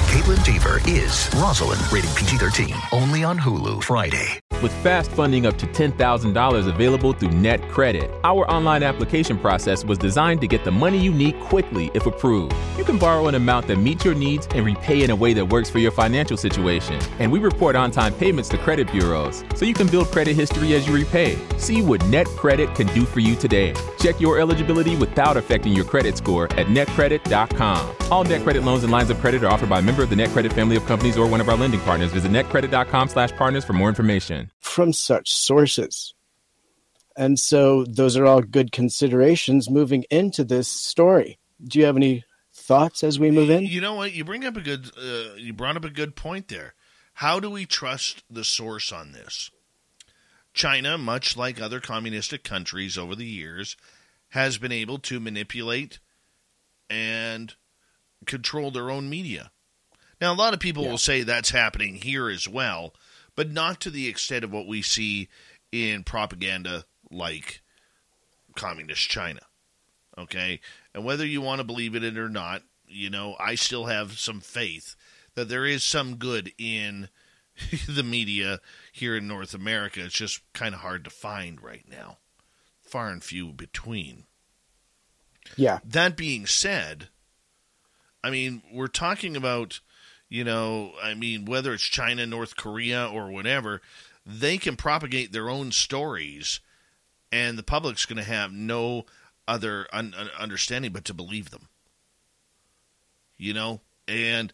Caitlin Dever is Rosalind, rated P G thirteen, only on Hulu Friday. With fast funding up to ten thousand dollars available through Net Credit, our online application process was designed to get the money you need quickly if approved. You can borrow an amount that meets your needs and repay in a way that works for your financial situation. And we report on-time payments to credit bureaus, so you can build credit history as you repay. See what Net Credit can do for you today. Check your eligibility without affecting your credit score at net credit dot com. All Net Credit loans and lines of credit are offered by a member of the Net Credit family of companies or one of our lending partners. Visit net credit dot com slash partners for more information. From such sources. And so those are all good considerations moving into this story. Do you have any thoughts as we move in? You know what? You bring up a good, uh, you brought up a good point there. How do we trust the source on this? China, much like other communistic countries over the years, has been able to manipulate and control their own media. Now, a lot of people yeah. will say that's happening here as well, but not to the extent of what we see in propaganda like communist China, okay? And whether you want to believe in it or not, you know, I still have some faith that there is some good in the media here in North America. It's just kind of hard to find right now. Far and few between. Yeah. That being said, I mean, we're talking about... You know, I mean, whether it's China, North Korea, or whatever, they can propagate their own stories, and the public's going to have no other un- understanding but to believe them. You know? And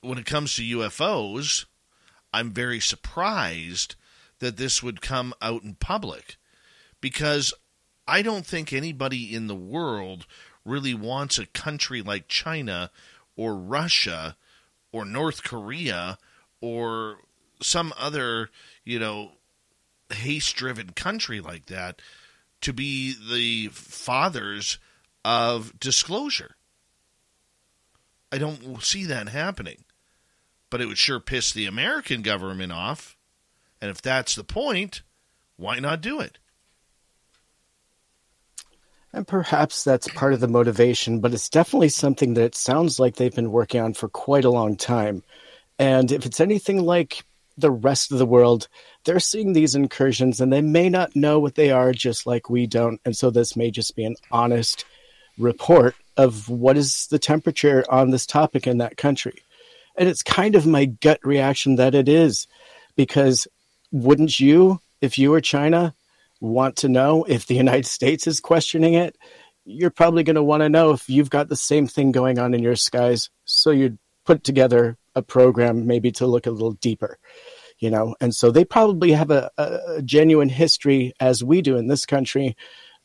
when it comes to U F Os, I'm very surprised that this would come out in public, because I don't think anybody in the world really wants a country like China or Russia or North Korea, or some other, you know, hate-driven country like that, to be the fathers of disclosure. I don't see that happening. But it would sure piss the American government off. And if that's the point, why not do it? And perhaps that's part of the motivation, but it's definitely something that it sounds like they've been working on for quite a long time. And if it's anything like the rest of the world, they're seeing these incursions and they may not know what they are, just like we don't. And so this may just be an honest report of what is the temperature on this topic in that country. And it's kind of my gut reaction that it is, because wouldn't you, if you were China, want to know if the United States is questioning it? You're probably going to want to know if you've got the same thing going on in your skies. So you'd put together a program maybe to look a little deeper, you know? And so they probably have a, a genuine history as we do in this country,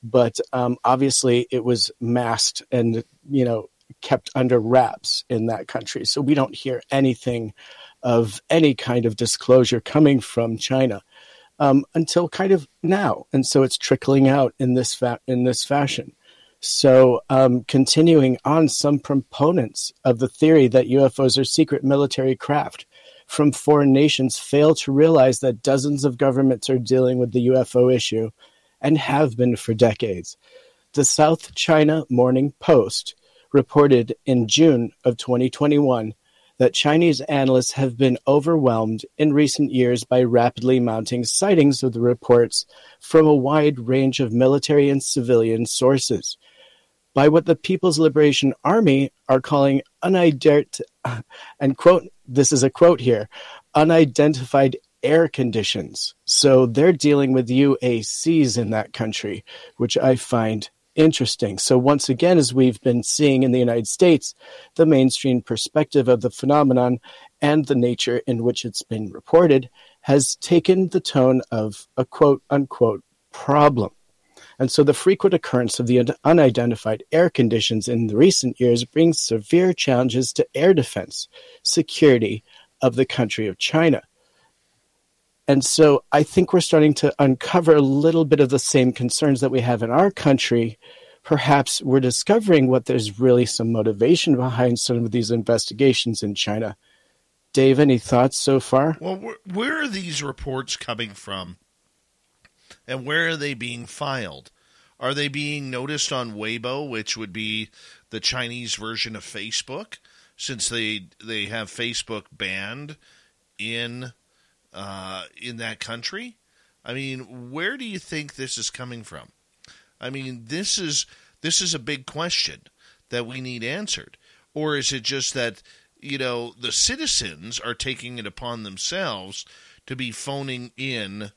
but um, obviously it was masked and, you know, kept under wraps in that country. So we don't hear anything of any kind of disclosure coming from China um, until kind of now. And so it's trickling out in this fa- in this fashion. So um, continuing on some proponents of the theory that U F Os are secret military craft from foreign nations fail to realize that dozens of governments are dealing with the U F O issue and have been for decades. The South China Morning Post reported in June of twenty twenty-one that Chinese analysts have been overwhelmed in recent years by rapidly mounting sightings of the reports from a wide range of military and civilian sources by what the People's Liberation Army are calling unidentified, and quote, this is a quote here, unidentified air conditions. So they're dealing with U A Cs in that country, which I find interesting. So once again, as we've been seeing in the United States, the mainstream perspective of the phenomenon and the nature in which it's been reported has taken the tone of a quote-unquote problem. And so the frequent occurrence of the unidentified air conditions in the recent years brings severe challenges to air defense, security of the country of China. And so I think we're starting to uncover a little bit of the same concerns that we have in our country. Perhaps we're discovering what there's really some motivation behind some of these investigations in China. Dave, any thoughts so far? Well, where, where are these reports coming from? And where are they being filed? Are they being noticed on Weibo, which would be the Chinese version of Facebook, since they they have Facebook banned in Uh, in that country? I mean, where do you think this is coming from? I mean, this is this is a big question that we need answered. Or is it just that, you know, the citizens are taking it upon themselves to be phoning in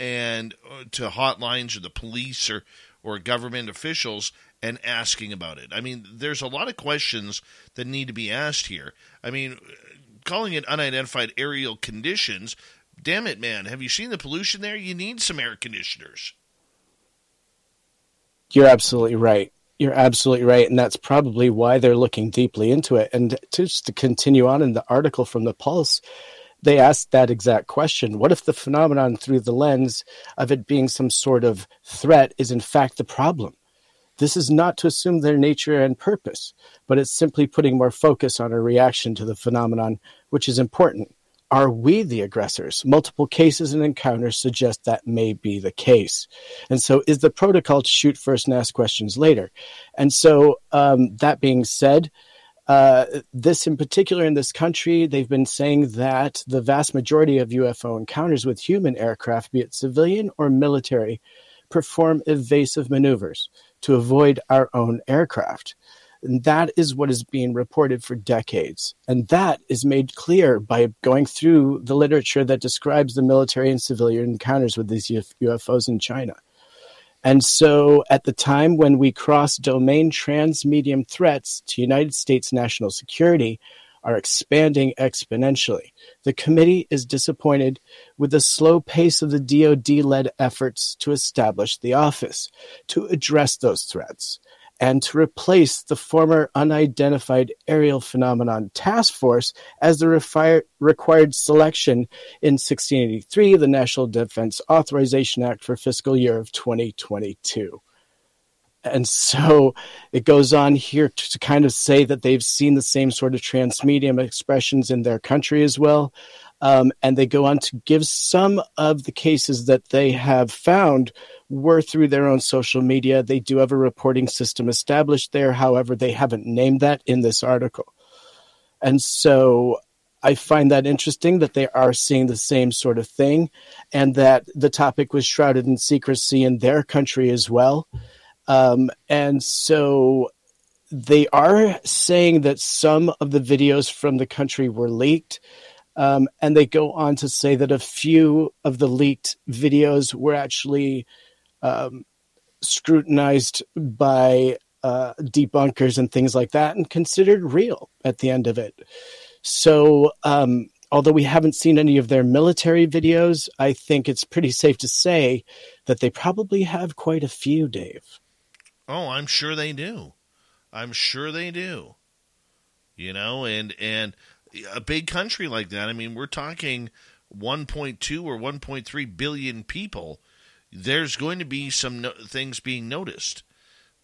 and uh, to hotlines or the police or, or government officials and asking about it? I mean, there's a lot of questions that need to be asked here. I mean, calling it unidentified aerial conditions, damn it, man. Have you seen the pollution there? You need some air conditioners. You're absolutely right. You're absolutely right. And that's probably why they're looking deeply into it. And to, just to continue on in the article from The Pulse, they asked that exact question. What if the phenomenon through the lens of it being some sort of threat is in fact the problem? This is not to assume their nature and purpose, but it's simply putting more focus on a reaction to the phenomenon, which is important. Are we the aggressors? Multiple cases and encounters suggest that may be the case. And so is the protocol to shoot first and ask questions later? And so um, that being said, uh, this in particular in this country, they've been saying that the vast majority of U F O encounters with human aircraft, be it civilian or military, perform evasive maneuvers to avoid our own aircraft. And that is what is being reported for decades. And that is made clear by going through the literature that describes the military and civilian encounters with these U F Os in China. And so at the time when we cross domain transmedium threats to United States national security are expanding exponentially. The committee is disappointed with the slow pace of the D O D-led efforts to establish the office, to address those threats, and to replace the former Unidentified Aerial Phenomenon Task Force as the refi- required selection in sixteen eighty-three, the National Defense Authorization Act for fiscal year of twenty twenty-two. And so it goes on here to kind of say that they've seen the same sort of transmedium expressions in their country as well. Um, and they go on to give some of the cases that they have found were through their own social media. They do have a reporting system established there. However, they haven't named that in this article. And so I find that interesting that they are seeing the same sort of thing and that the topic was shrouded in secrecy in their country as well. Um, and so they are saying that some of the videos from the country were leaked, um, and they go on to say that a few of the leaked videos were actually um, scrutinized by uh, debunkers and things like that and considered real at the end of it. So um, although we haven't seen any of their military videos, I think it's pretty safe to say that they probably have quite a few, Dave. Oh, I'm sure they do. I'm sure they do. You know, and and a big country like that, I mean, we're talking one point two or one point three billion people. There's going to be some no- things being noticed.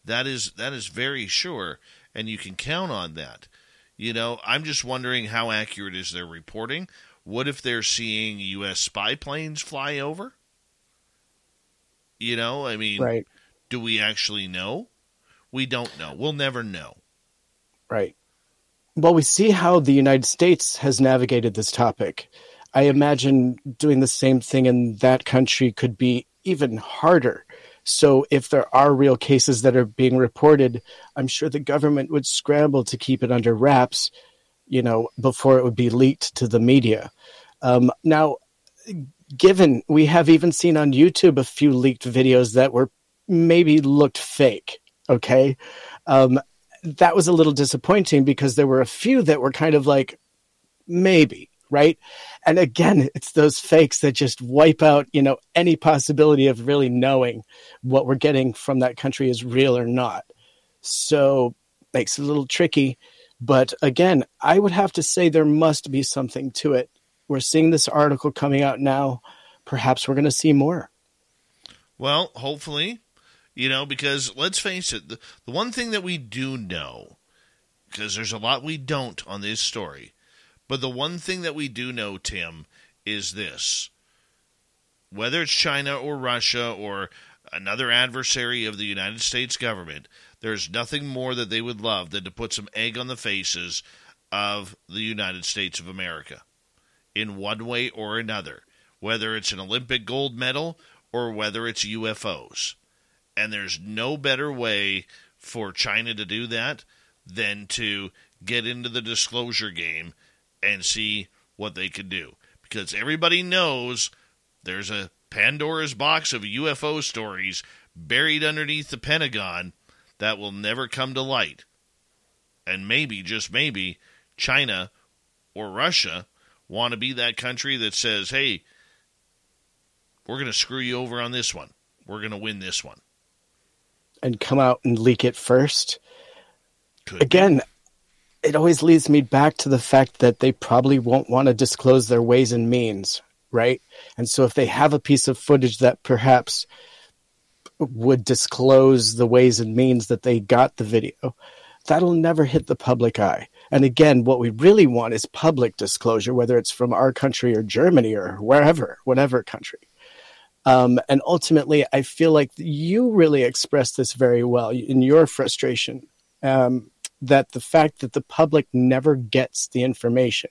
That is that is very sure, and you can count on that. You know, I'm just wondering how accurate is their reporting. What if they're seeing U S spy planes fly over? You know, I mean, right. Do we actually know? We don't know. We'll never know. Right. Well, we see how the United States has navigated this topic. I imagine doing the same thing in that country could be even harder. So if there are real cases that are being reported, I'm sure the government would scramble to keep it under wraps, you know, before it would be leaked to the media. Um, now, given we have even seen on YouTube a few leaked videos that were maybe looked fake, okay? Um, that was a little disappointing because there were a few that were kind of like, maybe, right? And again, it's those fakes that just wipe out, you know, any possibility of really knowing what we're getting from that country is real or not. So makes it a little tricky. But again, I would have to say there must be something to it. We're seeing this article coming out now. Perhaps we're going to see more. Well, hopefully, you know, because let's face it, the, the one thing that we do know, because there's a lot we don't on this story, but the one thing that we do know, Tim, is this. Whether it's China or Russia or another adversary of the United States government, there's nothing more that they would love than to put some egg on the faces of the United States of America in one way or another, whether it's an Olympic gold medal or whether it's U F Os. And there's no better way for China to do that than to get into the disclosure game and see what they could do. Because everybody knows there's a Pandora's box of U F O stories buried underneath the Pentagon that will never come to light. And maybe, just maybe, China or Russia want to be that country that says, hey, we're going to screw you over on this one. We're going to win this one. And come out and leak it first. Could Again, be. It always leads me back to the fact that they probably won't want to disclose their ways and means, right? And so if they have a piece of footage that perhaps would disclose the ways and means that they got the video, that'll never hit the public eye. And again, what we really want is public disclosure, whether it's from our country or Germany or wherever, whatever country. Um, and ultimately, I feel like you really expressed this very well in your frustration, um, that the fact that the public never gets the information.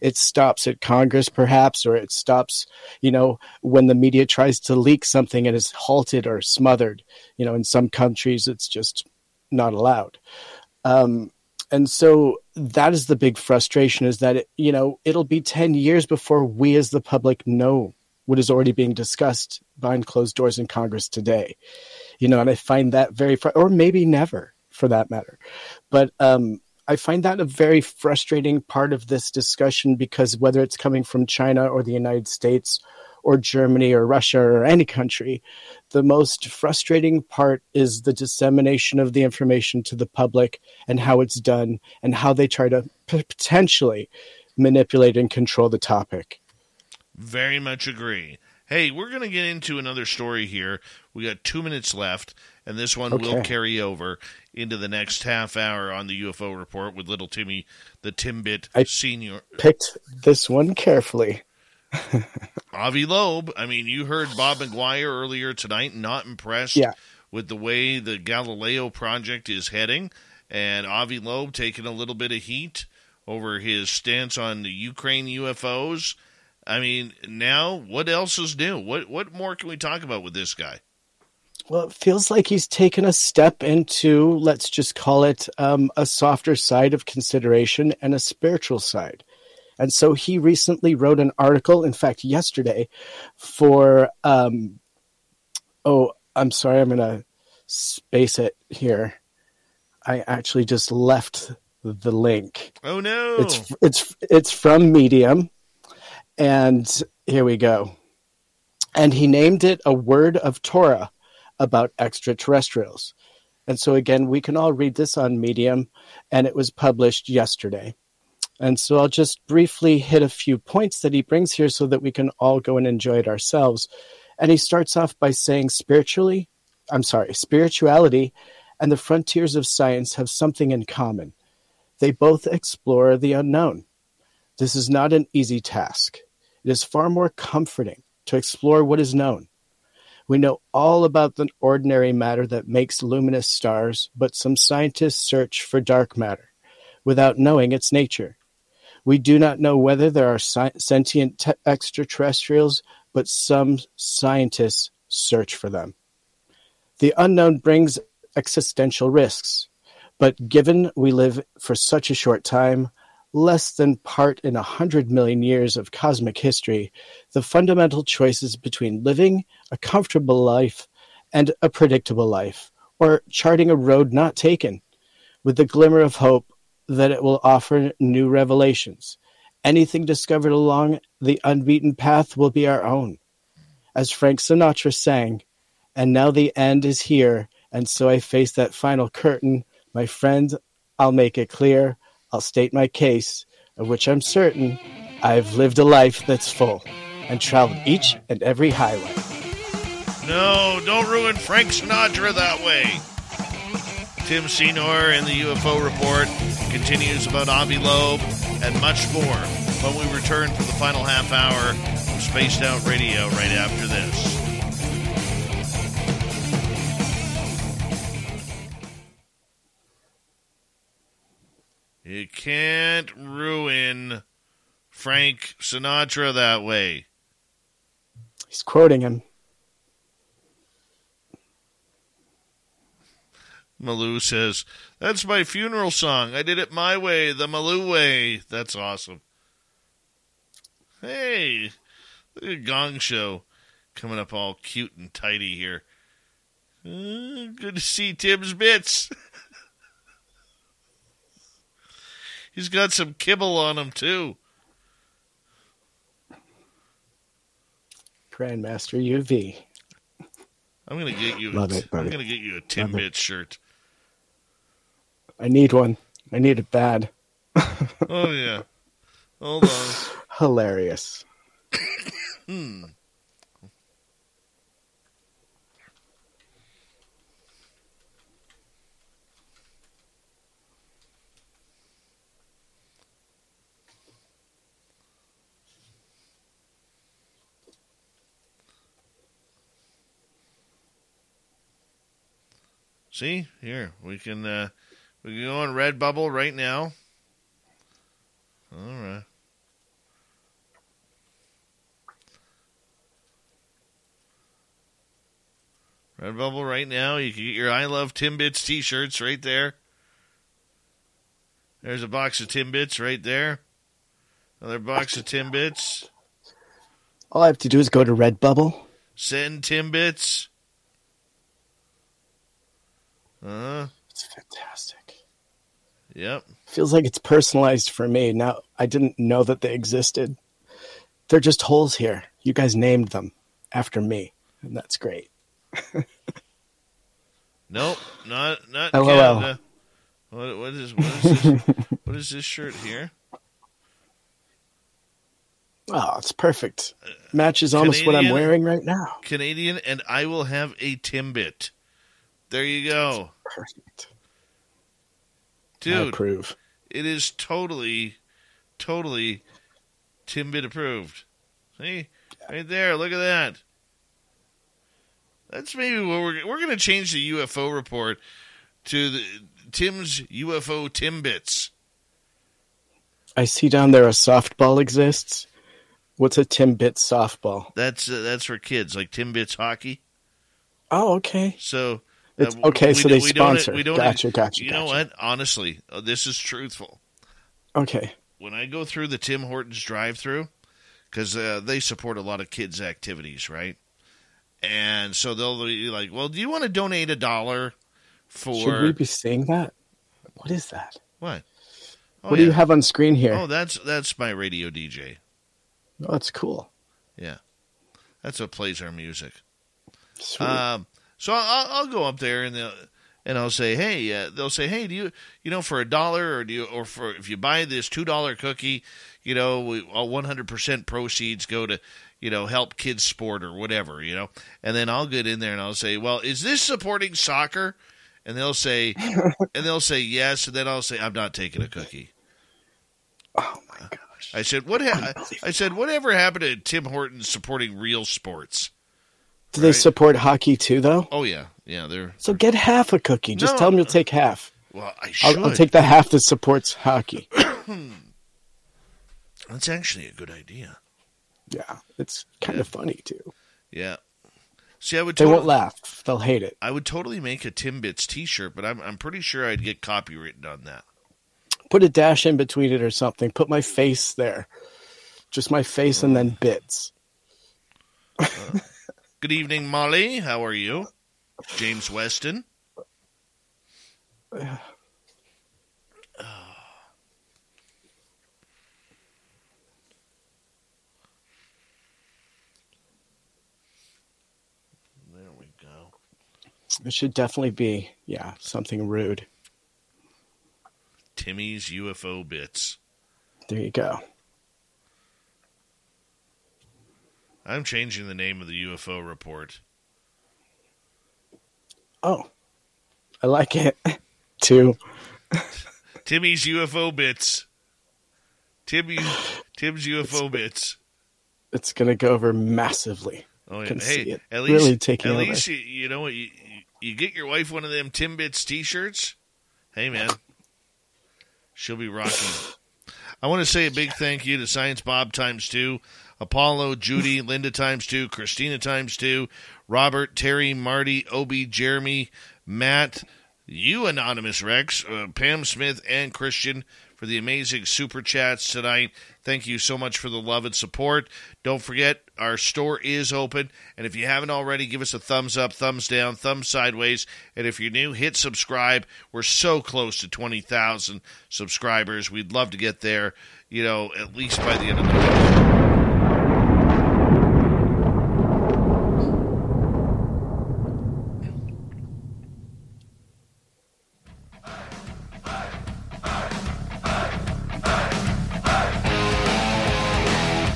It stops at Congress, perhaps, or it stops, you know, when the media tries to leak something and is halted or smothered. You know, in some countries, it's just not allowed. Um, and so that is the big frustration, is that, it, you know, it'll be ten years before we as the public know what is already being discussed behind closed doors in Congress today. You know, and I find that very, fr- or maybe never, for that matter. But um, I find that a very frustrating part of this discussion, because whether it's coming from China or the United States or Germany or Russia or any country, the most frustrating part is the dissemination of the information to the public and how it's done and how they try to p- potentially manipulate and control the topic. Very much agree. Hey, we're going to get into another story here. We got two minutes left, and this one okay. will carry over into the next half hour on the U F O Report with little Timmy, the Timbit I Senior. Picked this one carefully. Avi Loeb, I mean, you heard Bob McGuire earlier tonight, not impressed yeah. with the way the Galileo Project is heading, and Avi Loeb taking a little bit of heat over his stance on the Ukraine U F Os. I mean, now what else is new? What what more can we talk about with this guy? Well, it feels like he's taken a step into, let's just call it, um, a softer side of consideration and a spiritual side. And so he recently wrote an article, in fact, yesterday, for, um, oh, I'm sorry, I'm going to space it here. I actually just left the link. Oh, no. It's it's it's from Medium. And here we go. And he named it A Word of Torah About Extraterrestrials. And so, again, we can all read this on Medium, and it was published yesterday. And so I'll just briefly hit a few points that he brings here so that we can all go and enjoy it ourselves. And he starts off by saying spiritually, I'm sorry, spirituality and the frontiers of science have something in common. They both explore the unknown. This is not an easy task. It is far more comforting to explore what is known. We know all about the ordinary matter that makes luminous stars, but some scientists search for dark matter without knowing its nature. We do not know whether there are sentient te- extraterrestrials, but some scientists search for them. The unknown brings existential risks, but given we live for such a short time, less than part in a hundred million years of cosmic history, the fundamental choices between living a comfortable life and a predictable life, or charting a road not taken, with the glimmer of hope that it will offer new revelations. Anything discovered along the unbeaten path will be our own. As Frank Sinatra sang, and now the end is here, and so I face that final curtain. My friend, I'll make it clear. I'll state my case, of which I'm certain. I've lived a life that's full and traveled each and every highway. No, don't ruin Frank Sinatra that way. Tim Senor in the U F O Report continues about Avi Loeb and much more when we return for the final half hour of Spaced Out Radio right after this. You can't ruin Frank Sinatra that way. He's quoting him. Malou says, that's my funeral song. I did it my way, the Malou way. That's awesome. Hey, the Gong Show coming up all cute and tidy here. Uh, good to see Tim's bits. He's got some kibble on him, too. Grandmaster U V. I'm going to get you Love a, it, I'm going to get you a Timbit shirt. I need one. I need it bad. Oh, yeah. Hold on. Hilarious. hmm. See, here, we can uh, we can go on Redbubble right now. All right. Redbubble right now. You can get your I Love Timbits t-shirts right there. There's a box of Timbits right there. Another box of Timbits. All I have to do is go to Redbubble. Send Timbits. Uh-huh. It's fantastic. Yep. Feels like it's personalized for me. Now, I didn't know that they existed. They're just holes here. You guys named them after me, and that's great. Nope, not not L O L. Canada. What, what is what is this? What is this shirt here? Oh, it's perfect. Matches almost Canadian, what I'm wearing right now. Canadian, and I will have a Timbit. There you go. That's perfect. Dude, I approve. It is totally, totally Timbit approved. See? Yeah. Right there. Look at that. That's maybe what we're we're going to change the U F O report to the Tim's U F O Timbits. I see down there a softball exists. What's a Timbit softball? That's uh, that's for kids, like Timbits hockey. Oh, okay. So It's, okay, we, so they we sponsor. Don't, we don't, gotcha, gotcha, You gotcha. know what? Honestly, this is truthful. Okay. When I go through the Tim Hortons drive-thru, because uh, they support a lot of kids' activities, right? And so they'll be like, well, do you want to donate a dollar for... Should we be saying that? What is that? What? Oh, what yeah. do you have on screen here? Oh, that's that's my radio D J. Oh, that's cool. Yeah. That's what plays our music. Sweet. Um, So I'll, I'll go up there and and I'll say, hey, uh, they'll say, hey, do you, you know, for a dollar or do you, or for, if you buy this two dollar cookie, you know, we, all one hundred percent proceeds go to, you know, help kids sport or whatever, you know, and then I'll get in there and I'll say, well, is this supporting soccer? And they'll say, and they'll say yes. And then I'll say, I'm not taking a cookie. Oh my gosh. I said, what, ha- I said, whatever happened to Tim Hortons supporting real sports? Do right? They support hockey too, though? Oh yeah. Yeah. They're so get half a cookie. Just no, tell them to take half. Well, I should. I'll, I'll take the half that supports hockey. That's actually a good idea. Yeah. It's kind yeah. of funny too. Yeah. See, I would totally, they won't laugh. They'll hate it. I would totally make a Timbits T-shirt, but I'm I'm pretty sure I'd get copywritten on that. Put a dash in between it or something. Put my face there, just my face, and then bits. Uh, good evening, Molly. How are you, James Weston? Uh, It should definitely be, yeah, something rude. Timmy's U F O bits. There you go. I'm changing the name of the U F O report. Oh, I like it too. Timmy's U F O bits. Timmy, Tim's U F O it's, bits. It's gonna go over massively. Oh, yeah. Can hey, see it at least, really taking at least you, you know what you. You get your wife one of them Timbits T-shirts, hey, man, she'll be rocking. I want to say a big thank you to Science Bob times two, Apollo, Judy, Linda times two, Christina times two, Robert, Terry, Marty, Obi, Jeremy, Matt, you Anonymous Rex, uh, Pam Smith, and Christian for the amazing super chats tonight. Thank you so much for the love and support. Don't forget, our store is open, and if you haven't already, give us a thumbs up, thumbs down, thumbs sideways, and if you're new, hit subscribe. We're so close to twenty thousand subscribers. We'd love to get there, you know, at least by the end of the week.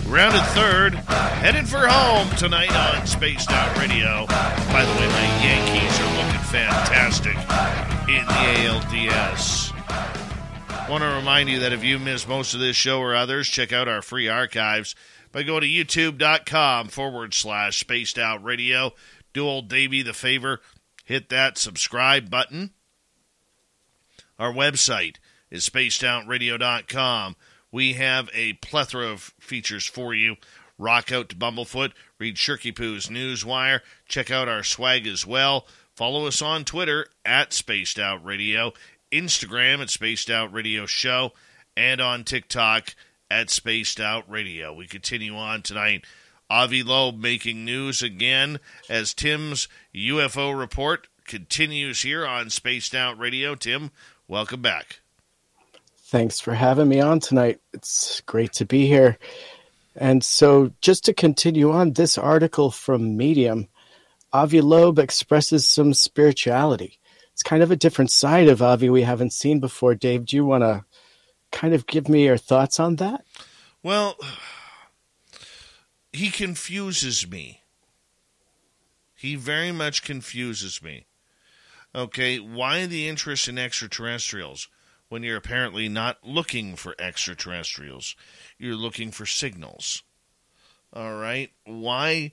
Rounded third. Headed for home tonight on Spaced Out Radio. By the way, my Yankees are looking fantastic in the A L D S. I want to remind you that if you missed most of this show or others, check out our free archives by going to youtube.com forward slash Spaced Out Radio. Do old Davey the favor, hit that subscribe button. Our website is spaced out radio dot com. We have a plethora of features for you. Rock out to Bumblefoot, read Shirky Poo's Newswire, check out our swag as well. Follow us on Twitter at Spaced Out Radio, Instagram at Spaced Out Radio Show, and on TikTok at Spaced Out Radio. We continue on tonight. Avi Loeb making news again as Tim's U F O report continues here on Spaced Out Radio. Tim, welcome back. Thanks for having me on tonight. It's great to be here. And so just to continue on, this article from Medium, Avi Loeb expresses some spirituality. It's kind of a different side of Avi we haven't seen before. Dave, do you want to kind of give me your thoughts on that? Well, he confuses me. He very much confuses me. Okay, why the interest in extraterrestrials? When you're apparently not looking for extraterrestrials. You're looking for signals. All right? Why?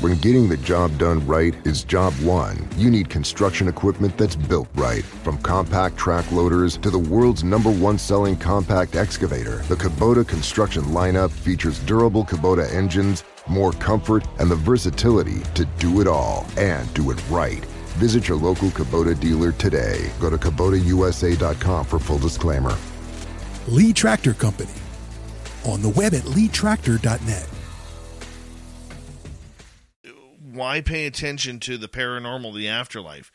When getting the job done right is job one, you need construction equipment that's built right. From compact track loaders to the world's number one selling compact excavator, the Kubota construction lineup features durable Kubota engines, more comfort, and the versatility to do it all and do it right. Visit your local Kubota dealer today. Go to Kubota U S A dot com for full disclaimer. Lee Tractor Company. On the web at Lee Tractor dot net. Why pay attention to the paranormal, the afterlife,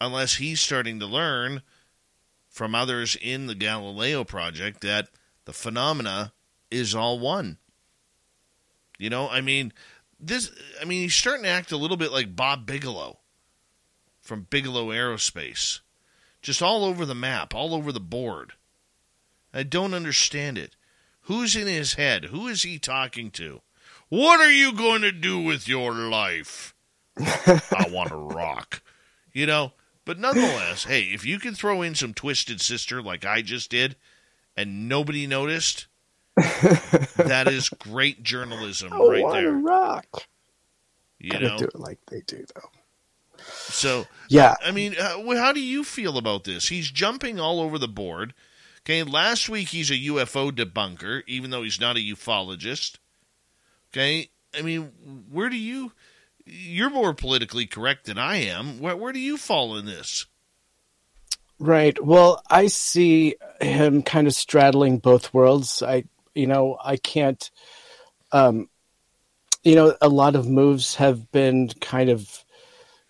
unless he's starting to learn from others in the Galileo Project that the phenomena is all one? You know, I mean, this, I mean, he's starting to act a little bit like Bob Bigelow from Bigelow Aerospace, just all over the map, all over the board. I don't understand it. Who's in his head? Who is he talking to? What are you going to do with your life? I want to rock. You know, but nonetheless, hey, if you can throw in some Twisted Sister like I just did and nobody noticed, that is great journalism I right there. I want to rock. You I know? Do it like they do, though. So, yeah. I mean, how do you feel about this? He's jumping all over the board. Okay, last week he's a U F O debunker, even though he's not a ufologist. Okay, I mean, where do you, you're more politically correct than I am. Where, where do you fall in this? Right. Well, I see him kind of straddling both worlds. I, you know, I can't, um, you know, a lot of moves have been kind of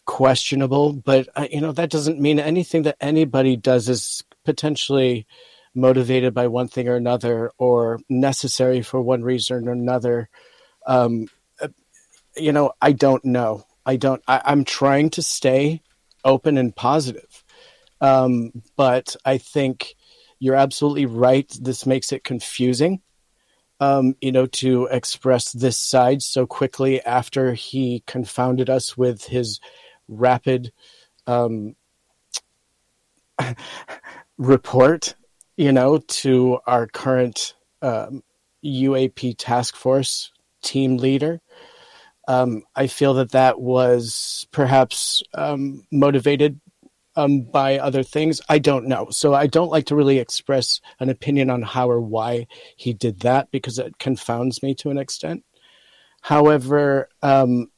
questionable, but, uh, you know, that doesn't mean anything that anybody does is potentially motivated by one thing or another or necessary for one reason or another. Um, you know, I don't know. I don't, I, I'm trying to stay open and positive. Um, but I think you're absolutely right. This makes it confusing, um, you know, to express this side so quickly after he confounded us with his rapid, um, report, you know, to our current, um, U A P task force team leader. Um, I feel that that was perhaps um, motivated um, by other things. I don't know. So I don't like to really express an opinion on how or why he did that because it confounds me to an extent. However, um,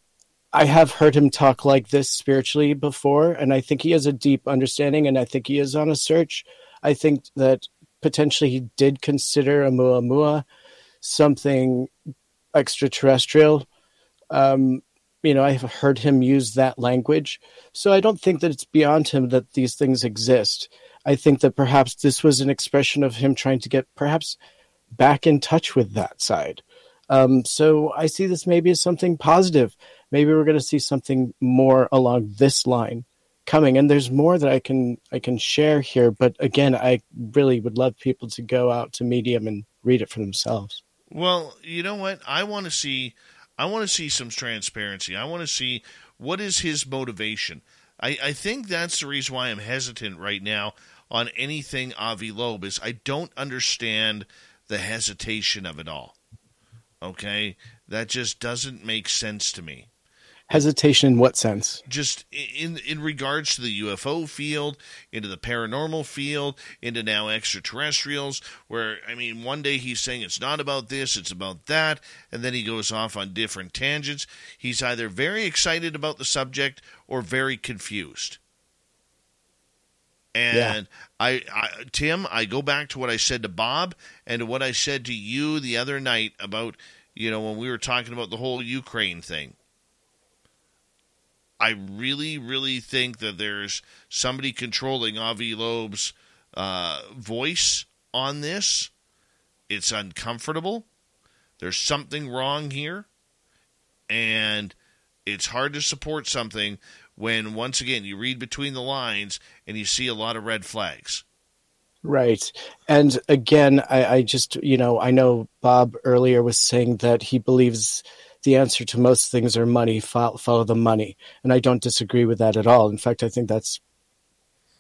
I have heard him talk like this spiritually before, and I think he has a deep understanding, and I think he is on a search. I think that potentially he did consider a Oumuamua something extraterrestrial. Um, you know, I've heard him use that language. So I don't think that it's beyond him that these things exist. I think that perhaps this was an expression of him trying to get perhaps back in touch with that side. Um, so I see this maybe as something positive. Maybe we're going to see something more along this line coming. And there's more that I can, I can share here. But again, I really would love people to go out to Medium and read it for themselves. Well, you know what? I want to see, I want to see some transparency. I want to see what is his motivation. I, I think that's the reason why I'm hesitant right now on anything Avi Loeb is I don't understand the hesitation of it all. Okay? That just doesn't make sense to me. Hesitation in what sense? Just in in regards to the U F O field, into the paranormal field, into now extraterrestrials, where, I mean, one day he's saying it's not about this, it's about that, and then he goes off on different tangents. He's either very excited about the subject or very confused. And yeah. I, I, Tim, I go back to what I said to Bob and to what I said to you the other night about, you know, when we were talking about the whole Ukraine thing. I really, really think that there's somebody controlling Avi Loeb's uh, voice on this. It's uncomfortable. There's something wrong here. And it's hard to support something when, once again, you read between the lines and you see a lot of red flags. Right. And again, I, I just, you know, I know Bob earlier was saying that he believes the answer to most things are money, follow, follow the money. And I don't disagree with that at all. In fact, I think that's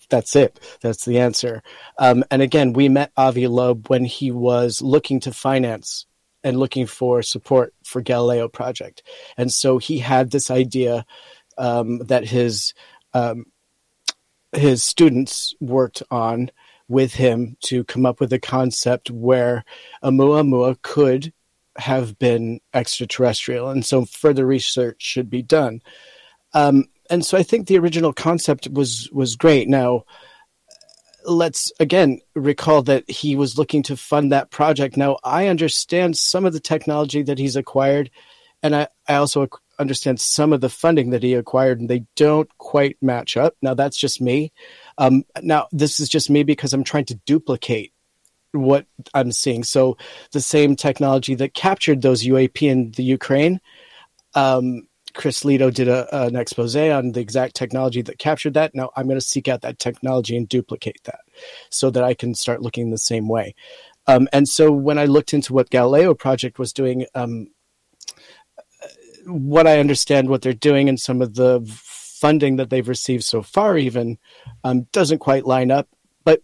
that's it. That's the answer. Um, and again, we met Avi Loeb when he was looking to finance and looking for support for Galileo Project. And so he had this idea um, that his um, his students worked on with him to come up with a concept where Oumuamua could have been extraterrestrial, and so further research should be done. Um, and so I think the original concept was was great. Now, let's again recall that he was looking to fund that project. Now, I understand some of the technology that he's acquired, and I, I also ac- understand some of the funding that he acquired, and they don't quite match up. Now, that's just me. Um, now, this is just me because I'm trying to duplicate what I'm seeing. So the same technology that captured those U A P in the Ukraine, um, Chris Lito did a, an expose on the exact technology that captured that. Now I'm going to seek out that technology and duplicate that so that I can start looking the same way. Um, and so when I looked into what Galileo Project was doing, um, what I understand what they're doing and some of the funding that they've received so far even um, doesn't quite line up. But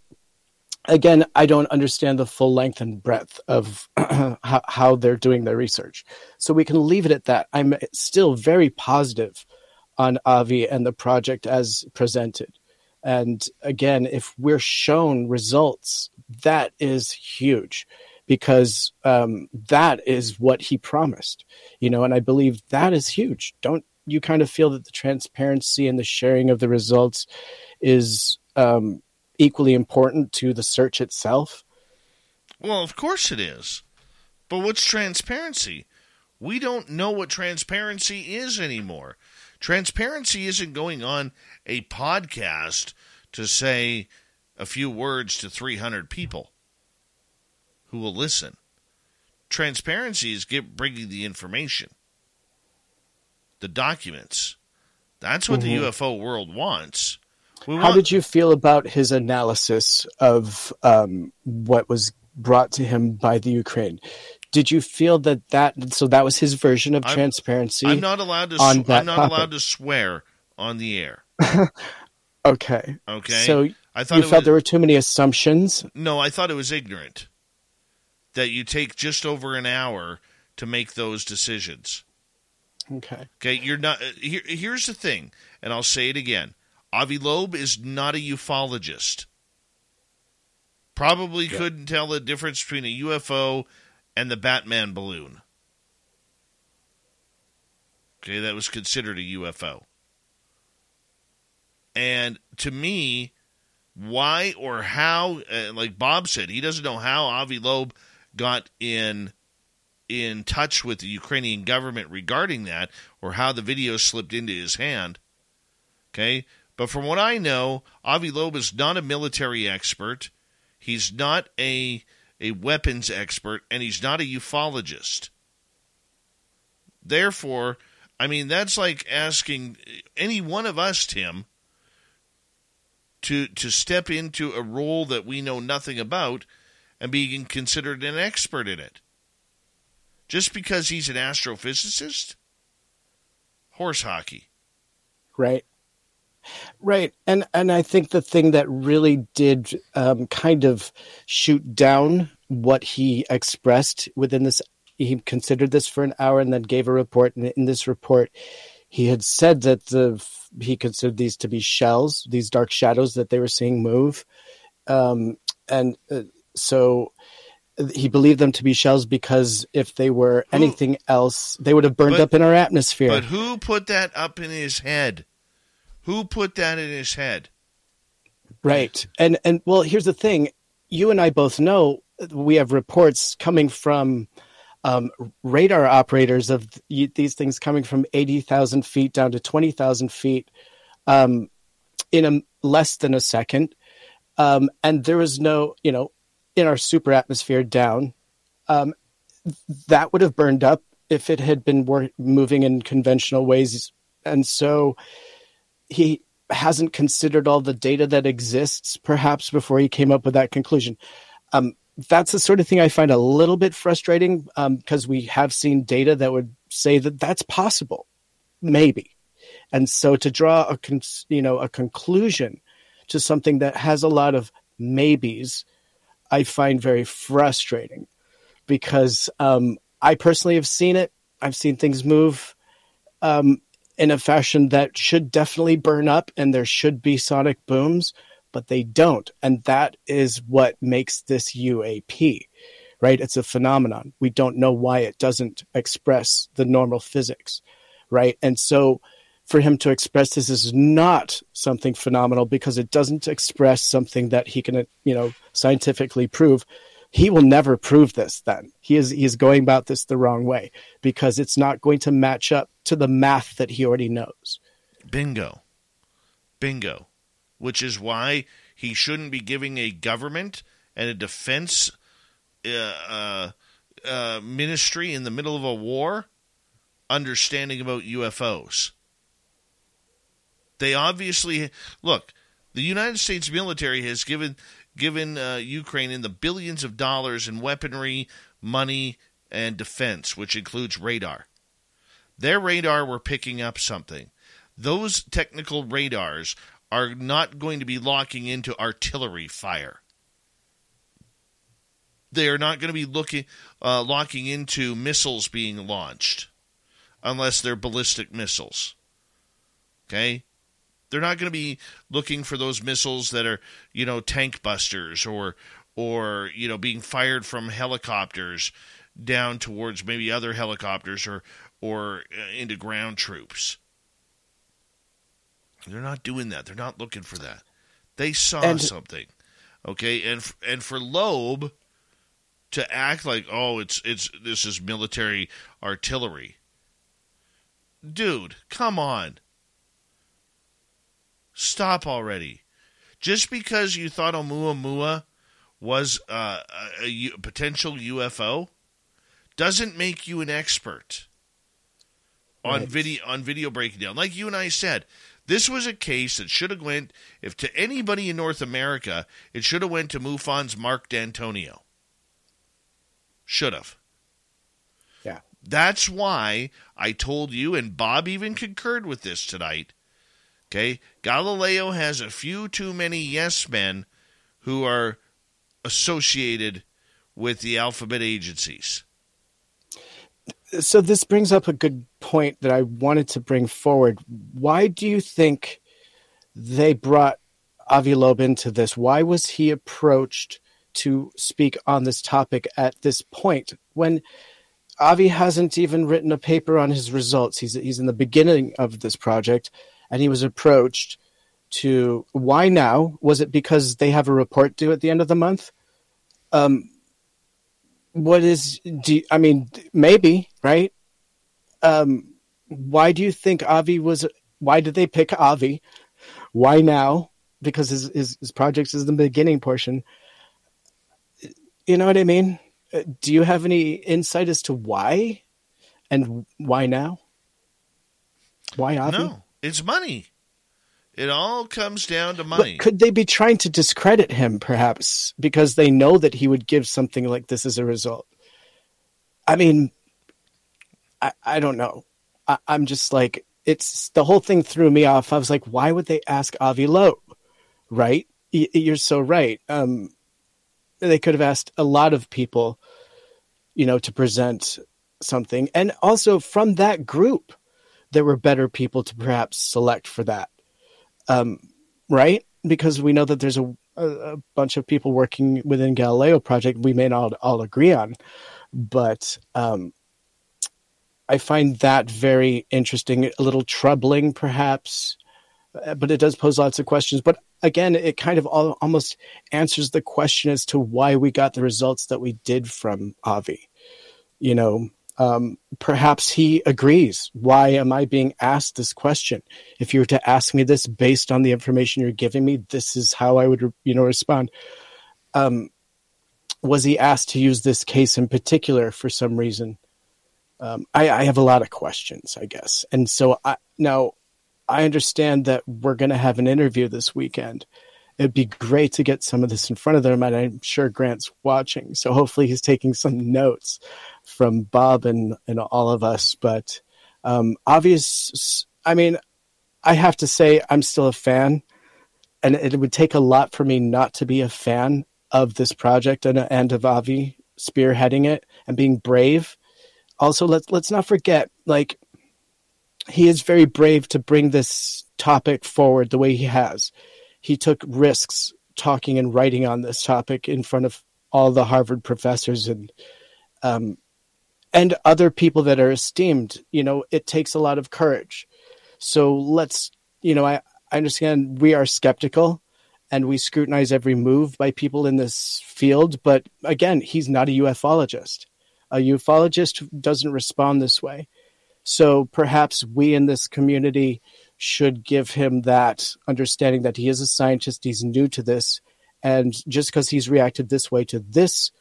again, I don't understand the full length and breadth of how, how they're doing their research. So we can leave it at that. I'm still very positive on Avi and the project as presented. And again, if we're shown results, that is huge because um, that is what he promised, you know, and I believe that is huge. Don't you kind of feel that the transparency and the sharing of the results is um equally important to the search itself? Well, of course it is. But what's transparency? We don't know what transparency is anymore. Transparency isn't going on a podcast to say a few words to three hundred people who will listen. Transparency is get, bringing the information, the documents. That's what mm-hmm. the U F O world wants. We How want- did you feel about his analysis of um, what was brought to him by the Ukraine? Did you feel that that so that was his version of I'm, transparency? I'm not allowed to. Sw- I'm not topic. allowed to swear on the air. okay. Okay. So I thought you felt was, there were too many assumptions. No, I thought it was ignorant that you take just over an hour to make those decisions. Okay. Okay. You're not. Here, here's the thing, and I'll say it again. Avi Loeb is not a ufologist. Probably yeah. couldn't tell the difference between a U F O and the Batman balloon. Okay, that was considered a U F O. And to me, why or how, uh, like Bob said, he doesn't know how Avi Loeb got in, in touch with the Ukrainian government regarding that or how the video slipped into his hand. Okay? But from what I know, Avi Loeb is not a military expert, he's not a a weapons expert, and he's not a ufologist. Therefore, I mean, that's like asking any one of us, Tim, to to step into a role that we know nothing about and being considered an expert in it. Just because he's an astrophysicist? Horse hockey. Right. Right. And and I think the thing that really did um, kind of shoot down what he expressed within this, he considered this for an hour and then gave a report. And in this report, he had said that the he considered these to be shells, these dark shadows that they were seeing move. Um, and uh, so he believed them to be shells because if they were who, anything else, they would have burned but, up in our atmosphere. But who put that up in his head? Who put that in his head? Right. And, and well, here's the thing. You and I both know we have reports coming from um, radar operators of th- these things coming from eighty thousand feet down to twenty thousand feet um, in a, less than a second. Um, and there was no, you know, in our super atmosphere down, um, that would have burned up if it had been wor- moving in conventional ways. And so he hasn't considered all the data that exists, perhaps, before he came up with that conclusion. Um, that's the sort of thing I find a little bit frustrating because um, we have seen data that would say that that's possible, maybe. And so to draw a con- you know a conclusion to something that has a lot of maybes, I find very frustrating because um, I personally have seen it. I've seen things move. Um, in a fashion that should definitely burn up and there should be sonic booms, but they don't. And that is what makes this U A P, right? It's a phenomenon. We don't know why it doesn't express the normal physics, right? And so for him to express this is not something phenomenal because it doesn't express something that he can, you know, scientifically prove. He will never prove this then. He is he is going about this the wrong way because it's not going to match up to the math that he already knows. Bingo. Bingo. Which is why he shouldn't be giving a government and a defense uh, uh, uh, ministry in the middle of a war understanding about U F Os. They obviously – look, the United States military has given given uh, Ukraine in the billions of dollars in weaponry, money, and defense, which includes radar. Their radar were picking up something. Those technical radars are not going to be locking into artillery fire. They are not going to be looking uh, locking into missiles being launched unless they're ballistic missiles. Okay? They're not going to be looking for those missiles that are, you know, tank busters or, or you know, being fired from helicopters down towards maybe other helicopters or, or into ground troops. They're not doing that. They're not looking for that. They saw and, something, okay. And and for Loeb to act like, oh, it's it's this is military artillery, dude. Come on, stop already. Just because you thought Oumuamua was uh, a, a potential U F O doesn't make you an expert on right. video on video breakdown. Like you and I said. This was a case that should have went, if to anybody in North America, it should have went to MUFON's Mark D'Antonio. Should have. Yeah. That's why I told you, and Bob even concurred with this tonight, okay, Galileo has a few too many yes men who are associated with the alphabet agencies. So this brings up a good point that I wanted to bring forward. Why do you think they brought Avi Loeb into this? Why was he approached to speak on this topic at this point when Avi hasn't even written a paper on his results? He's he's in the beginning of this project, and he was approached to – why now? Was it because they have a report due at the end of the month? Um What is, do you, I mean, maybe, right? Um, why do you think Avi was, why did they pick Avi? Why now? Because his, his, his project is the beginning portion. You know what I mean? Do you have any insight as to why and why now? Why Avi? No, it's money. It all comes down to money. But could they be trying to discredit him, perhaps, because they know that he would give something like this as a result? I mean, I, I don't know. I, I'm just like, it's the whole thing threw me off. I was like, why would they ask Avi Loeb? Right? Y- you're so right. Um, they could have asked a lot of people, you know, to present something. And also from that group, there were better people to perhaps select for that. Um, right? Because we know that there's a, a, a bunch of people working within Galileo Project we may not all agree on, but um, I find that very interesting, a little troubling perhaps, but it does pose lots of questions. But again, it kind of all, almost answers the question as to why we got the results that we did from Avi. You know, Um, perhaps he agrees. Why am I being asked this question? If you were to ask me this based on the information you're giving me, this is how I would, you know, respond. Um, was he asked to use this case in particular for some reason? Um, I, I have a lot of questions, I guess. And so I, now I understand that we're going to have an interview this weekend. It'd be great to get some of this in front of them, and I'm sure Grant's watching. So hopefully he's taking some notes from Bob and, and all of us. But um, obvious, I mean, I have to say I'm still a fan, and it would take a lot for me not to be a fan of this project and, and of Avi spearheading it and being brave. Also, let's, let's not forget, like, he is very brave to bring this topic forward the way he has. He took risks talking and writing on this topic in front of all the Harvard professors and um, and other people that are esteemed. You know, it takes a lot of courage. So let's, you know, I, I understand we are skeptical and we scrutinize every move by people in this field. But again, he's not a ufologist. A ufologist doesn't respond this way. So perhaps we in this community should give him that understanding that he is a scientist, he's new to this, and just because he's reacted this way to this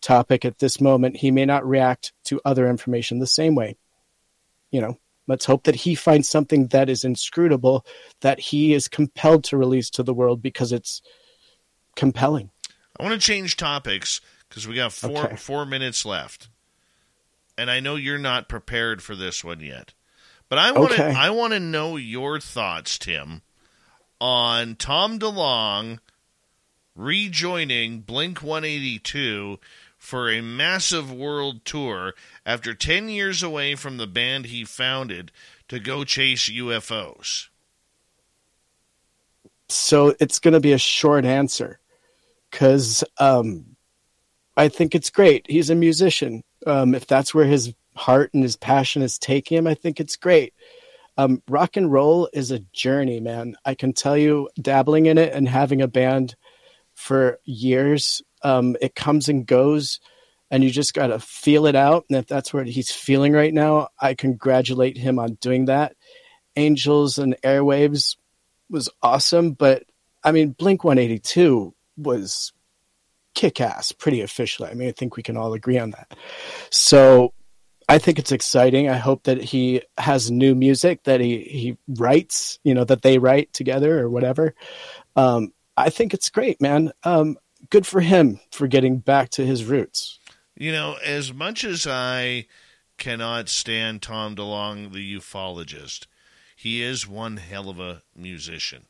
topic at this moment, he may not react to other information the same way. You know, let's hope that he finds something that is inscrutable, that he is compelled to release to the world because it's compelling. I want to change topics because we got four okay. four minutes left. And I know you're not prepared for this one yet. But I want to okay. I want to know your thoughts, Tim, on Tom DeLonge rejoining Blink one eighty-two for a massive world tour after ten years away from the band he founded to go chase U F Os. So it's going to be a short answer because um, I think it's great. He's a musician. Um, if that's where his heart and his passion is taking him, I think it's great. Um, rock and roll is a journey, man. I can tell you, dabbling in it and having a band for years, um, it comes and goes, and you just got to feel it out. And if that's what he's feeling right now, I congratulate him on doing that. Angels and Airwaves was awesome, but I mean, Blink one eighty-two was kick-ass, pretty officially. I mean, I think we can all agree on that. So I think it's exciting. I hope that he has new music that he, he writes, you know, that they write together or whatever. Um, I think it's great, man. Um, good for him for getting back to his roots. You know, as much as I cannot stand Tom DeLonge, the ufologist, he is one hell of a musician.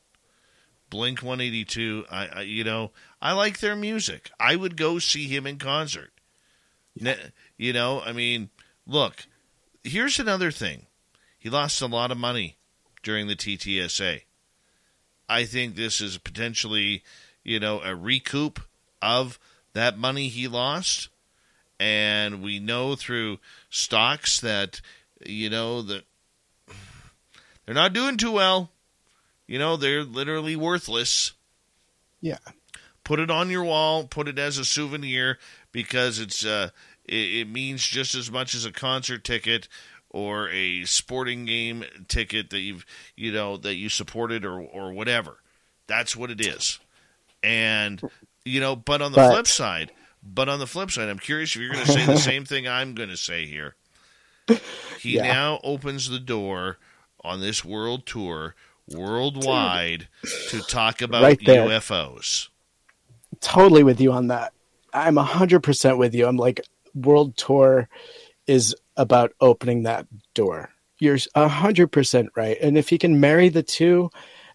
Blink one eighty-two, I, I you know, I like their music. I would go see him in concert. Yeah. You know, I mean, look, here's another thing. He lost a lot of money during the T T S A. I think this is potentially, you know, a recoup of that money he lost. And we know through stocks that, you know, that they're not doing too well. You know, they're literally worthless. Yeah. Put it on your wall. Put it as a souvenir because it's uh, it, it means just as much as a concert ticket or a sporting game ticket that you've you know that you supported or or whatever. That's what it is. And you know, but on the but, flip side, but on the flip side, I'm curious if you're going to say the same thing I'm going to say here. He yeah. now opens the door on this world tour worldwide to talk about right U F Os. Totally with you on that. I'm one hundred percent with you. I'm like, world tour is about opening that door. You're one hundred percent right. And if he can marry the two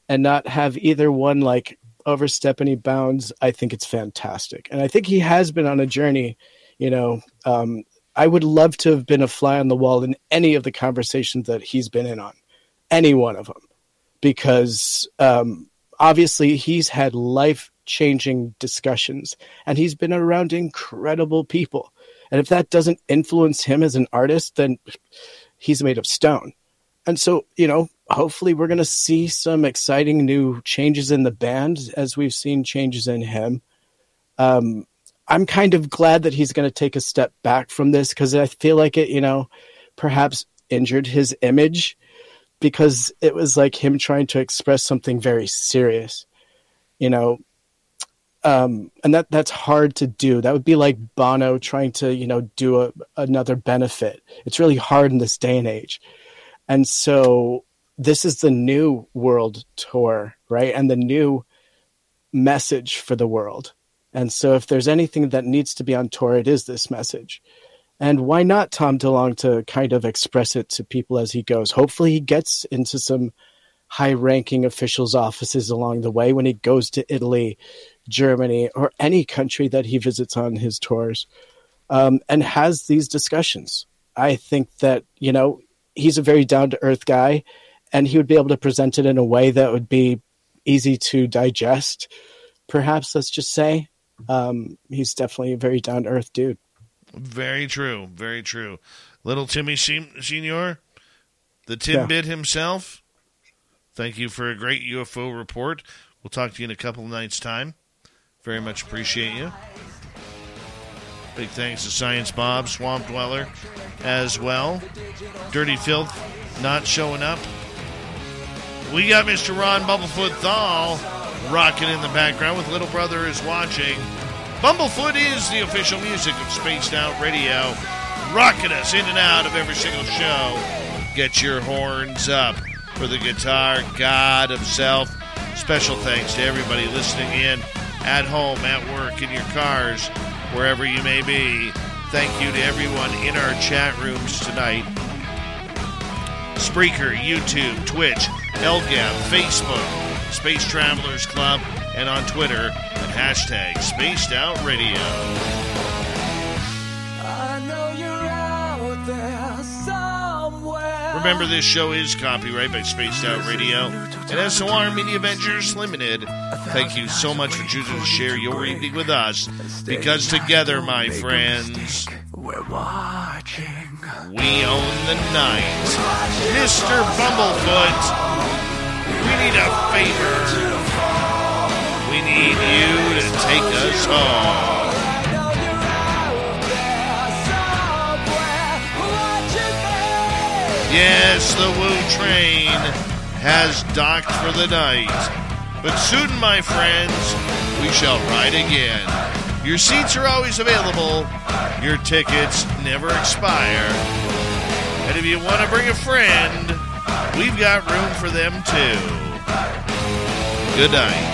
and not have either one like overstep any bounds, I think it's fantastic. And I think he has been on a journey, you know. um, I would love to have been a fly on the wall in any of the conversations that he's been in on, any one of them, because um, obviously he's had life changing discussions and he's been around incredible people, and if that doesn't influence him as an artist, then he's made of stone. And so, you know, hopefully we're going to see some exciting new changes in the band as we've seen changes in him. um I'm kind of glad that he's going to take a step back from this because I feel like it, you know, perhaps injured his image because it was like him trying to express something very serious, you know. Um, and that that's hard to do. That would be like Bono trying to, you know, do a, another benefit. It's really hard in this day and age. And so this is the new world tour, right? And the new message for the world. And so if there's anything that needs to be on tour, it is this message. And why not Tom DeLonge to kind of express it to people as he goes? Hopefully he gets into some high-ranking officials' offices along the way when he goes to Italy, Germany, or any country that he visits on his tours, um, and has these discussions. I think that, you know, he's a very down-to-earth guy, and he would be able to present it in a way that would be easy to digest, perhaps, let's just say. Um, he's definitely a very down-to-earth dude. Very true, very true. Little Timmy Senior, the Tidbit yeah. himself, Thank you for a great U F O report. We'll talk to you in a couple of nights' time. Very much appreciate you. Big thanks to Science Bob, Swamp Dweller, as well. Dirty Filth not showing up. We got Mister Ron Bumblefoot Thal rocking in the background with Little Brother Is Watching. Bumblefoot is the official music of Spaced Out Radio, rocking us in and out of every single show. Get your horns up for the guitar god himself. Special thanks to everybody listening in at home, at work, in your cars, wherever you may be. Thank you to everyone in our chat rooms tonight. Spreaker, YouTube, Twitch, Elgab, Facebook, Space Travelers Club, and on Twitter at hashtag Spaced Out Radio. I know you're out there somewhere. Remember, this show is copyright by Spaced Out Radio and S O R Media Ventures Limited. Thank you so much for choosing to share your evening with us, because together, my friends, we're watching. We own the night. Mister Bumblefoot, we need a favor. We need you to take us home. Yes, the Woo train has docked for the night. But soon, my friends, we shall ride again. Your seats are always available. Your tickets never expire. And if you want to bring a friend, we've got room for them too. Good night.